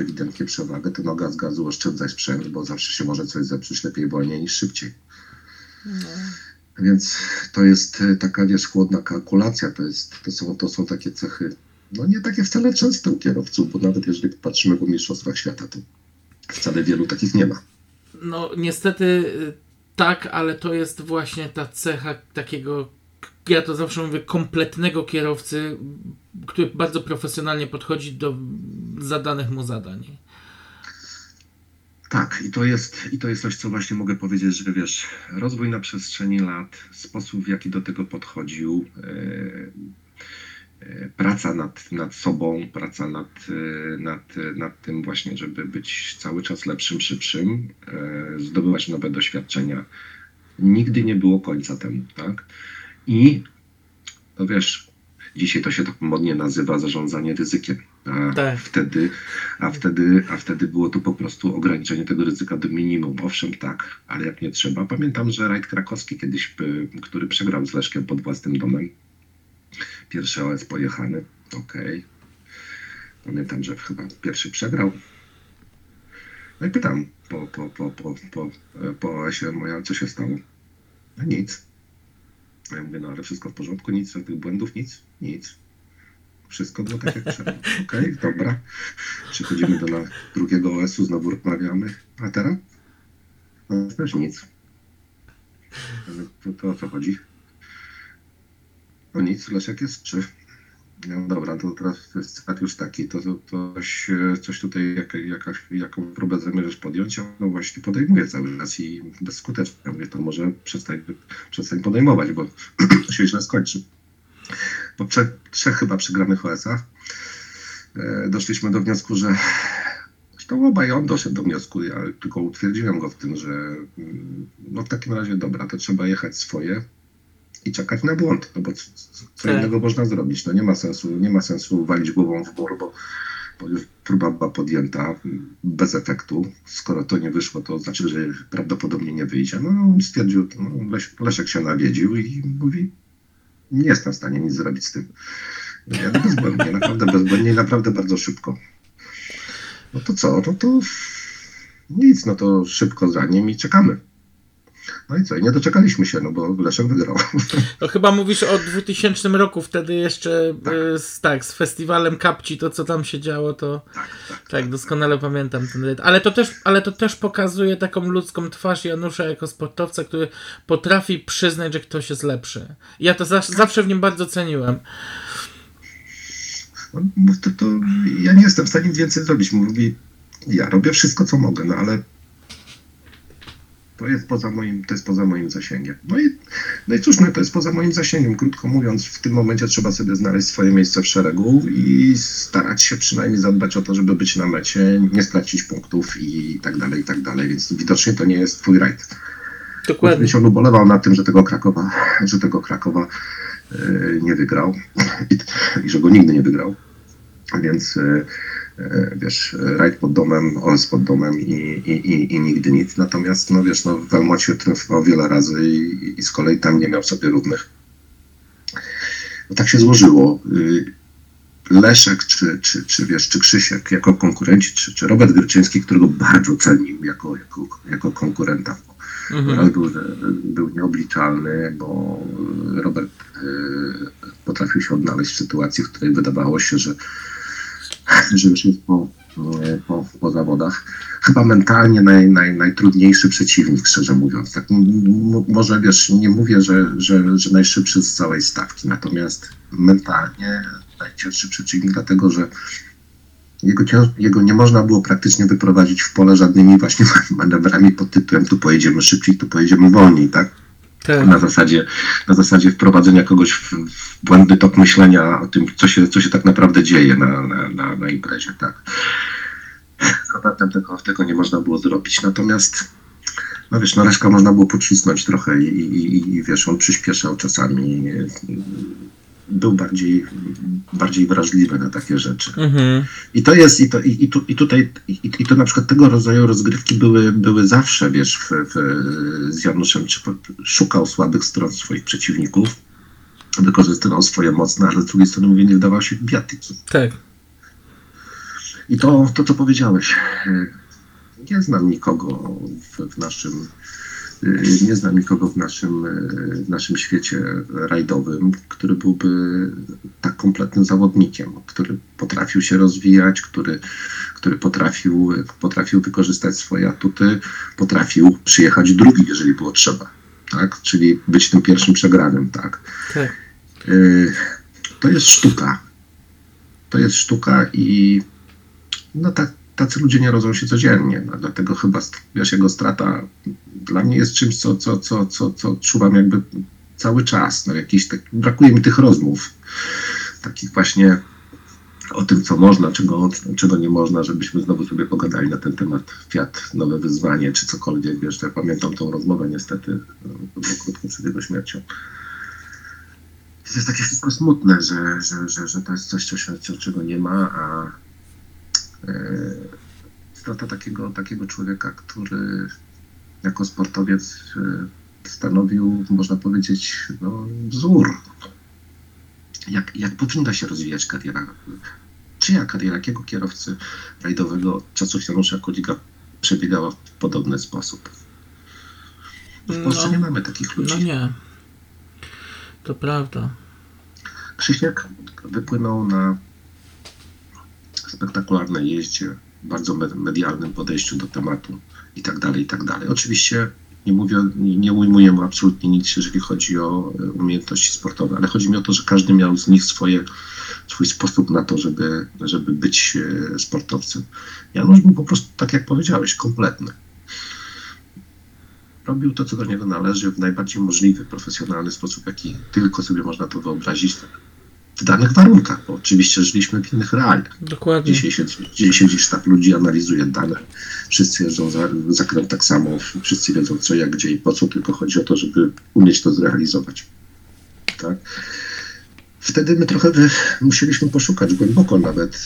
ewidentnie przewagę, to noga z gazu, oszczędzaj sprzęt, bo zawsze się może coś zepsuć, lepiej wolniej niż szybciej. No. Więc to jest taka, wiesz, chłodna kalkulacja, to są takie cechy, no nie takie wcale częste u kierowców, bo nawet jeżeli patrzymy po mistrzostwach świata, to wcale wielu takich nie ma. No niestety tak, ale to jest właśnie ta cecha takiego, ja to zawsze mówię, kompletnego kierowcy, który bardzo profesjonalnie podchodzi do zadanych mu zadań. Tak, i to jest coś, co właśnie mogę powiedzieć, że wiesz, rozwój na przestrzeni lat, sposób, w jaki do tego podchodził, praca nad sobą, praca nad tym właśnie, żeby być cały czas lepszym, szybszym, zdobywać nowe doświadczenia. Nigdy nie było końca temu, tak? I to wiesz, dzisiaj to się tak modnie nazywa zarządzanie ryzykiem. Wtedy było to po prostu ograniczenie tego ryzyka do minimum. Owszem, tak, ale jak nie trzeba. Pamiętam, że rajd krakowski kiedyś, który przegrał z Leszkiem pod własnym domem. Pierwszy OS pojechany, okej. Pamiętam, że chyba pierwszy przegrał. No i pytam po OS-ie moja, co się stało? No nic. Ja mówię, no ale wszystko w porządku, nic, tych błędów, nic. Wszystko było tak jak trzeba. Okej, dobra. Przychodzimy do drugiego OS-u, znowu rozmawiamy. A teraz? No też nic. To o co chodzi? No nic, Leszek jest 3. No dobra, to teraz jest scenariusz już taki, to coś tutaj, jaką próbę zamierzasz podjąć, a no właśnie podejmuje cały czas i bezskutecznie. Ja mówię, to może przestań podejmować, bo to się źle skończy. Po 3 chyba przegranych OS-ach doszliśmy do wniosku, że zresztą obaj on doszedł do wniosku, ja tylko utwierdziłem go w tym, że no w takim razie dobra, to trzeba jechać swoje i czekać na błąd, no bo co innego można zrobić, no nie ma sensu walić głową w mur, bo już próba była podjęta bez efektu, skoro to nie wyszło, to znaczy, że prawdopodobnie nie wyjdzie. No stwierdził, no, Leszek się nawiedził i mówi, nie jestem w stanie nic zrobić z tym. Ja to bezbłędnie, naprawdę bardzo szybko. No to co? No to nic, no to szybko za nim i czekamy. No i co, i nie doczekaliśmy się, no bo Leszek wygrał. To chyba mówisz o 2000 roku, wtedy jeszcze tak. Z festiwalem Kapci, to co tam się działo, to tak doskonale pamiętam ten ryt. Ale to też pokazuje taką ludzką twarz Janusza jako sportowca, który potrafi przyznać, że ktoś jest lepszy. Ja to zawsze w nim bardzo ceniłem. No, to ja nie jestem w stanie nic więcej zrobić. Mówi, ja robię wszystko, co mogę, no ale to jest poza moim zasięgiem. No i cóż, no to jest poza moim zasięgiem. Krótko mówiąc, w tym momencie trzeba sobie znaleźć swoje miejsce w szeregu i starać się przynajmniej zadbać o to, żeby być na mecie, nie stracić punktów i tak dalej, więc widocznie to nie jest twój rajd. Dokładnie. Oczywiście on ubolewał nad tym, że tego Krakowa nie wygrał i że go nigdy nie wygrał, więc wiesz, rajd pod domem, OS pod domem i nigdy nic. Natomiast, no wiesz, no, w Elmocie trwał wiele razy i z kolei tam nie miał sobie równych. No, tak się złożyło. Leszek, czy wiesz, czy Krzysiek jako konkurenci, czy Robert Gryczyński, którego bardzo cenił jako konkurenta. Mhm. Był nieobliczalny, bo Robert potrafił się odnaleźć w sytuacji, w której wydawało się, że już jest po zawodach. Chyba mentalnie najtrudniejszy przeciwnik, szczerze mówiąc. Tak, może wiesz, nie mówię, że najszybszy z całej stawki, natomiast mentalnie najcięższy przeciwnik, dlatego że jego nie można było praktycznie wyprowadzić w pole żadnymi właśnie manewrami pod tytułem tu pojedziemy szybciej, tu pojedziemy wolniej, tak? Tak. Na zasadzie wprowadzenia kogoś w błędny tok myślenia o tym, co się tak naprawdę dzieje na imprezie, tak? Zatem tego nie można było zrobić. Natomiast, no wiesz, na Leszka można było pocisnąć trochę i wiesz, on przyspieszał czasami. Był bardziej wrażliwy na takie rzeczy. Mhm. I to jest, i to na przykład tego rodzaju rozgrywki były zawsze, wiesz, z Januszem. Szukał słabych stron swoich przeciwników, wykorzystywał swoje mocne, ale z drugiej strony mówię, nie wdawał się w bijatyki. Tak. I to co powiedziałeś. Nie znam nikogo w naszym świecie rajdowym, który byłby tak kompletnym zawodnikiem, który potrafił się rozwijać, który potrafił wykorzystać swoje atuty, potrafił przyjechać drugi, jeżeli było trzeba, tak? Czyli być tym pierwszym przegranym, tak? Tak. To jest sztuka. To jest sztuka i no tak. Tacy ludzie nie rodzą się codziennie, no, dlatego chyba wiesz, jego strata dla mnie jest czymś, co odczuwam jakby cały czas. No, brakuje mi tych rozmów, takich właśnie o tym, co można, czego nie można, żebyśmy znowu sobie pogadali na ten temat. Fiat, nowe wyzwanie, czy cokolwiek. Wiesz, ja pamiętam tą rozmowę niestety, to było krótko przed jego śmiercią. To jest takie wszystko smutne, że to jest coś, czego nie ma, a strata takiego człowieka, który jako sportowiec stanowił, można powiedzieć, no, wzór. Jak powinna się rozwijać kariera? Czyja kariera jakiego kierowcy rajdowego od czasów Janusza Kuliga przebiegała w podobny sposób? W Polsce nie mamy takich ludzi. No nie. To prawda. Krzysiek wypłynął na spektakularnej jeździe, bardzo medialnym podejściu do tematu i tak dalej, i tak dalej. Oczywiście nie ujmuję mu absolutnie nic, jeżeli chodzi o umiejętności sportowe, ale chodzi mi o to, że każdy miał z nich swój sposób na to, żeby być sportowcem. Janusz był po prostu, tak jak powiedziałeś, kompletny. Robił to, co do niego należy w najbardziej możliwy, profesjonalny sposób, jaki tylko sobie można to wyobrazić. W danych warunkach, bo oczywiście żyliśmy w innych realiach. Dokładnie. Dzisiaj siedzi sztab ludzi, analizuje dane. Wszyscy jeżdżą za krem tak samo, wszyscy wiedzą co, jak, gdzie i po co, tylko chodzi o to, żeby umieć to zrealizować. Tak? Wtedy my trochę musieliśmy poszukać głęboko nawet,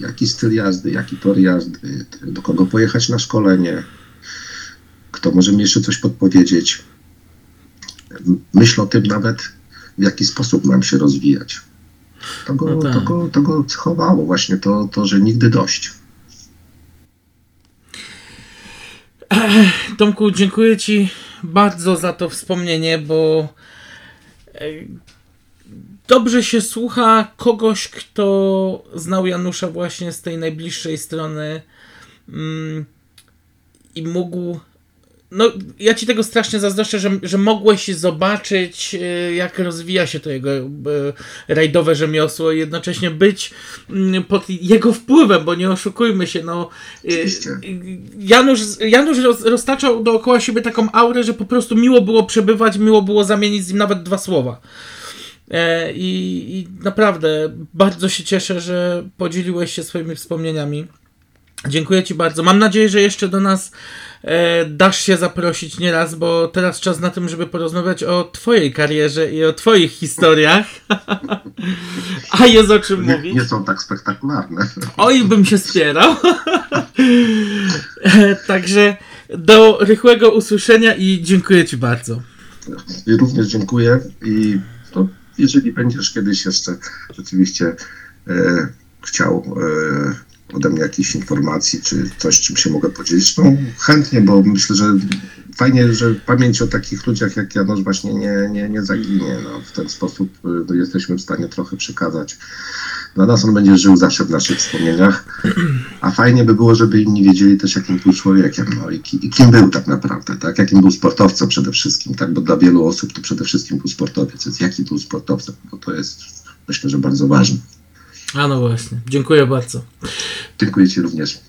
jaki styl jazdy, jaki tor jazdy, do kogo pojechać na szkolenie, kto może mi jeszcze coś podpowiedzieć. Myśl o tym nawet, w jaki sposób nam się rozwijać. To go schowało właśnie to, że nigdy dość. Tomku, dziękuję Ci bardzo za to wspomnienie, bo dobrze się słucha kogoś, kto znał Janusza właśnie z tej najbliższej strony i mógł... No, ja ci tego strasznie zazdroszczę, że mogłeś zobaczyć, jak rozwija się to jego rajdowe rzemiosło i jednocześnie być pod jego wpływem, bo nie oszukujmy się, no... Oczywiście. Janusz roztaczał dookoła siebie taką aurę, że po prostu miło było przebywać, miło było zamienić z nim nawet dwa słowa. I naprawdę bardzo się cieszę, że podzieliłeś się swoimi wspomnieniami. Dziękuję ci bardzo. Mam nadzieję, że jeszcze do nas dasz się zaprosić nieraz, bo teraz czas na tym, żeby porozmawiać o twojej karierze i o twoich historiach. A jest o czym mówić. Nie są tak spektakularne. Oj, bym się spierał. Także do rychłego usłyszenia i dziękuję ci bardzo. Ja również dziękuję i to, jeżeli będziesz kiedyś jeszcze rzeczywiście chciał... ode mnie jakichś informacji, czy coś, czym się mogę podzielić, no chętnie, bo myślę, że fajnie, że pamięć o takich ludziach jak Janusz właśnie nie zaginie. No, w ten sposób jesteśmy w stanie trochę przekazać. Dla nas on będzie żył zawsze w naszych wspomnieniach, a fajnie by było, żeby inni wiedzieli też, jakim był człowiekiem, no i kim był tak naprawdę, tak? Jakim był sportowcem przede wszystkim, tak? Bo dla wielu osób to przede wszystkim był sportowiec, więc jaki był sportowcem, bo to jest, myślę, że bardzo ważne. A no właśnie. Dziękuję bardzo. Dziękuję ci również.